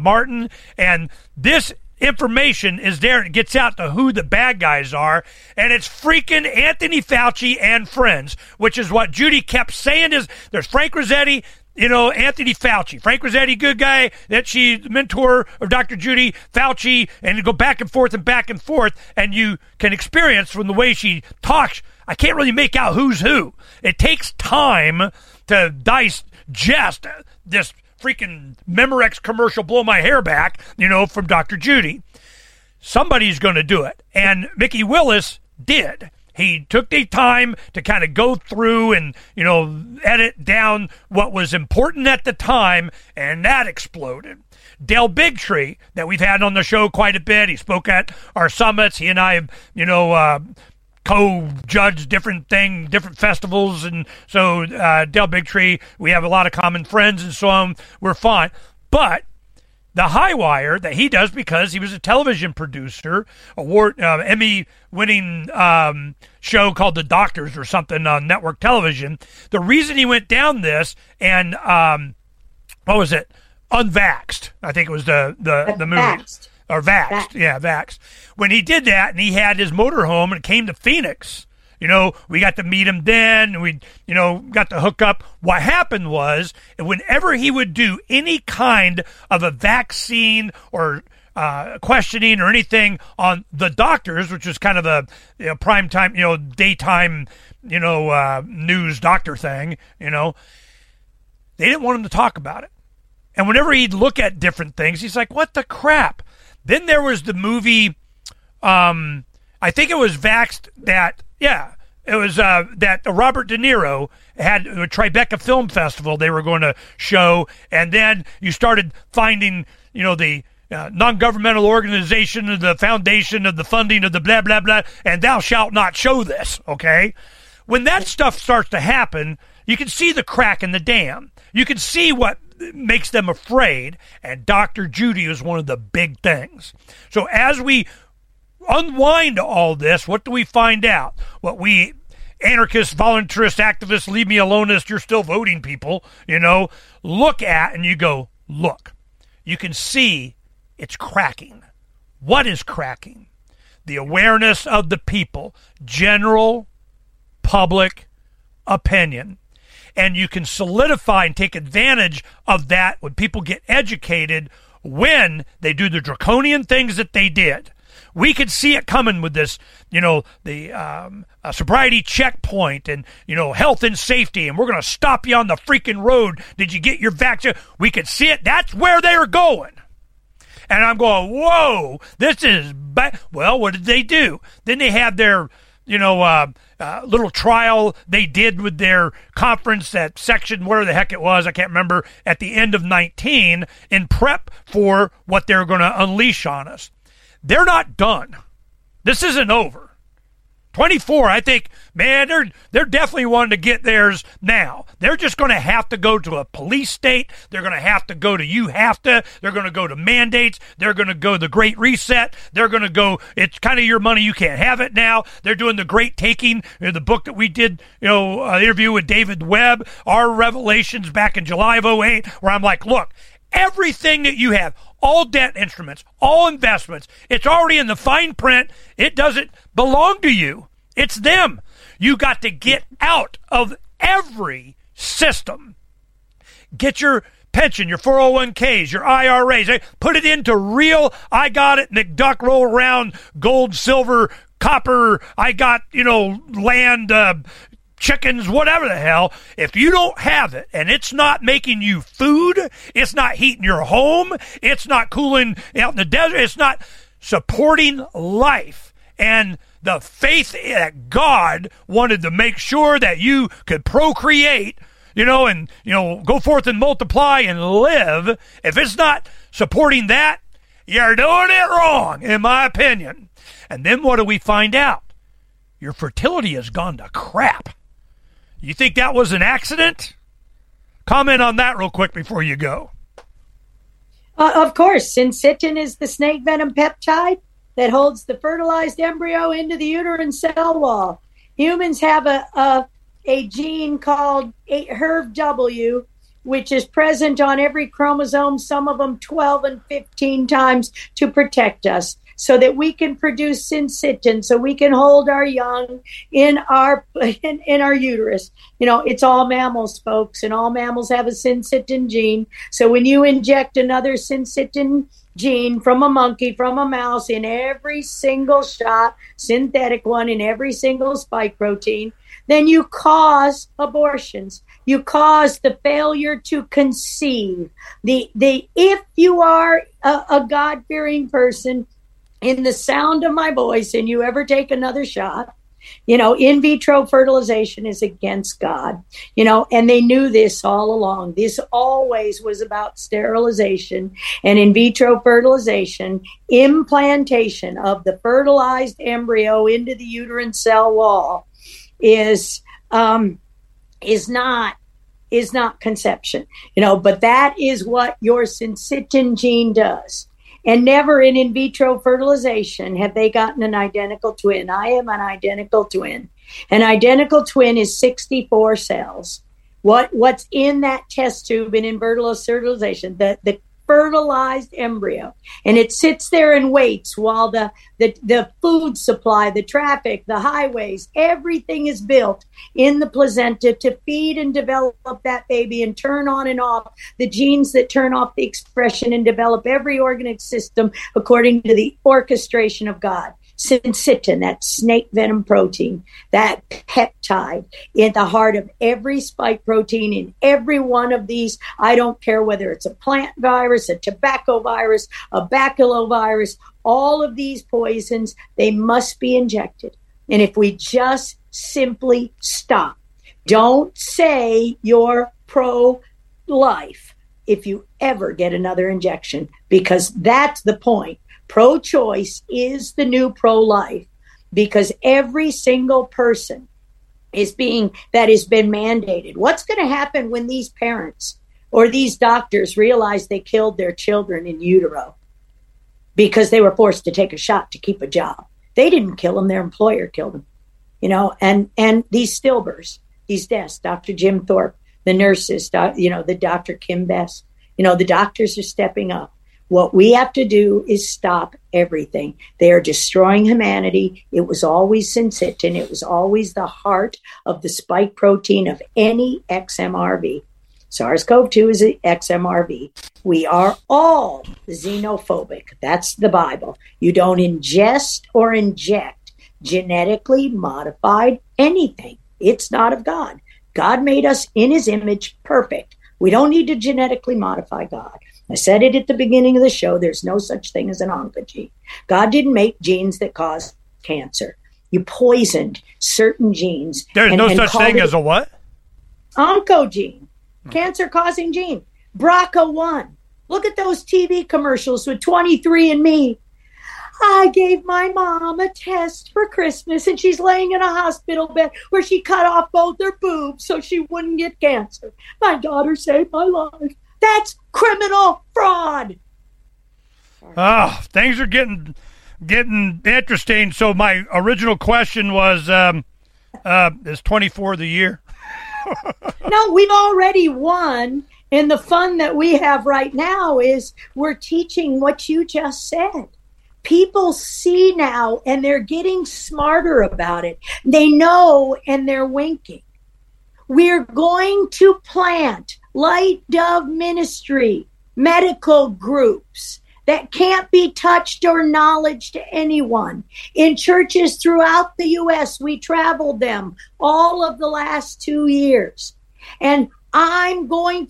Martin. And this information is there. It gets out to who the bad guys are, and it's freaking Anthony Fauci and friends, which is what Judy kept saying is there's Frank Rossetti, you know, Anthony Fauci. Frank Rossetti, good guy, that she mentor of Dr. Judy, Fauci, and you go back and forth, and you can experience from the way she talks, I can't really make out who's who. It takes time to digest this freaking Memorex commercial, blow my hair back, you know, from Dr. Judy. Somebody's going to do it. And Mickey Willis did. He took the time to kind of go through and, you know, edit down what was important at the time, and that exploded. Dale Bigtree, that we've had on the show quite a bit, he spoke at our summits. He and I have, you know, co-judge different thing, different festivals, and so Dale Bigtree, we have a lot of common friends, and so on. We're fine. But the high wire that he does, because he was a television producer, award Emmy-winning show called The Doctors or something on network television. The reason he went down this and what was it? Unvaxxed, I think it was the movie. Vaxxed. Or Vaxxed, yeah, Vaxxed. When he did that and he had his motorhome and it came to Phoenix, you know, we got to meet him then. And we, you know, got to hook up. What happened was whenever he would do any kind of a vaccine or questioning or anything on The Doctors, which was kind of a, you know, prime time, you know, daytime, you know, news doctor thing, you know, they didn't want him to talk about it. And whenever he'd look at different things, he's like, what the crap? Then there was the movie, I think it was Vaxxed that, yeah, it was that Robert De Niro had a Tribeca Film Festival they were going to show. And then you started finding, you know, the non-governmental organization of the foundation of the funding of the blah, blah, blah, and thou shalt not show this, okay? When that stuff starts to happen, you can see the crack in the dam. You can see what makes them afraid, and Dr. Judy is one of the big things. So as we unwind all this, what do we find out? What we anarchist, voluntarist, activist, leave me aloneist, you're still voting people, you know, look at, and you go, look, you can see it's cracking. What is cracking? The awareness of the people, general public opinion. And you can solidify and take advantage of that when people get educated, when they do the draconian things that they did. We could see it coming with this, you know, the sobriety checkpoint and, you know, health and safety, and we're going to stop you on the freaking road. Did you get your vaccine? We could see it. That's where they're going. And I'm going, whoa, this is bad. Well, what did they do? Then they have their, you know, little trial they did with their conference at section, whatever the heck it was, I can't remember, at the end of 19 in prep for what they're going to unleash on us. They're not done. This isn't over. 24, I think, man, they're definitely wanting to get theirs now. They're just going to have to go to a police state. They're going to have to go to you have to. They're going to go to mandates. They're going to go the Great Reset. They're going to go, it's kind of your money. You can't have it now. They're doing the Great Taking, you know, the book that we did, you know, an interview with David Webb, our revelations back in July of 2008, where I'm like, look, everything that you have, all debt instruments, all investments, it's already in the fine print. It doesn't belong to you. It's them. You got to get out of every system. Get your pension, your 401ks, your IRAs. Put it into real, I got it, McDuck, roll around, gold, silver, copper, I got, you know, land, chickens, whatever the hell. If you don't have it and it's not making you food, it's not heating your home, it's not cooling out in the desert, it's not supporting life and the faith that God wanted to make sure that you could procreate, you know, and, you know, go forth and multiply and live. If it's not supporting that, you're doing it wrong, in my opinion. And then what do we find out? Your fertility has gone to crap. You think that was an accident? Comment on that real quick before you go. Of course, syncytin is the snake venom peptide that holds the fertilized embryo into the uterine cell wall. Humans have a gene called HERV-W, which is present on every chromosome, some of them 12 and 15 times, to protect us, so that we can produce syncytin, so we can hold our young in our uterus. You know, it's all mammals, folks, and all mammals have a syncytin gene. So when you inject another syncytin gene from a monkey, from a mouse, in every single shot, synthetic one, in every single spike protein, then you cause abortions. You cause the failure to conceive. If you are a God-fearing person, in the sound of my voice, and you ever take another shot, you know, in vitro fertilization is against God, you know, and they knew this all along. This always was about sterilization and in vitro fertilization, implantation of the fertilized embryo into the uterine cell wall is not conception, you know, but that is what your syncytin gene does. And never in vitro fertilization have they gotten an identical twin. I am an identical twin. An identical twin is 64 cells. What's in that test tube in vitro fertilization, the fertilized embryo, and it sits there and waits while the food supply, the traffic, the highways, everything is built in the placenta to feed and develop that baby and turn on and off the genes that turn off the expression and develop every organic system according to the orchestration of God. Syncytin, that snake venom protein, that peptide in the heart of every spike protein in every one of these. I don't care whether it's a plant virus, a tobacco virus, a baculovirus, all of these poisons, they must be injected. And if we just simply stop, don't say you're pro-life if you ever get another injection, because that's the point. Pro-choice is the new pro-life, because every single person that has been mandated. What's going to happen when these parents or these doctors realize they killed their children in utero because they were forced to take a shot to keep a job? They didn't kill them. Their employer killed them. you know, and these stillbirths, these deaths, Dr. Jim Thorpe, the nurses, the Dr. Kim Best, you know, the doctors are stepping up. What we have to do is stop everything. They are destroying humanity. It was always syncytin. It was always the heart of the spike protein of any XMRV. SARS-CoV-2 is an XMRV. We are all xenophobic. That's the Bible. You don't ingest or inject genetically modified anything. It's not of God. God made us in his image perfect. We don't need to genetically modify God. I said it at the beginning of the show. There's no such thing as an oncogene. God didn't make genes that cause cancer. You poisoned certain genes. There's no such thing as a what? Oncogene. Cancer-causing gene. BRCA1. Look at those TV commercials with 23andMe. I gave my mom a test for Christmas, and she's laying in a hospital bed where she cut off both her boobs so she wouldn't get cancer. My daughter saved my life. That's criminal fraud. Oh, things are getting interesting. So my original question was, is 24 the year? No, we've already won. And the fun that we have right now is we're teaching what you just said. People see now, and they're getting smarter about it. They know, and they're winking. We're going to plant Light Dove Ministry medical groups that can't be touched or knowledge to anyone. In churches throughout the U.S., we traveled them all of the last 2 years. And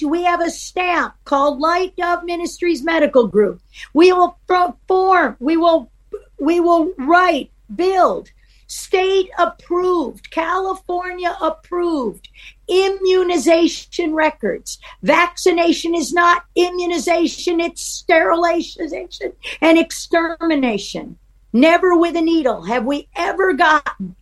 we have a stamp called Light Dove Ministries Medical Group. We will write, build, state-approved, California-approved immunization records. Vaccination is not immunization, it's sterilization and extermination. Never with a needle have we ever gotten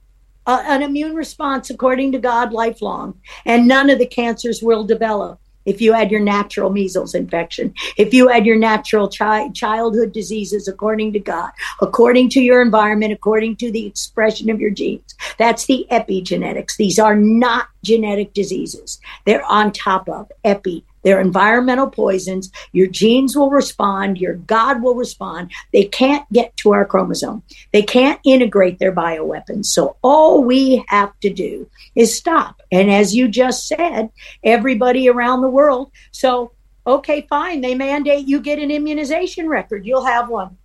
an immune response, according to God, lifelong, and none of the cancers will develop. If you had your natural measles infection, if you had your natural childhood diseases, according to God, according to your environment, according to the expression of your genes, that's the epigenetics. These are not genetic diseases. They're on top of epi. They're environmental poisons. Your genes will respond. Your God will respond. They can't get to our chromosome. They can't integrate their bioweapons. So all we have to do is stop. And as you just said, everybody around the world. So, okay, fine. They mandate you get an immunization record. You'll have one.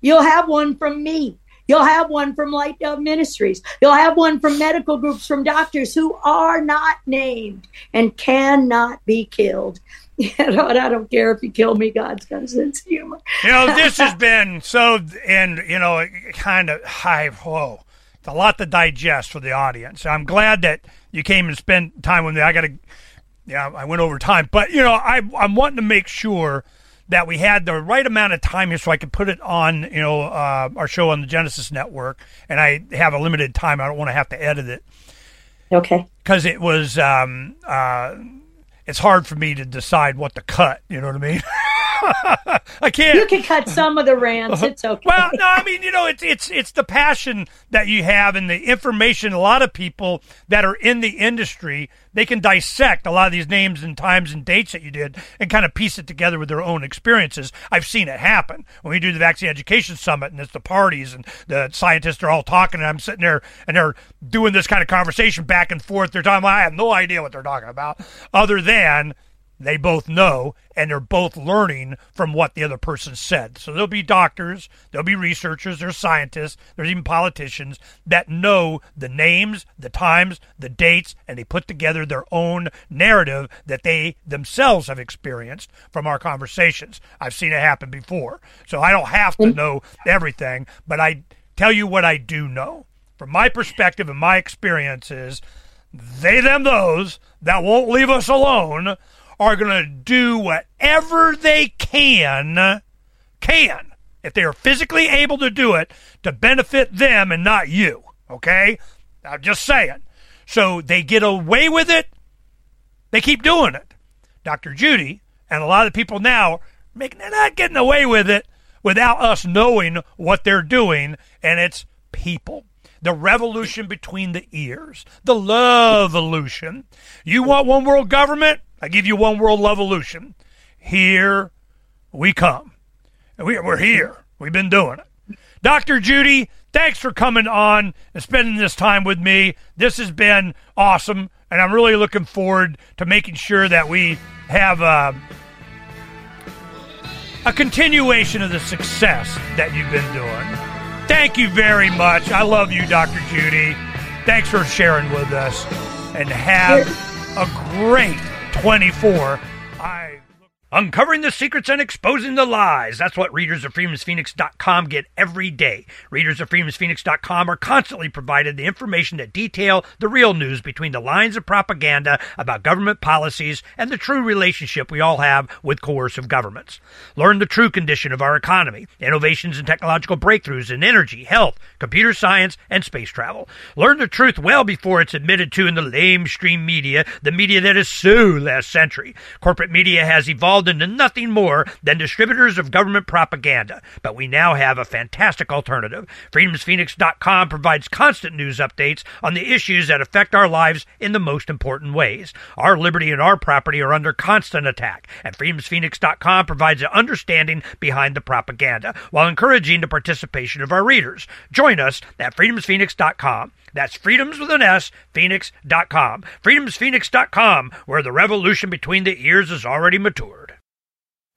You'll have one from me. You'll have one from Light Dove Ministries. You'll have one from medical groups, from doctors who are not named and cannot be killed. You know, and I don't care if you kill me, God's got a sense of humor. You know, this has been so, and, you know, kind of high, whoa. It's a lot to digest for the audience. I'm glad that you came and spent time with me. I went over time. But, you know, I'm wanting to make sure that we had the right amount of time here so I could put it on, you know, our show on the Genesis Network, and I have a limited time. I don't want to have to edit it. Okay. Because it was, it's hard for me to decide what to cut, you know what I mean? I can't. You can cut some of the rants. It's okay. Well, no, I mean, you know, it's the passion that you have and the information. A lot of people that are in the industry, they can dissect a lot of these names and times and dates that you did and kind of piece it together with their own experiences. I've seen it happen when we do the Vaccine Education Summit, and it's the parties and the scientists are all talking, and I'm sitting there and they're doing this kind of conversation back and forth. They're talking. I have no idea what they're talking about, other than they both know, and they're both learning from what the other person said. So there'll be doctors, there'll be researchers, there's scientists, there's even politicians that know the names, the times, the dates, and they put together their own narrative that they themselves have experienced from our conversations. I've seen it happen before. So I don't have to know everything, but I tell you what I do know. From my perspective and my experiences, they, them, those that won't leave us alone are going to do whatever they can, if they are physically able to do it, to benefit them and not you, okay? I'm just saying. So they get away with it. They keep doing it. Dr. Judy and a lot of people now, they're not getting away with it without us knowing what they're doing, and it's people, the revolution between the ears, the love-volution. You want one world government? I give you one world love-volution. Here we come. We're here. We've been doing it. Dr. Judy, thanks for coming on and spending this time with me. This has been awesome, and I'm really looking forward to making sure that we have a continuation of the success that you've been doing. Thank you very much. I love you, Dr. Judy. Thanks for sharing with us, and have a great 24. Uncovering the secrets and exposing the lies. That's what readers of freedomsphoenix.com get every day. Readers of freedomsphoenix.com are constantly provided the information that detail the real news between the lines of propaganda about government policies and the true relationship we all have with coercive governments. Learn the true condition of our economy, innovations and technological breakthroughs in energy, health, computer science, and space travel. Learn the truth well before it's admitted to in the lamestream media, the media that is so last century. Corporate media has evolved into nothing more than distributors of government propaganda. But we now have a fantastic alternative. FreedomsPhoenix.com provides constant news updates on the issues that affect our lives in the most important ways. Our liberty and our property are under constant attack, and FreedomsPhoenix.com provides an understanding behind the propaganda while encouraging the participation of our readers. Join us at FreedomsPhoenix.com. That's freedoms with an S, phoenix.com. FreedomsPhoenix.com, where the revolution between the ears is already matured.